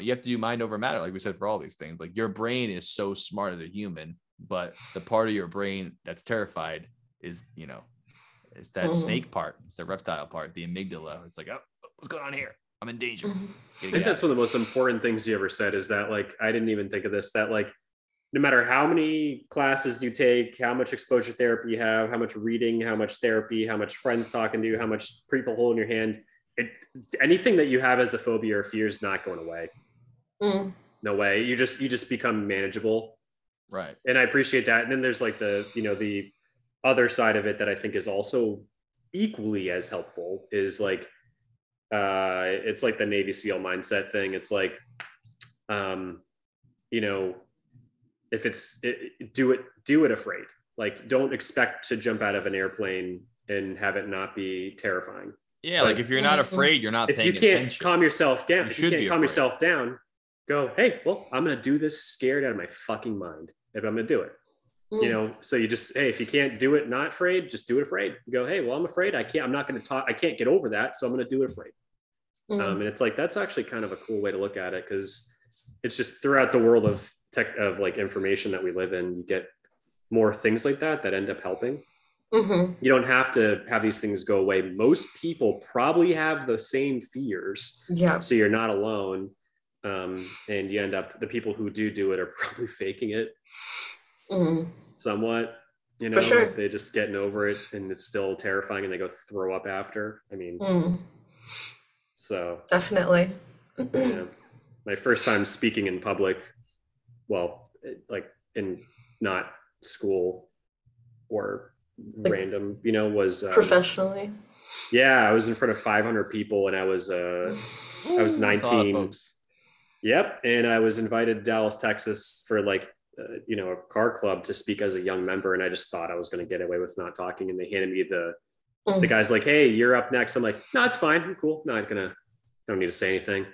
you have to do mind over matter, like we said, for all these things. Like, your brain is so smart as a human, but the part of your brain that's terrified is, it's that snake part. It's the reptile part, the amygdala. It's like, oh, what's going on here? I'm in danger. I think that's one of the most important things you ever said, is that, like, I didn't even think of this, that, like, no matter how many classes you take, how much exposure therapy you have, how much reading, how much therapy, how much friends talking to you, how much people holding your hand, anything that you have as a phobia or fear is not going away. No way. You just become manageable, right? And I appreciate that. And then there's like the the other side of it that I think is also equally as helpful, is like it's like the Navy SEAL mindset thing. It's like if it's do it afraid. Like, don't expect to jump out of an airplane and have it not be terrifying. Yeah, like if you're not afraid, you're not. If you can't calm yourself down, go, hey, well, I'm gonna do this scared out of my fucking mind. If I'm gonna do it, So you just, hey, if you can't do it not afraid, just do it afraid. You go, hey, well, I'm afraid. I'm not gonna talk. I can't get over that, so I'm gonna do it afraid. And it's like, that's actually kind of a cool way to look at it, because it's just throughout the world of tech, of like information that we live in, you get more things like that end up helping. You don't have to have these things go away. Most people probably have the same fears. Yeah. So you're not alone. And you end up, the people who do it are probably faking it somewhat, for sure. They just getting over it, and it's still terrifying, and they go throw up after. I mean, so definitely. My first time speaking in public, well, like in not school or random, was professionally. Yeah, I was in front of 500 people, and I was 19. Yep, and I was invited to Dallas, Texas for like a car club to speak as a young member, and I just thought I was going to get away with not talking, and they handed me the guy's like, "Hey, you're up next." I'm like, "No, it's fine. I'm cool. I don't need to say anything."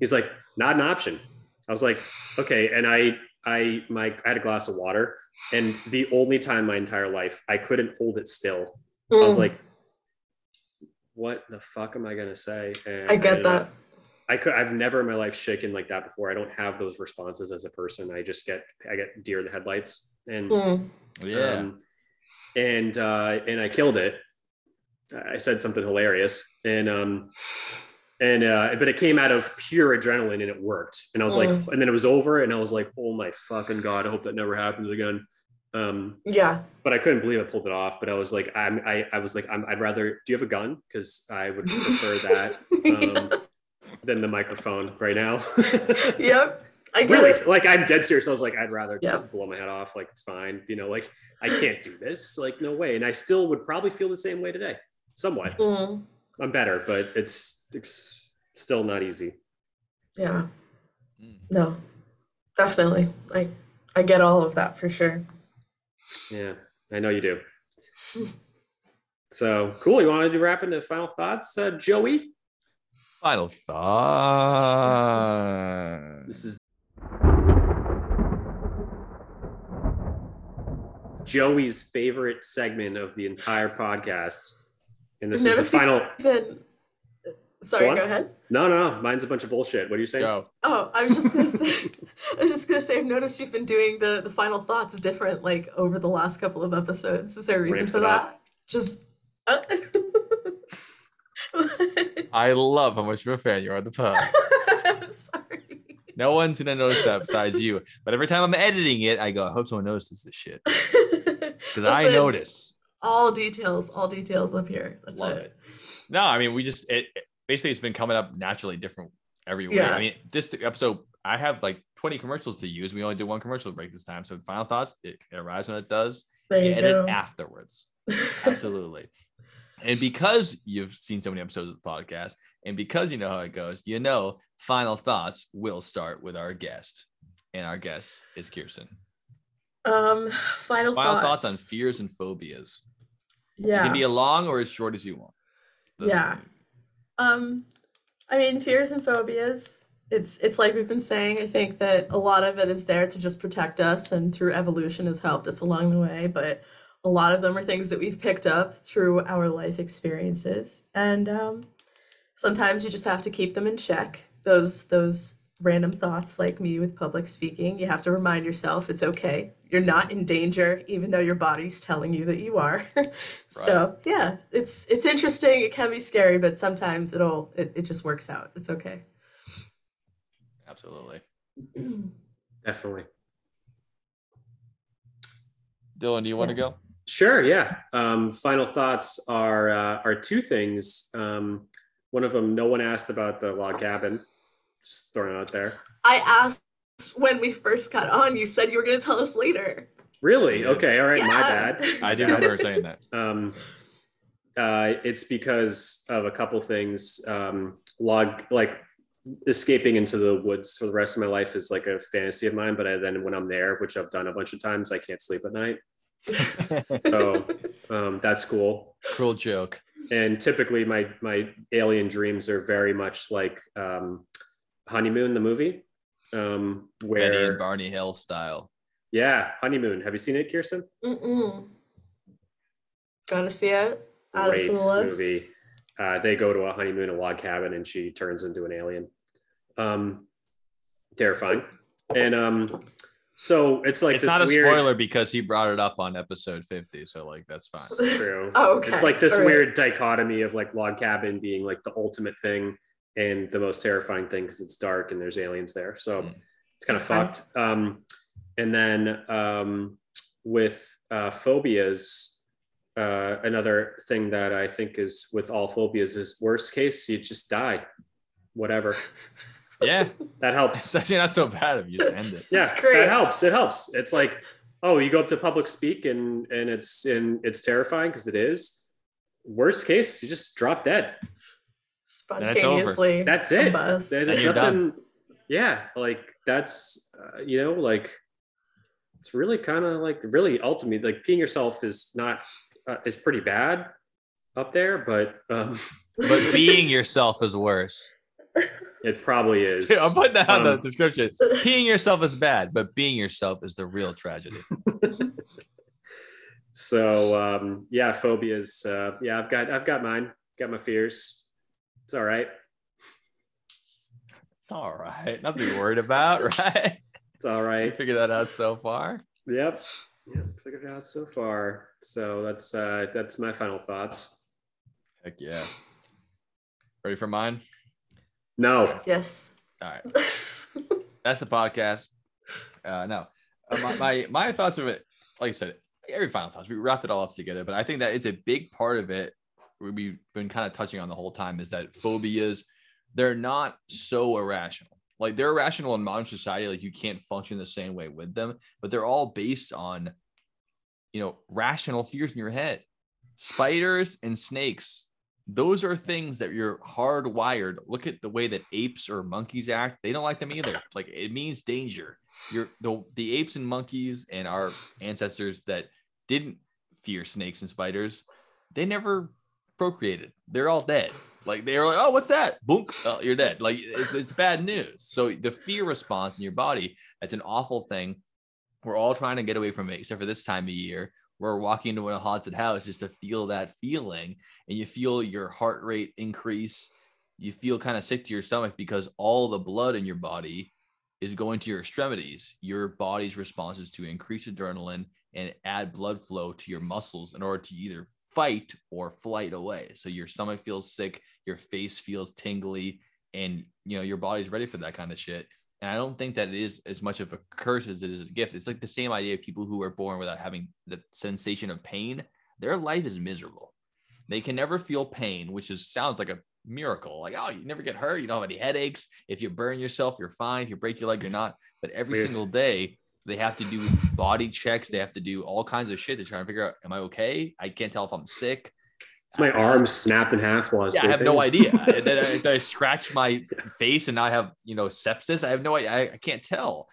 He's like, "Not an option." I was like, "Okay," and I had a glass of water. And the only time my entire life, I couldn't hold it still. I was like, what the fuck am I going to say? And I get that. I've never in my life shaken like that before. I don't have those responses as a person. I get deer in the headlights, and and I killed it. I said something hilarious, but it came out of pure adrenaline, and it worked. And I was like, and then it was over, and I was like, oh my fucking God, I hope that never happens again. But I couldn't believe I pulled it off. But I was like, I'd rather, do you have a gun? Because I would prefer that than the microphone right now. Yep. Really, like, I'm dead serious. I was like, I'd rather just blow my head off. Like, it's fine. You know, like, I can't do this. Like, no way. And I still would probably feel the same way today. Somewhat. Mm. I'm better, but it's still not easy. Yeah. No, definitely. I get all of that for sure. Yeah, I know you do. So cool. You want to wrap into final thoughts, Joey? Final thoughts. This is Joey's favorite segment of the entire podcast, and this is the final. Sorry, go ahead. No. Mine's a bunch of bullshit. What are you saying? Go. Oh, I was just gonna say. I've noticed you've been doing the final thoughts different, like, over the last couple of episodes. Is there a reason for that? I love how much of a fan you are of the pod. I'm sorry. No one's gonna notice that besides you. But every time I'm editing it, I go, I hope someone notices this shit, because I notice. All details up here. That's love it. No, I mean, we just basically it's been coming up naturally different every week. Yeah. I mean, this episode, I have like 20 commercials to use. We only do one commercial break this time. So final thoughts, it arrives when it does. You edit afterwards. Absolutely. And because you've seen so many episodes of the podcast, and because you know how it goes, you know, final thoughts will start with our guest. And our guest is Kyrstin. Final thoughts on fears and phobias. Yeah. It can be as long or as short as you want. I mean, fears and phobias, it's like we've been saying, I think that a lot of it is there to just protect us, and through evolution has helped us along the way, but a lot of them are things that we've picked up through our life experiences, and sometimes you just have to keep them in check. Those random thoughts, like me with public speaking, you have to remind yourself it's okay, you're not in danger, even though your body's telling you that you are. Right. So yeah, it's interesting, it can be scary, but sometimes it just works out. It's okay. Absolutely. Definitely. Dylan, do you want to go? Sure, yeah. Final thoughts are two things. One of them, no one asked about the log cabin. Just throwing it out there. I asked when we first got on. You said you were going to tell us later. Really? Okay. All right. Yeah. My bad. I do remember saying that. It's because of a couple things. Escaping into the woods for the rest of my life is like a fantasy of mine. But then when I'm there, which I've done a bunch of times, I can't sleep at night. So that's cool. Cruel joke. And typically my alien dreams are very much like... Honeymoon, the movie, where Benny and Barney Hill style. Yeah, Honeymoon. Have you seen it, Kyrstin? Gotta see it. Great movie. They go to a honeymoon, a log cabin, and she turns into an alien. Terrifying. And so it's like, it's this not a weird... spoiler because he brought it up on episode 50, so like that's fine. It's true. Oh, okay. It's like this weird dichotomy of like log cabin being like the ultimate thing, and the most terrifying thing because it's dark and there's aliens there. So it's kind of fucked. And then with phobias, another thing that I think is with all phobias is worst case, you just die. Whatever. Yeah. That helps. It's actually not so bad if you just end it. Yeah, that helps. It helps. It's like, oh, you go up to public speak and it's terrifying because it is. Worst case, you just drop dead. Spontaneously. That's it. There's nothing. Done. Yeah. Like that's, you know, like it's really kind of like really ultimate, like peeing yourself is not, is pretty bad up there, but being yourself is worse. It probably is. Dude, I'm putting that on the description. Peeing yourself is bad, but being yourself is the real tragedy. So yeah, phobias. Yeah, I've got mine. Got my fears. It's all right. It's all right. Nothing to be worried about, right? It's all right. You figured that out so far. Yep. Yeah, figured it out so far. So that's my final thoughts. Heck yeah. Ready for mine? No. Yes. All right. That's the podcast. No. My thoughts of it, like I said, every final thoughts, we wrapped it all up together, but I think that it's a big part of it we've been kind of touching on the whole time is that phobias, they're not so irrational. Like they're irrational in modern society, like you can't function the same way with them, but they're all based on, you know, rational fears in your head. Spiders and snakes, those are things that you're hardwired. Look at the way that apes or monkeys act. They don't like them either. Like it means danger. You're the apes and monkeys and our ancestors that didn't fear snakes and spiders, they never procreated. They're all dead. Like they were like, oh, what's that? Boom, oh, you're dead. Like it's bad news. So the fear response in your body, that's an awful thing. We're all trying to get away from it, except for this time of year. We're walking into a haunted house just to feel that feeling. And you feel your heart rate increase. You feel kind of sick to your stomach because all the blood in your body is going to your extremities. Your body's response is to increase adrenaline and add blood flow to your muscles in order to either fight or flight away. So your stomach feels sick, your face feels tingly, and you know your body's ready for that kind of shit. And I don't think that it is as much of a curse as it is a gift. It's like the same idea of people who are born without having the sensation of pain. Their life is miserable. They can never feel pain, which is sounds like a miracle. Like, oh, you never get hurt, you don't have any headaches. If you burn yourself, you're fine. If you break your leg, you're not. But every single day they have to do body checks. They have to do all kinds of shit to try and figure out, am I okay? I can't tell if I'm sick. It's my arm snapped in half. While I have no idea. Did I scratch my face and I have, you know, sepsis? I have no idea. I can't tell.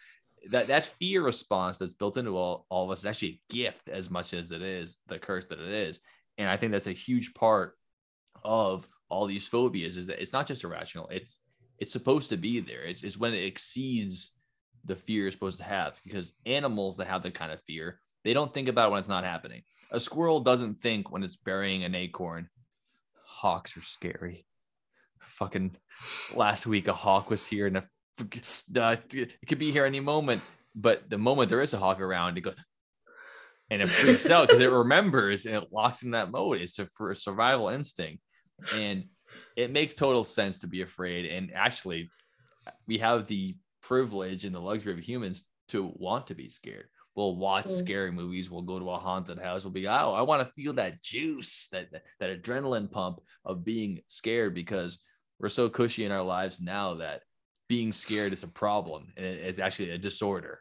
That fear response that's built into all of us is actually a gift as much as it is the curse that it is. And I think that's a huge part of all these phobias is that it's not just irrational. It's supposed to be there. It's when it exceeds the fear is supposed to have, because animals that have that kind of fear, they don't think about it when it's not happening. A squirrel doesn't think when it's burying an acorn. Hawks are scary. Fucking last week a hawk was here and it could be here any moment, but the moment there is a hawk around, it goes and it freaks out because it remembers and it locks in that mode. It's for a survival instinct, and it makes total sense to be afraid. And actually we have the privilege and the luxury of humans to want to be scared. We'll watch scary movies. We'll go to a haunted house. We'll be, oh, I want to feel that juice, that adrenaline pump of being scared, because we're so cushy in our lives now that being scared is a problem. And it's actually a disorder.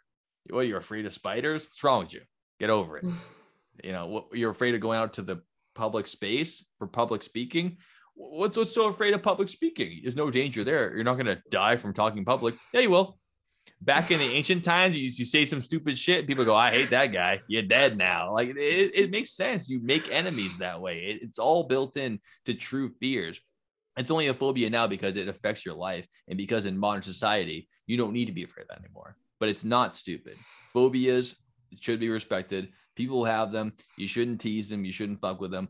Well, you're afraid of spiders? What's wrong with you? Get over it. You know, what, you're afraid of going out to the public space for public speaking? What's so afraid of public speaking? There's no danger there. You're not going to die from talking public. Yeah, you will. Back in the ancient times, you say some stupid shit. People go, I hate that guy. You're dead now. Like it makes sense. You make enemies that way. It's all built in to true fears. It's only a phobia now because it affects your life. And because in modern society, you don't need to be afraid of that anymore, but it's not stupid. Phobias should be respected. People have them. You shouldn't tease them. You shouldn't fuck with them.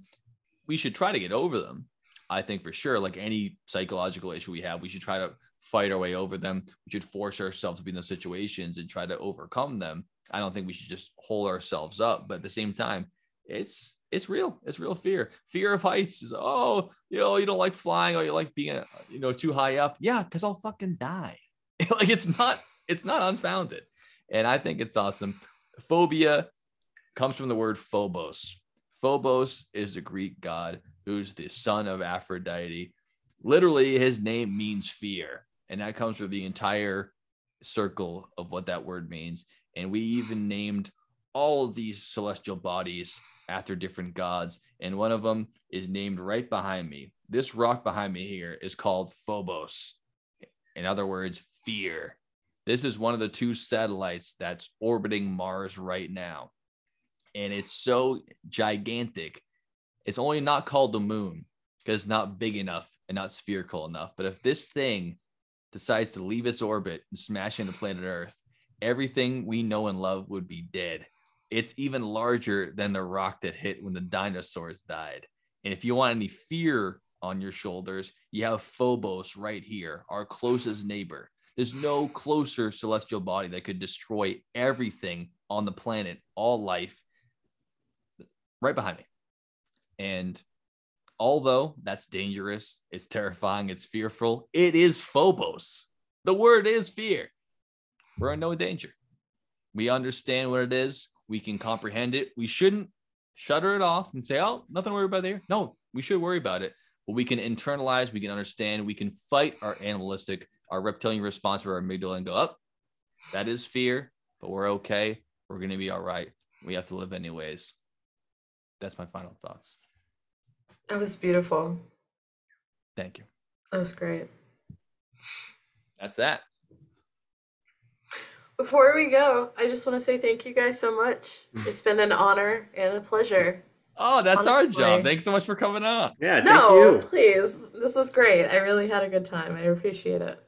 We should try to get over them. I think for sure, like any psychological issue we have, we should try to fight our way over them. We should force ourselves to be in those situations and try to overcome them. I don't think we should just hold ourselves up, but at the same time, it's real. It's real fear. Fear of heights is, oh, you know, you don't like flying, or you like being, you know, too high up. Yeah, because I'll fucking die. Like it's not unfounded. And I think it's awesome. Phobia comes from the word Phobos. Phobos is the Greek god who's the son of Aphrodite. Literally, his name means fear. And that comes from the entire circle of what that word means. And we even named all of these celestial bodies after different gods. And one of them is named right behind me. This rock behind me here is called Phobos. In other words, fear. This is one of the two satellites that's orbiting Mars right now. And it's so gigantic. It's only not called the moon because it's not big enough and not spherical enough. But if this thing decides to leave its orbit and smash into planet Earth, everything we know and love would be dead. It's even larger than the rock that hit when the dinosaurs died. And if you want any fear on your shoulders, you have Phobos right here, our closest neighbor. There's no closer celestial body that could destroy everything on the planet, all life, right behind me. And although that's dangerous, it's terrifying, it's fearful, it is Phobos. The word is fear. We're in no danger. We understand what it is. We can comprehend it. We shouldn't shudder it off and say, oh, nothing to worry about there. No, we should worry about it. But we can internalize, we can understand, we can fight our animalistic, our reptilian response to our amygdala and go, oh, that is fear, but we're okay. We're going to be all right. We have to live anyways. That's my final thoughts. That was beautiful. Thank you. That was great. That's that. Before we go, I just want to say thank you guys so much. It's been an honor and a pleasure. Oh, that's honestly our job. Thanks so much for coming on. Yeah, thank you. Please. This was great. I really had a good time. I appreciate it.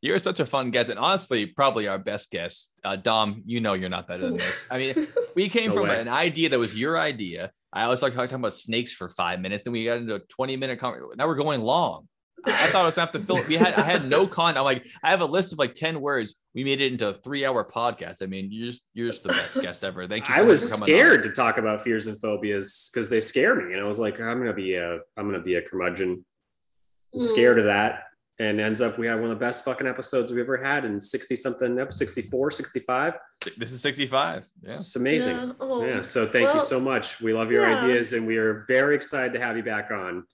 You're such a fun guest, and honestly, probably our best guest. Dom, you know you're not better than this. I mean, we came from an idea that was your idea. I always like talking about snakes for 5 minutes, then we got into a 20-minute conversation. Now we're going long. I thought I was going to have to fill it. I had no content. I'm like, I have a list of like 10 words. We made it into a 3-hour podcast. I mean, you're just the best guest ever. Thank you. I was scared to talk about fears and phobias because they scare me. And I was like, I'm going to be a curmudgeon. I'm scared of that. And ends up, we had one of the best fucking episodes we've ever had in 60 something, 64, 65. This is 65. Yeah. It's amazing. Yeah. Oh. Yeah. So thank you so much. We love your ideas, and we are very excited to have you back on.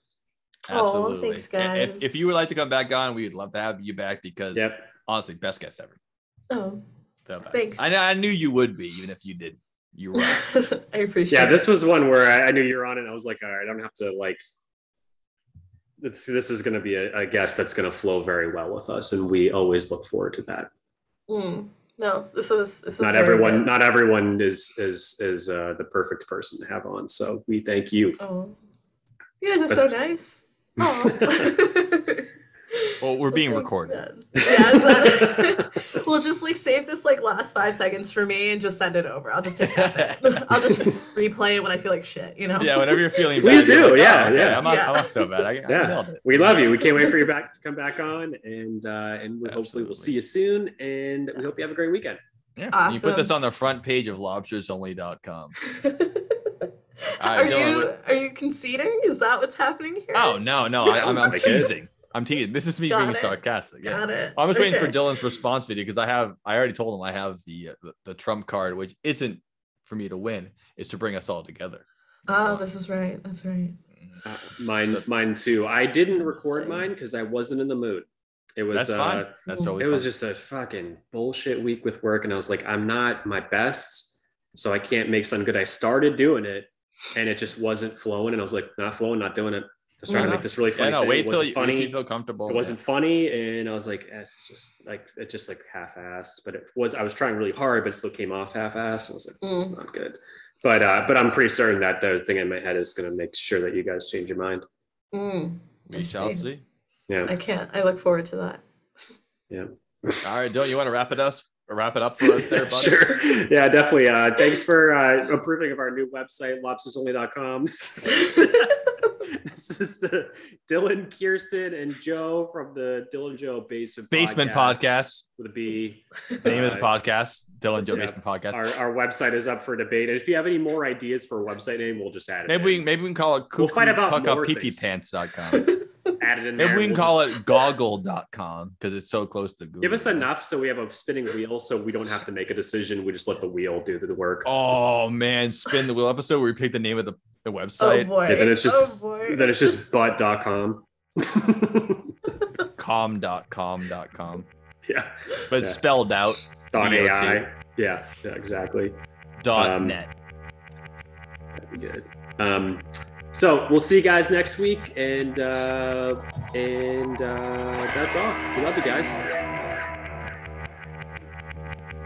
Absolutely. Oh, thanks, guys. If you would like to come back on, we would love to have you back because honestly, best guest ever. Oh, thanks. I knew you would be, even if you didn't. You were. I appreciate it. Yeah, this was one where I knew you were on it, and I was like, all right, I don't have to like, this is going to be a guest that's going to flow very well with us. And we always look forward to that. No, this is not everyone. Good. Not everyone is the perfect person to have on. So we thank you. Oh, you guys are so nice. Oh. Well, we're being recorded. We'll just like save this like last 5 seconds for me and just send it over. I'll just take that bit. I'll just replay it when I feel like shit, you know? Yeah, whenever you're feeling bad. Please do. Like, oh, okay. I'm not so bad. I nailed it. We love you. We can't wait for you to come back on, and we hopefully we'll see you soon, and we hope you have a great weekend. Yeah. Awesome. You put this on the front page of lobstersonly.com. Right, are you conceding? Is that what's happening here? Oh, no. I'm teasing. I'm teasing. This is me being sarcastic. Yeah. Got it. I'm just waiting for Dylan's response video because I already told him I have the trump card, which isn't for me to win. It's to bring us all together. Oh, this is right. That's right. Mine too. I didn't record mine because I wasn't in the mood. It was That's totally fine. Was just a fucking bullshit week with work, and I was like, I'm not my best, so I can't make something good. I started doing it, and it just wasn't flowing, and I was like, not flowing, not doing it. I was trying to make this really funny. Wait till you feel comfortable. It wasn't funny, and I was like, it's just like half-assed. But I was trying really hard, but it still came off half-assed. I was like, this is not good. But I'm pretty certain that the thing in my head is going to make sure that you guys change your mind. We shall see. Yeah, I look forward to that. Yeah. All right, Dylan, you want to wrap it up for us there, buddy? Sure. Yeah, definitely. Thanks for approving of our new website, lobstersonly.com. This is the Dylan, Kyrstin, and Joe from the Dylan Joe Basement Podcast. With a B. The name of the podcast, Dylan Joe Basement Podcast. Our website is up for debate. And if you have any more ideas for a website name, we'll just add it. Maybe we can call it cuckoopuckuppeepeepants.com. Add it in there. Maybe we can call it goggle.com because it's so close to Google. Give us enough so we have a spinning wheel so we don't have to make a decision. We just let the wheel do the work. Oh, man. Spin the wheel episode where we pick the name of the website. Oh, boy. And then it's just butt.com. com.com.com. Yeah. But it's spelled out. .ai. Yeah, exactly. .net. That'd be good. So we'll see you guys next week, and that's all. We love you guys.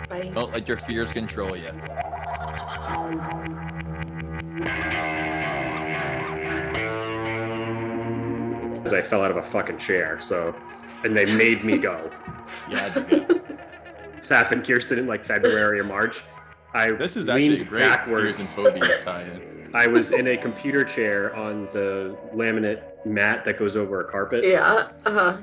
Bye. Don't let your fears control you. Because I fell out of a fucking chair, so. and they made me go. Yeah, that'd be good. This happened, Kyrstin, in like February or March. This is actually a great backwards fears and phobias tie-in. I was in a computer chair on the laminate mat that goes over a carpet. Yeah. Uh-huh.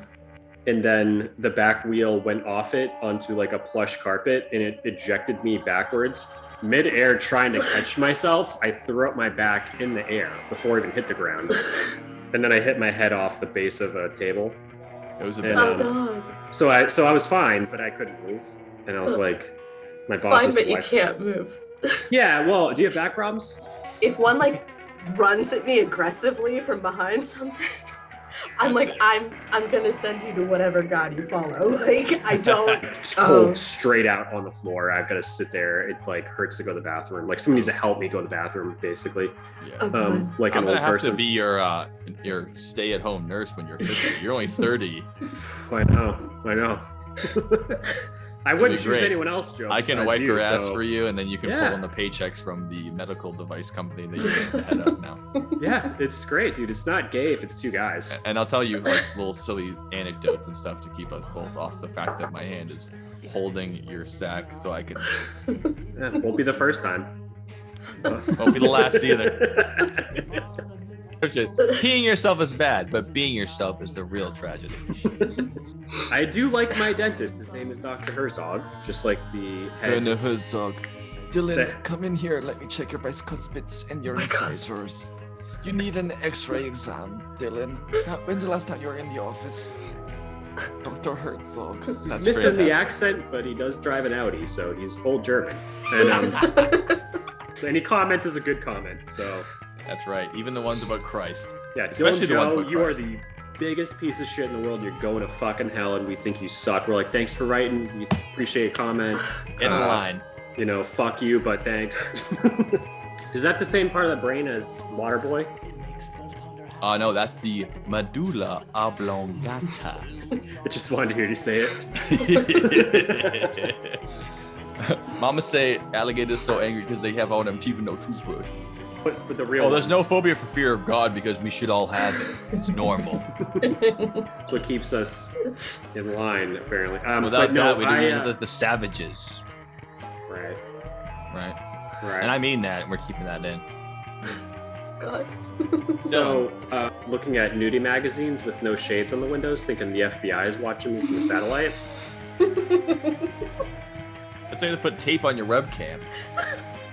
And then the back wheel went off it onto like a plush carpet, and it ejected me backwards. Mid-air, trying to catch myself, I threw up my back in the air before I even hit the ground. And then I hit my head off the base of a table. It was a bad So I was fine, but I couldn't move. And I was like, my boss is fine, but you can't move. Yeah, well, do you have back problems? If one like runs at me aggressively from behind something, I'm like, I'm gonna send you to whatever god you follow. Like, I don't. Cold straight out on the floor. I've got to sit there. It like hurts to go to the bathroom. Like somebody needs to help me go to the bathroom, basically. Yeah. Like an old person. I'm gonna have to be your stay-at-home nurse when you're 50. You're only 30. I know. I wouldn't choose anyone else, Joe. I can wipe your ass for you, and then you can pull on the paychecks from the medical device company that you're head of now. Yeah, it's great, dude. It's not gay if it's two guys. And I'll tell you like little silly anecdotes and stuff to keep us both off the fact that my hand is holding your sack so I can. Yeah, won't be the first time. Won't be the last either. Peeing yourself is bad, but being yourself is the real tragedy. I do like my dentist. His name is Dr. Herzog, just like the head. Dr. Herzog. Dylan, come in here. Let me check your bicuspids and your incisors. You need an x-ray exam, Dylan. When's the last time you were in the office? Dr. Herzog. He's missing the accent, but he does drive an Audi, so he's full German. And so any comment is a good comment, so... That's right. Even the ones about Christ. Yeah, especially Joe, you are the biggest piece of shit in the world. You're going to fucking hell, and we think you suck. We're like, thanks for writing. We appreciate a comment. Get in line. You know, fuck you, but thanks. Is that the same part of the brain as Waterboy? No, that's the medulla oblongata. I just wanted to hear you say it. Mama say alligators so angry because they have all them teeth and no toothbrush. But the real there's no phobia for fear of God because we should all have it. It's normal. It's what keeps us in line, apparently. Without that, we're the savages. Right. And I mean that, and we're keeping that in. God. So, looking at nudie magazines with no shades on the windows, thinking the FBI is watching me from the satellite. It's like they put tape on your webcam.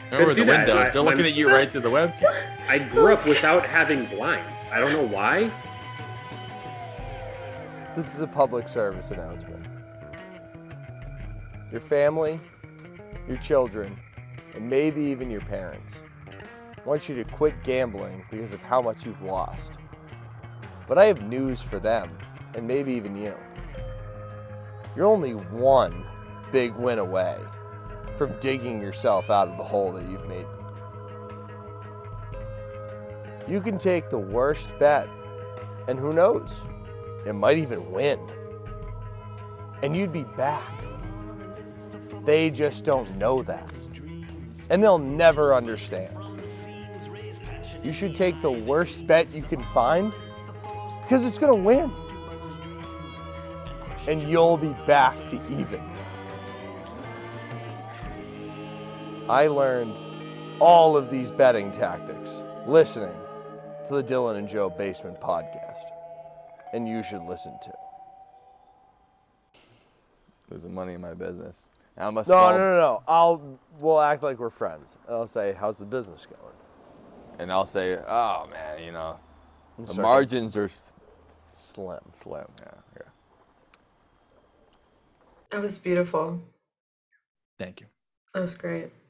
Remember the window. I'm still looking at you right through the webcam. I grew up without having blinds. I don't know why. This is a public service announcement. Your family, your children, and maybe even your parents want you to quit gambling because of how much you've lost. But I have news for them, and maybe even you. You're only one big win away from digging yourself out of the hole that you've made. You can take the worst bet, and who knows, it might even win. And you'd be back. They just don't know that. And they'll never understand. You should take the worst bet you can find, because it's gonna win. And you'll be back to even. I learned all of these betting tactics listening to the Dylan and Joe Basement podcast, and you should listen to. Losing money in my business. No. We'll act like we're friends. I'll say, "How's the business going?" And I'll say, "Oh man, you know, the margins are slim." Slim, yeah. That was beautiful. Thank you. That was great.